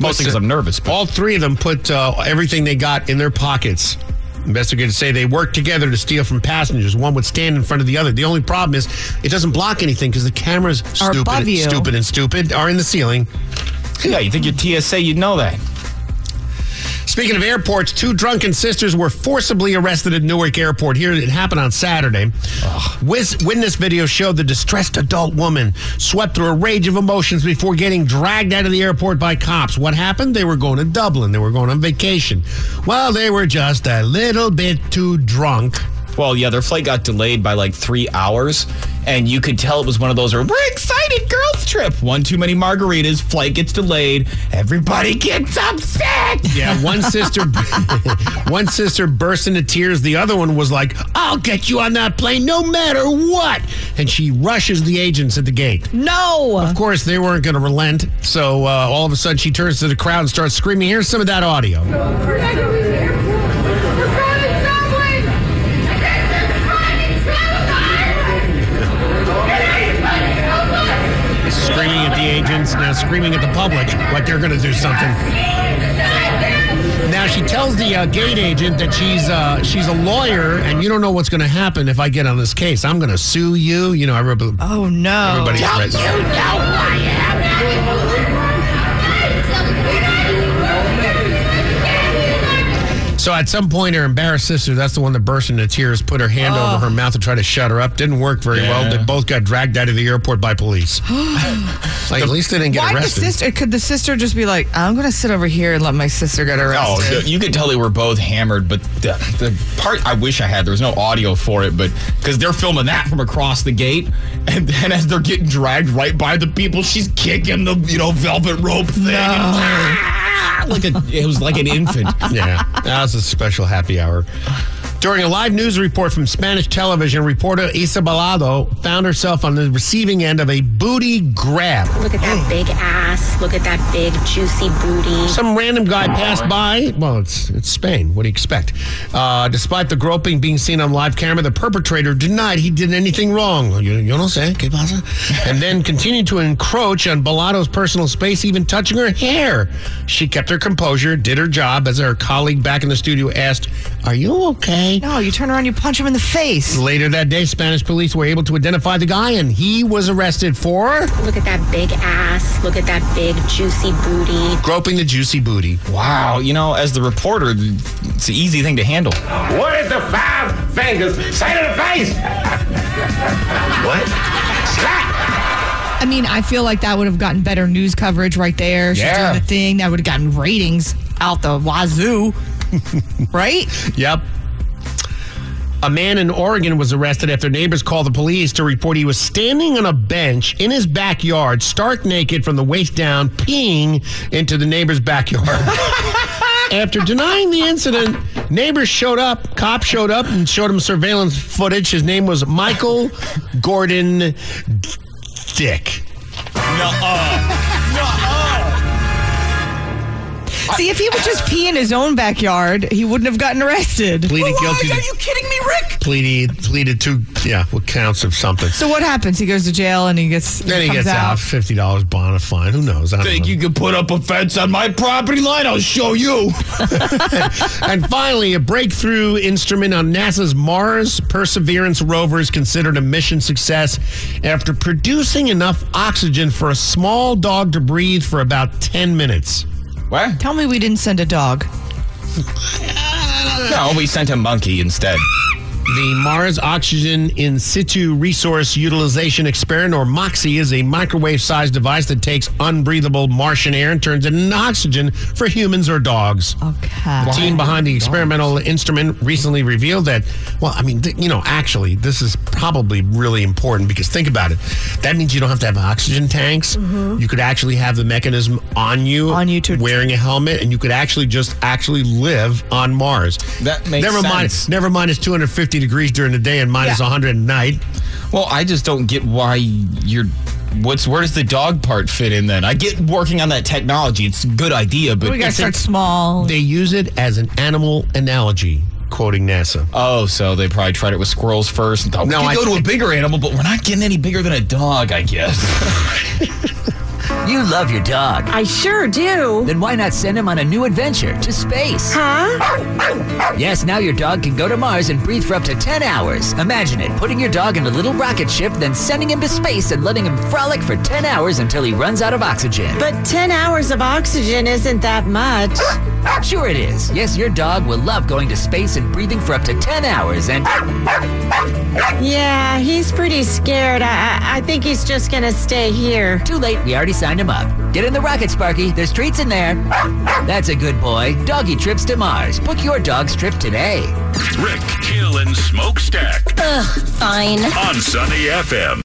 Mostly because I'm nervous. But. All three of them put everything they got in their pockets. Investigators say they worked together to steal from passengers. One would stand in front of the other. The only problem is it doesn't block anything because the cameras are stupid are in the ceiling. Yeah, you think you're TSA, you'd know that. Speaking of airports, two drunken sisters were forcibly arrested at Newark Airport. Here, it happened on Saturday. Witness video showed the distressed adult woman swept through a rage of emotions before getting dragged out of the airport by cops. What happened? They were going to Dublin. They were going on vacation. Well, they were just a little bit too drunk. Well, yeah, their flight got delayed by like 3 hours, and you could tell it was one of those, we're excited, girls trip. One too many margaritas, flight gets delayed, everybody gets upset. Yeah, one sister burst into tears. The other one was like, I'll get you on that plane no matter what. And she rushes the agents at the gate. No. Of course, they weren't going to relent, so all of a sudden she turns to the crowd and starts screaming. Here's some of that audio. Screaming at the agents, now screaming at the public like they're going to do something. Now she tells the gate agent that she's a lawyer and you don't know what's going to happen if I get on this case. I'm going to sue you. You know, everybody. Oh no! Everybody don't you know why you have that? So at some point, her embarrassed sister, that's the one that burst into tears, put her hand over her mouth to try to shut her up. Didn't work very well. They both got dragged out of the airport by police. At least they didn't get arrested. Could the sister just be like, I'm going to sit over here and let my sister get arrested? No, you could tell they were both hammered, but the part I wish I had, there was no audio for it, but because they're filming that from across the gate, and then as they're getting dragged right by the people, she's kicking the velvet rope thing. It was like an infant. Yeah, that was a special happy hour. During a live news report from Spanish television, reporter Isabalado found herself on the receiving end of a booty grab. Look at that big ass. Look at that big, juicy booty. Some random guy passed by. Well, it's Spain. What do you expect? Despite the groping being seen on live camera, the perpetrator denied he did anything wrong. Yo no sé, ¿qué pasa? And then continued to encroach on Balado's personal space, even touching her hair. She kept her composure, did her job, as her colleague back in the studio asked, "Are you okay?" No, you turn around, you punch him in the face. Later that day, Spanish police were able to identify the guy, and he was arrested for... Look at that big ass. Look at that big, juicy booty. Groping the juicy booty. Wow. You know, as the reporter, it's an easy thing to handle. What is the 5 fingers? Side of the face! What? Slap! I mean, I feel like that would have gotten better news coverage right there. She's doing the thing. That would have gotten ratings out the wazoo. Right? Yep. A man in Oregon was arrested after neighbors called the police to report he was standing on a bench in his backyard, stark naked from the waist down, peeing into the neighbor's backyard. After denying the incident, neighbors showed up, cops showed up and showed him surveillance footage. His name was Michael Gordon Dick. See, if he would just pee in his own backyard, he wouldn't have gotten arrested. Pleaded guilty. Are you kidding me, Rick? Pleaded to, what counts of something. So what happens? He goes to jail and he gets out. $50 bond, a fine. Who knows? I don't know. You can put up a fence on my property line? I'll show you. And finally, a breakthrough instrument on NASA's Mars Perseverance rover is considered a mission success after producing enough oxygen for a small dog to breathe for about 10 minutes. What? Tell me we didn't send a dog. No, we sent a monkey instead. The Mars Oxygen In Situ Resource Utilization Experiment, or MOXIE, is a microwave-sized device that takes unbreathable Martian air and turns it into oxygen for humans or dogs. Okay. The team behind the experimental instrument recently revealed that, this is probably really important because think about it. That means you don't have to have oxygen tanks. Mm-hmm. You could actually have the mechanism on you wearing a helmet, and you could actually just live on Mars. That makes sense. Never mind, it's 250 degrees during the day and minus 100 at night. Well, I just don't get why where does the dog part fit in then? I get working on that technology. It's a good idea, but we gotta start small. They use it as an animal analogy, quoting NASA. Oh, so they probably tried it with squirrels first and thought we could go to a bigger animal, but we're not getting any bigger than a dog, I guess. You love your dog. I sure do. Then why not send him on a new adventure to space? Huh? Yes, now your dog can go to Mars and breathe for up to 10 hours. Imagine it, putting your dog in a little rocket ship, then sending him to space and letting him frolic for 10 hours until he runs out of oxygen. But 10 hours of oxygen isn't that much. Sure it is. Yes, your dog will love going to space and breathing for up to 10 hours and... Yeah, he's pretty scared. I think he's just going to stay here. Too late. We already signed him up. Get in the rocket, Sparky. There's treats in there. That's a good boy. Doggy trips to Mars. Book your dog's trip today. Rick, Kill, and Smokestack. Ugh, fine. On Sunny FM.